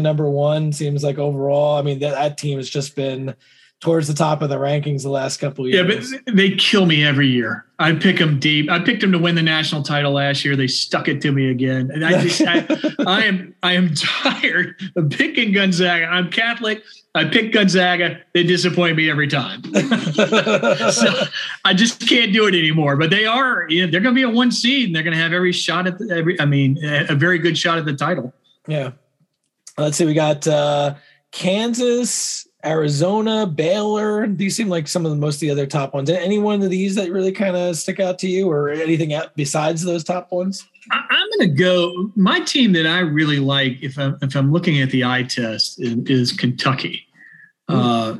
number 1, seems like overall. I mean, that team has just been towards the top of the rankings the last couple of years. Yeah, but they kill me every year. I pick them deep. I picked them to win the national title last year. They stuck it to me again. And I just, I am tired of picking Gonzaga. I'm Catholic. I pick Gonzaga. They disappoint me every time. So I just can't do it anymore. But they are, you know, they're going to be a one seed, and they're going to have every shot at the, a very good shot at the title. Yeah. Let's see. We got Kansas, Arizona, Baylor. These seem like some of the most of the other top ones. Any one of these that really kind of stick out to you, or anything besides those top ones? I'm going to go. My team that I really like, if I'm looking at the eye test, is Kentucky. They're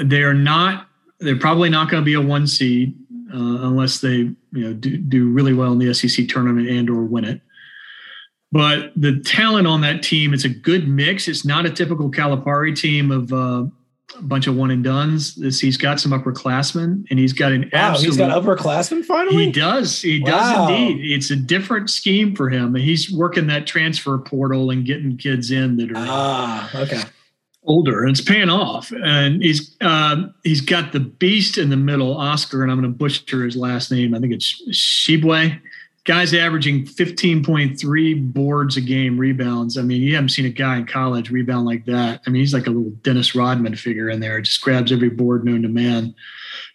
probably not going to be a one seed unless they do really well in the SEC tournament and or win it. But the talent on that team, it's a good mix. It's not a typical Calipari team of a bunch of one and dones. He's got some upperclassmen, and he's got he's got upperclassmen finally? He does. He does indeed. It's a different scheme for him. And he's working that transfer portal and getting kids in that are older, and it's paying off. And he's got the beast in the middle, Oscar, and I'm going to butcher his last name. I think it's Shibwe. Guy's averaging 15.3 boards a game, rebounds. I mean, you haven't seen a guy in college rebound like that. I mean, he's like a little Dennis Rodman figure in there. Just grabs every board known to man.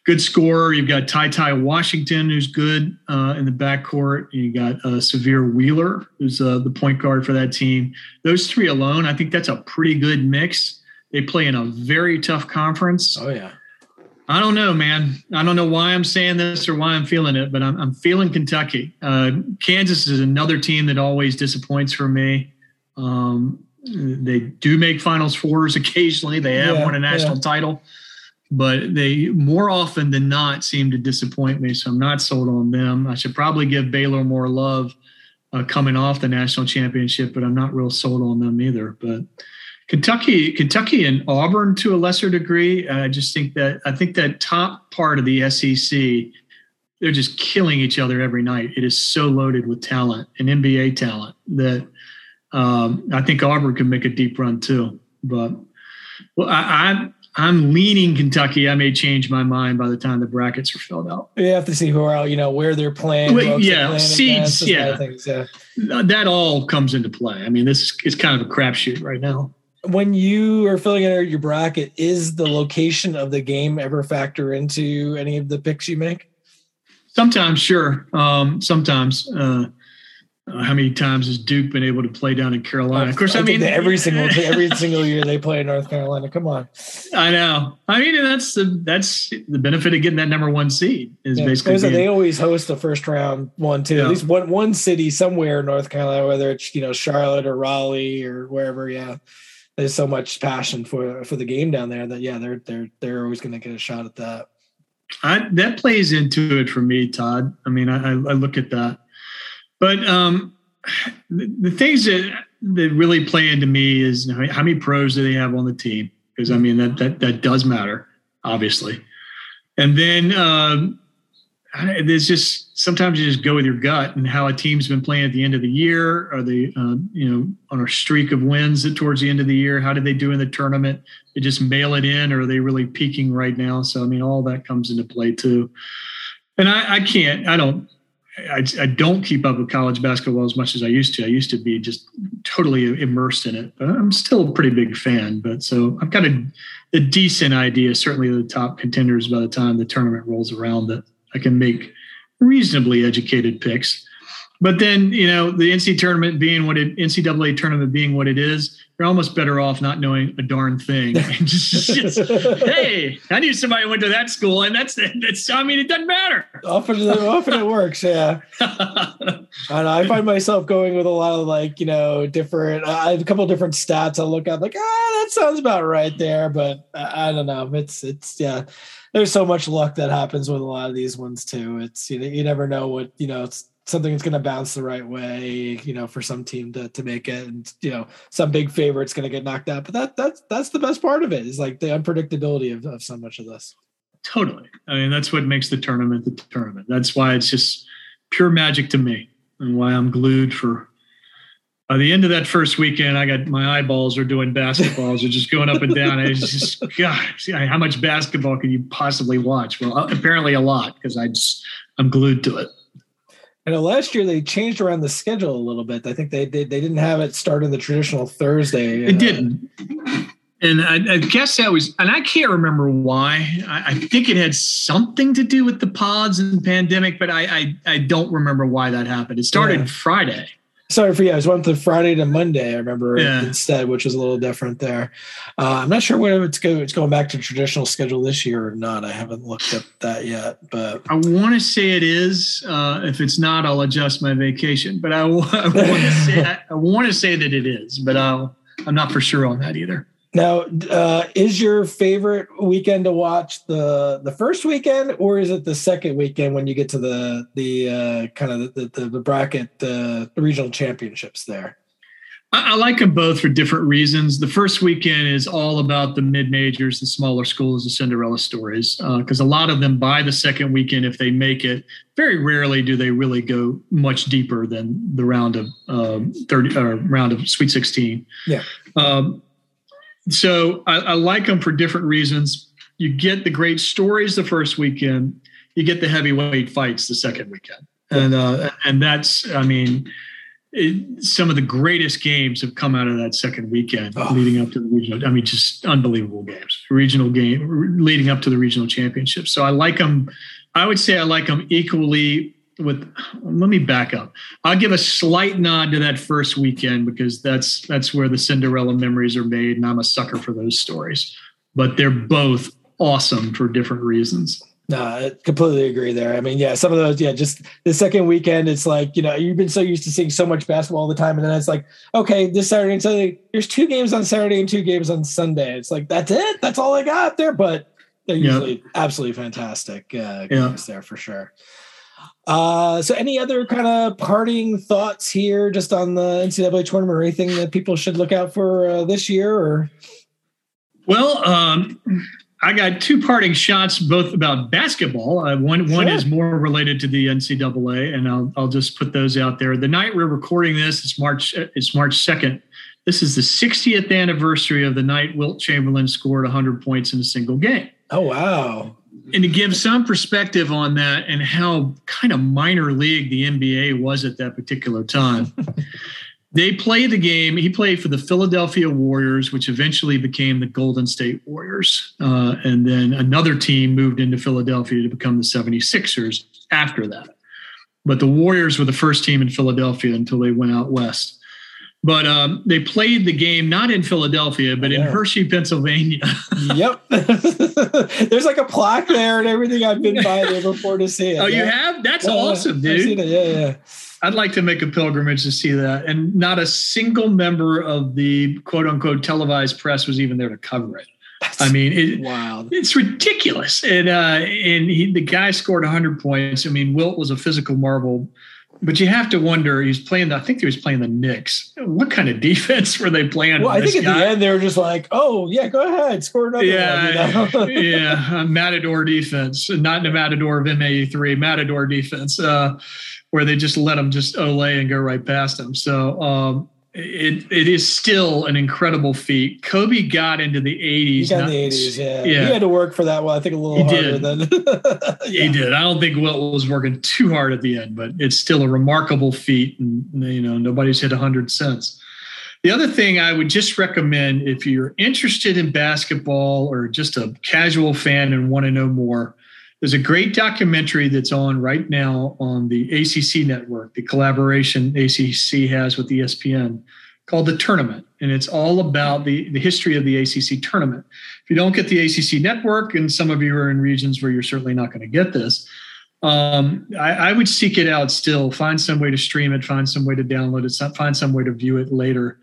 Good scorer. You've got Ty Washington, who's good in the backcourt. You got Severe Wheeler, who's the point guard for that team. Those three alone, I think that's a pretty good mix. They play in a very tough conference. Oh, yeah. I don't know, man. I don't know why I'm saying this or why I'm feeling it, but I'm feeling Kentucky. Kansas is another team that always disappoints for me. They do make Finals Fours occasionally. They have won a national title, but they more often than not seem to disappoint me, so I'm not sold on them. I should probably give Baylor more love coming off the national championship, but I'm not real sold on them either. But Kentucky and Auburn to a lesser degree. I just think that top part of the SEC, they're just killing each other every night. It is so loaded with talent and NBA talent that I think Auburn could make a deep run too. But I'm leaning Kentucky. I may change my mind by the time the brackets are filled out. You have to see who are where they're playing. Seeds. That all comes into play. I mean, it's kind of a crapshoot right now. When you are filling out your bracket, is the location of the game ever factor into any of the picks you make? Sometimes, sure. Sometimes. How many times has Duke been able to play down in Carolina? Of course, every single year they play in North Carolina. Come on. I know. I mean, that's the benefit of getting that number one seed is basically. They always host the first round one too. Yeah. At least one city somewhere in North Carolina, whether it's Charlotte or Raleigh or wherever. Yeah. There's so much passion for the game down there that they're always going to get a shot at that. That plays into it for me, Todd. I mean, I look at that, but the things that really play into me is how many pros do they have on the team? Because I mean that does matter, obviously. And then there's just sometimes you just go with your gut and how a team's been playing at the end of the year. Are they, on a streak of wins towards the end of the year? How did they do in the tournament? They just mail it in, or are they really peaking right now? So, I mean, all that comes into play too. And I don't keep up with college basketball as much as I used to. I used to be just totally immersed in it, but I'm still a pretty big fan. But so I've got a decent idea, certainly the top contenders by the time the tournament rolls around, that I can make reasonably educated picks. But then, the NCAA tournament being what it is, you're almost better off not knowing a darn thing. Hey, I knew somebody went to that school, and that's I mean, it doesn't matter. Often it works, yeah. I find myself going with a lot of different. I have a couple of different stats I look at, that sounds about right there, but I don't know. It's yeah. There's so much luck that happens with a lot of these ones too. It's you never know what it's something that's going to bounce the right way, for some team to make it, and some big favorite's going to get knocked out. But that's the best part of it, is the unpredictability of so much of this. Totally. I mean, that's what makes the tournament the tournament. That's why it's just pure magic to me, and why I'm glued for By the end of that first weekend, I got my eyeballs are doing basketballs. They're just going up and down. It's just, God, how much basketball can you possibly watch? Well, apparently a lot, because I'm glued to it. And last year they changed around the schedule a little bit. I think they didn't have it start on the traditional Thursday. It didn't. And I guess that was, and I can't remember why. I think it had something to do with the pods and pandemic, but I don't remember why that happened. It started Friday. Sorry for you. I was one to Friday to Monday. I remember instead, which was a little different there. I'm not sure whether it's going back to traditional schedule this year or not. I haven't looked up that yet, but I want to say it is. If it's not, I'll adjust my vacation. But I want to say I want to say that it is, but I'm not for sure on that either. Now, is your favorite weekend to watch the first weekend, or is it the second weekend when you get to the kind of the bracket, the regional championships there? I like them both for different reasons. The first weekend is all about the mid-majors, the smaller schools, the Cinderella stories, because a lot of them by the second weekend, if they make it, very rarely do they really go much deeper than the round of round of Sweet 16. Yeah. So I like them for different reasons. You get the great stories the first weekend. You get the heavyweight fights the second weekend. And that's, I mean, some of the greatest games have come out of that second weekend leading up to the regional. I mean, just unbelievable games, regional game leading up to the regional championship. So I like them. I would say I like them equally with, let me back up. I'll give a slight nod to that first weekend because that's where the Cinderella memories are made, and I'm a sucker for those stories. But they're both awesome for different reasons. No, I completely agree there. I mean, yeah, some of those, yeah, just the second weekend, it's like, you know, you've been so used to seeing so much basketball all the time. And then it's like, okay, this Saturday and Sunday, there's 2 games on Saturday and 2 games on Sunday. It's like, that's it. That's all I got there. But they're usually absolutely fantastic games there for sure. So any other kind of parting thoughts here just on the NCAA tournament or anything that people should look out for this year? Or? Well, I got 2 parting shots, both about basketball. One is more related to the NCAA, and I'll just put those out there. The night we're recording this, it's March 2nd. This is the 60th anniversary of the night Wilt Chamberlain scored 100 points in a single game. Oh, wow. And to give some perspective on that and how kind of minor league the NBA was at that particular time, they played the game. He played for the Philadelphia Warriors, which eventually became the Golden State Warriors. And then another team moved into Philadelphia to become the 76ers after that. But the Warriors were the first team in Philadelphia until they went out west. But they played the game not in Philadelphia, but in Hershey, Pennsylvania. Yep. There's like a plaque there and everything. I've been by there before to see it. Oh, you have? That's awesome, dude. I've seen it. Yeah. I'd like to make a pilgrimage to see that. And not a single member of the quote-unquote televised press was even there to cover it. I mean, it's ridiculous. And the guy scored 100 points. I mean, Wilt was a physical marvel. But you have to wonder, I think he was playing the Knicks. What kind of defense were they playing? Well, I think at the end they were just like, oh, yeah, go ahead. Score another one. You know? Matador defense. Not the Matador of MAE3, Matador defense, where they just let them just Olay and go right past them. So it is still an incredible feat. Kobe got into the 80s. He got in the 80s, He had to work for that one, I think, a little harder than... He did. I don't think Wilt was working too hard at the end, but it's still a remarkable feat, and you know nobody's hit 100 since. The other thing I would just recommend, if you're interested in basketball or just a casual fan and want to know more, there's a great documentary that's on right now on the ACC network, the collaboration ACC has with ESPN, called The Tournament. And it's all about the history of the ACC tournament. If you don't get the ACC network, and some of you are in regions where you're certainly not going to get this, I would seek it out still. Find some way to stream it, find some way to download it, find some way to view it later.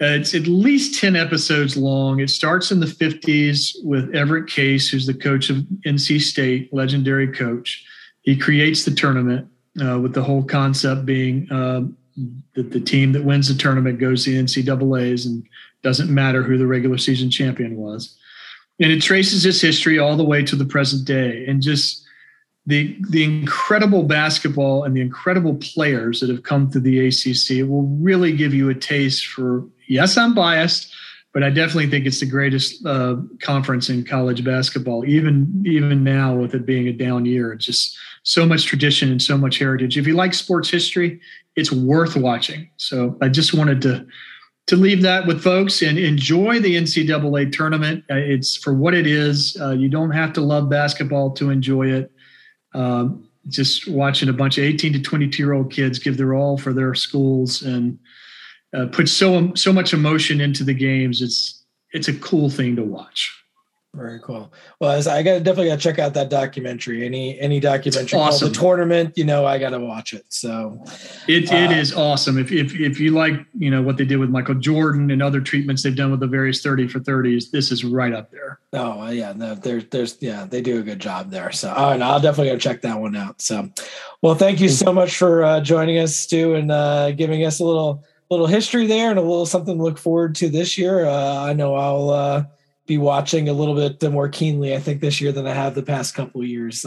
It's at least 10 episodes long. It starts in the 50s with Everett Case, who's the coach of NC State, legendary coach. He creates the tournament with the whole concept being that the team that wins the tournament goes to the NCAAs and doesn't matter who the regular season champion was. And it traces his history all the way to the present day. And just the incredible basketball and the incredible players that have come through the ACC will really give you a taste for, yes, I'm biased, but I definitely think it's the greatest conference in college basketball, even now with it being a down year. It's just so much tradition and so much heritage. If you like sports history, it's worth watching. So I just wanted to leave that with folks and enjoy the NCAA tournament. It's for what it is. You don't have to love basketball to enjoy it. Just watching a bunch of 18 to 22-year-old kids give their all for their schools and put so much emotion into the games. It's a cool thing to watch. Very cool. Well, I definitely got to check out that documentary. Any documentary awesome. Called The Tournament, I got to watch it. So it is awesome. If you like, what they did with Michael Jordan and other treatments they've done with the various 30 for 30s, this is right up there. Oh yeah. No, they do a good job there. So I'll definitely go check that one out. So, well, thank you so much for joining us, Stu, and giving us a little history there and a little something to look forward to this year. I know I'll, be watching a little bit more keenly, I think, this year than I have the past couple of years,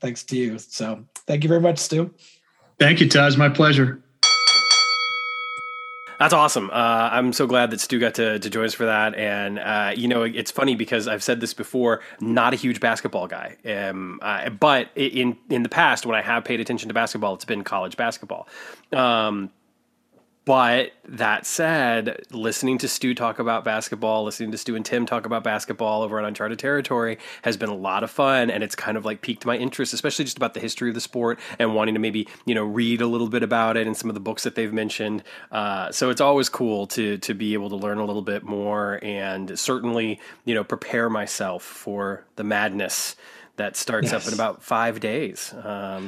thanks to you. So thank you very much, Stu. Thank you, Taz. My pleasure. That's awesome. I'm so glad that Stu got to join us for that. And, it's funny because I've said this before, not a huge basketball guy. But in the past, when I have paid attention to basketball, it's been college basketball. But that said, listening to Stu talk about basketball, listening to Stu and Tim talk about basketball over on Uncharted Territory has been a lot of fun, and it's kind of like piqued my interest, especially just about the history of the sport and wanting to maybe, read a little bit about it and some of the books that they've mentioned. So it's always cool to be able to learn a little bit more and certainly, prepare myself for the madness that starts up in about 5 days.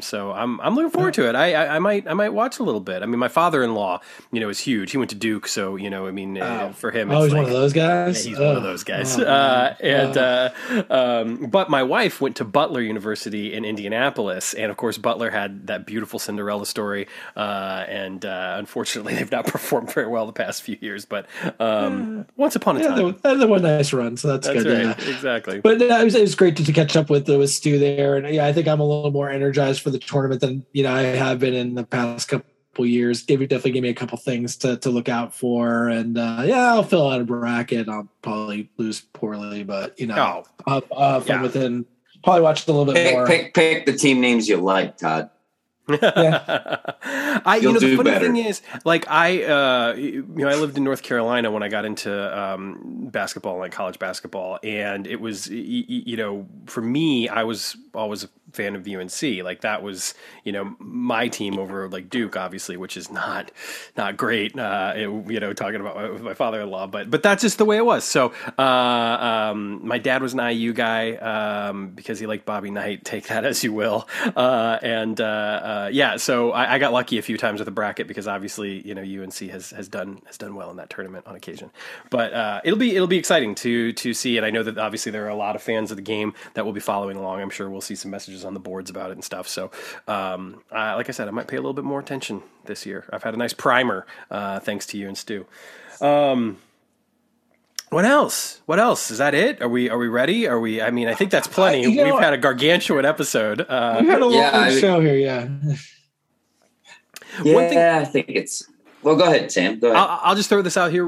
So I'm looking forward to it. I might watch a little bit. I mean, my father-in-law, is huge. He went to Duke. So, for him, it's one of those guys. Yeah, he's one of those guys. But my wife went to Butler University in Indianapolis. And of course, Butler had that beautiful Cinderella story. And unfortunately they've not performed very well the past few years, but, once upon a time, the one nice run. So that's good. Right. Yeah. Exactly. But it was great to catch up with Stu there, and I think I'm a little more energized for the tournament than I have been in the past couple years. It definitely gave me a couple things to look out for, and I'll fill out a bracket. I'll probably lose poorly, but within probably watch a little bit more. Pick the team names you like, Todd. Yeah. The funny thing is, I lived in North Carolina when I got into basketball, like college basketball, and it was, for me, I was always a fan of UNC. Like that was, my team over like Duke, obviously, which is not great. Talking about my father-in-law, but that's just the way it was. So my dad was an IU guy because he liked Bobby Knight. Take that as you will. So I got lucky a few times with a bracket because obviously UNC has done well in that tournament on occasion. But it'll be exciting to see, and I know that obviously there are a lot of fans of the game that will be following along. I'm sure we'll see some messages on the boards about it and stuff. So like I said, I might pay a little bit more attention this year. I've had a nice primer thanks to you and Stu. What else? Is that it? Are we ready? I think that's plenty. We've had a gargantuan episode. We've had a long show here. Yeah. Yeah. I think it's, well, go ahead, Sam. Go ahead. I'll just throw this out here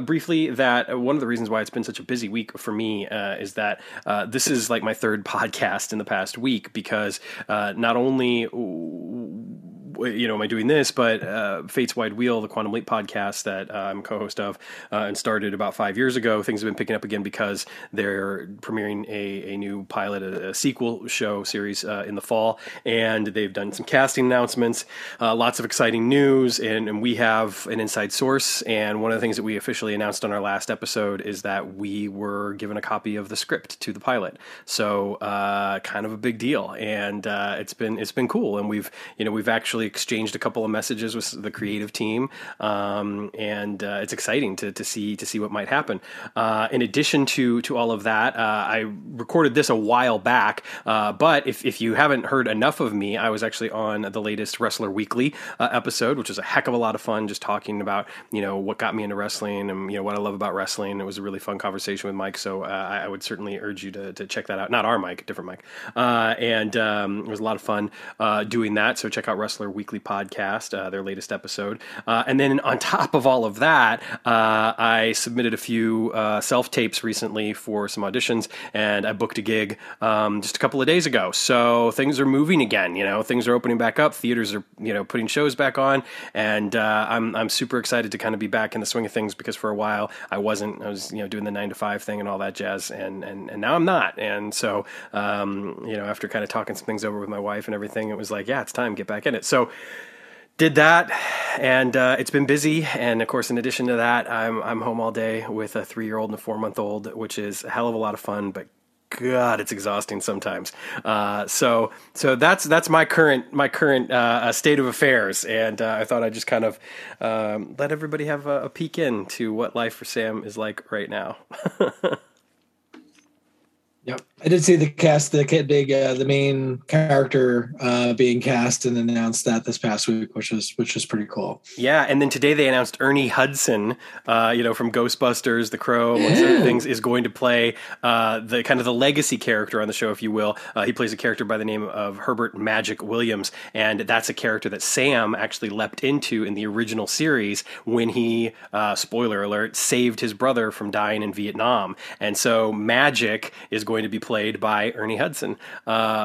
briefly that one of the reasons why it's been such a busy week for me is that this is like my third podcast in the past week because not only am I doing this, but Fate's Wide Wheel, the Quantum Leap podcast that I'm co-host of and started about 5 years ago. Things have been picking up again because they're premiering a new pilot, a sequel show series in the fall, and they've done some casting announcements, lots of exciting news, and we have an inside source. And one of the things that we officially announced on our last episode is that we were given a copy of the script to the pilot. So kind of a big deal, and it's been cool, and we've actually exchanged a couple of messages with the creative team, and it's exciting to see what might happen. In addition to all of that, I recorded this a while back, but if you haven't heard enough of me, I was actually on the latest Wrestler Weekly episode, which was a heck of a lot of fun, just talking about, you know, what got me into wrestling and, you know, what I love about wrestling. It was a really fun conversation with Mike, so I would certainly urge you to check that out. Not our Mike, different Mike. And it was a lot of fun doing that, so check out Wrestler Weekly Podcast, their latest episode. And then on top of all of that, I submitted a few self-tapes recently for some auditions, and I booked a gig just a couple of days ago. So things are moving again, you know, things are opening back up, theaters are, you know, putting shows back on, and I'm super excited to kind of be back in the swing of things, because for a while I wasn't. I was, you know, doing the 9-to-5 thing and all that jazz, and now I'm not. And so, you know, after kind of talking some things over with my wife and everything, it was like, yeah, it's time, get back in it. So did that, and it's been busy. And of course, in addition to that, I'm home all day with a 3-year-old and a 4-month-old, which is a hell of a lot of fun, but God, it's exhausting sometimes. So that's my current state of affairs, and I thought I'd just kind of let everybody have a peek into what life for Sam is like right now. Yep, I did see the cast, the main character being cast and announced that this past week, which was pretty cool. Yeah, and then today they announced Ernie Hudson, you know, from Ghostbusters, The Crow, among other things, is going to play the kind of the legacy character on the show, if you will. He plays a character by the name of Herbert Magic Williams, and that's a character that Sam actually leapt into in the original series when he, spoiler alert, saved his brother from dying in Vietnam, and so Magic is going to be played by Ernie Hudson,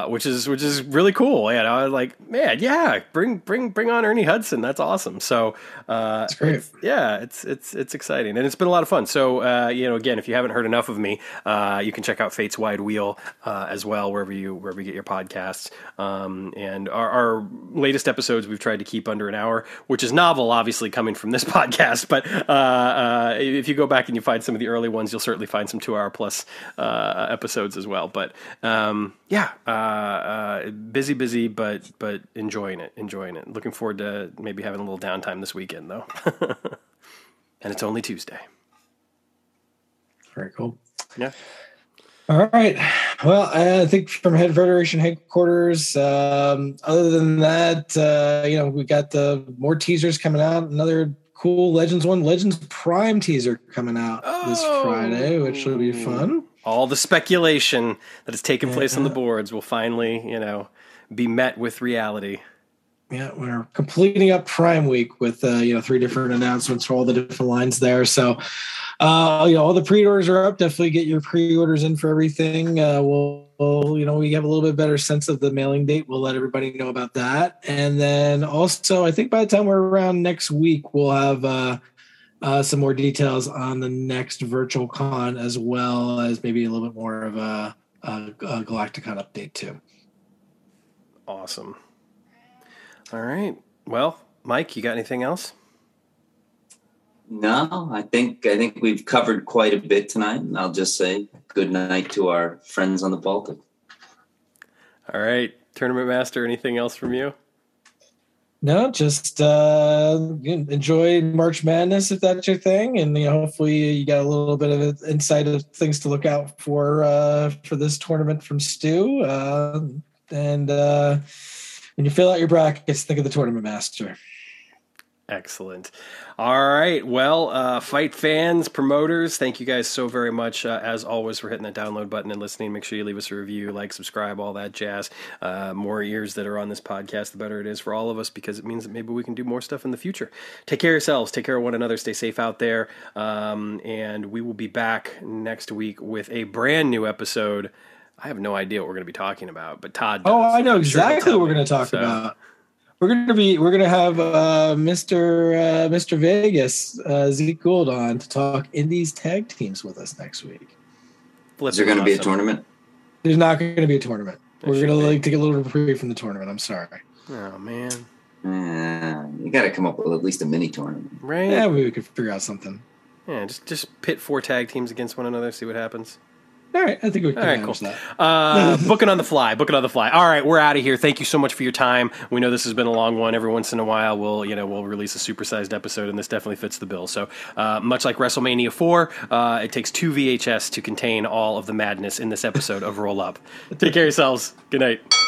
which is really cool. And I was like, man, yeah, bring on Ernie Hudson. That's awesome. So, it's great. It's exciting, and it's been a lot of fun. So, you know, again, if you haven't heard enough of me, you can check out Fate's Wide Wheel, as well, wherever you get your podcasts. And our latest episodes, we've tried to keep under an hour, which is novel, obviously coming from this podcast. But, if you go back and you find some of the early ones, you'll certainly find some 2-hour plus, episodes as well. But busy, but enjoying it. Looking forward to maybe having a little downtime this weekend though. And it's only Tuesday. Very cool. Yeah. All right. Well, I think from Head Federation headquarters, other than that, you know, we got the more teasers coming out, another cool Legends Prime teaser coming out this Friday, which will be fun. All the speculation that has taken place on the boards will finally, you know, be met with reality. Yeah, we're completing up Prime Week with, you know, 3 different announcements for all the different lines there. So, you know, all the pre-orders are up. Definitely get your pre-orders in for everything. We'll, you know, we have a little bit better sense of the mailing date. We'll let everybody know about that. And then also, I think by the time we're around next week, we'll have some more details on the next virtual con, as well as maybe a little bit more of a Galacticon update too. Awesome. All right. Well, Mike, you got anything else? No, I think we've covered quite a bit tonight, and I'll just say good night to our friends on the Baltic. All right. Tournament Master, anything else from you? No, just enjoy March Madness if that's your thing, and you know, hopefully you got a little bit of insight of things to look out for this tournament from Stu. And when you fill out your brackets, think of the Tournament Master. Excellent. All right. Well, fight fans, promoters, thank you guys so very much, as always, for hitting that download button and listening. Make sure you leave us a review, like, subscribe, all that jazz. More ears that are on this podcast, the better it is for all of us, because it means that maybe we can do more stuff in the future. Take care of yourselves. Take care of one another. Stay safe out there. And we will be back next week with a brand new episode. I have no idea what we're going to be talking about, but Todd does. Oh, I know exactly what we're going to talk about. We're gonna have Mr. Vegas, Zeke Gould, on to talk Indies tag teams with us next week. Is there gonna be a tournament? There's not gonna be a tournament. We're gonna take a little preview from the tournament. I'm sorry. Oh man, you gotta come up with at least a mini tournament, right? Yeah, we could figure out something. Yeah, just pit 4 tag teams against one another, see what happens. All right, I think we can manage that. Book it on the fly. All right, we're out of here. Thank you so much for your time. We know this has been a long one. Every once in a while, we'll release a supersized episode, and this definitely fits the bill. So much like WrestleMania 4, it takes 2 VHS to contain all of the madness in this episode of Roll Up. Take care of yourselves. Good night.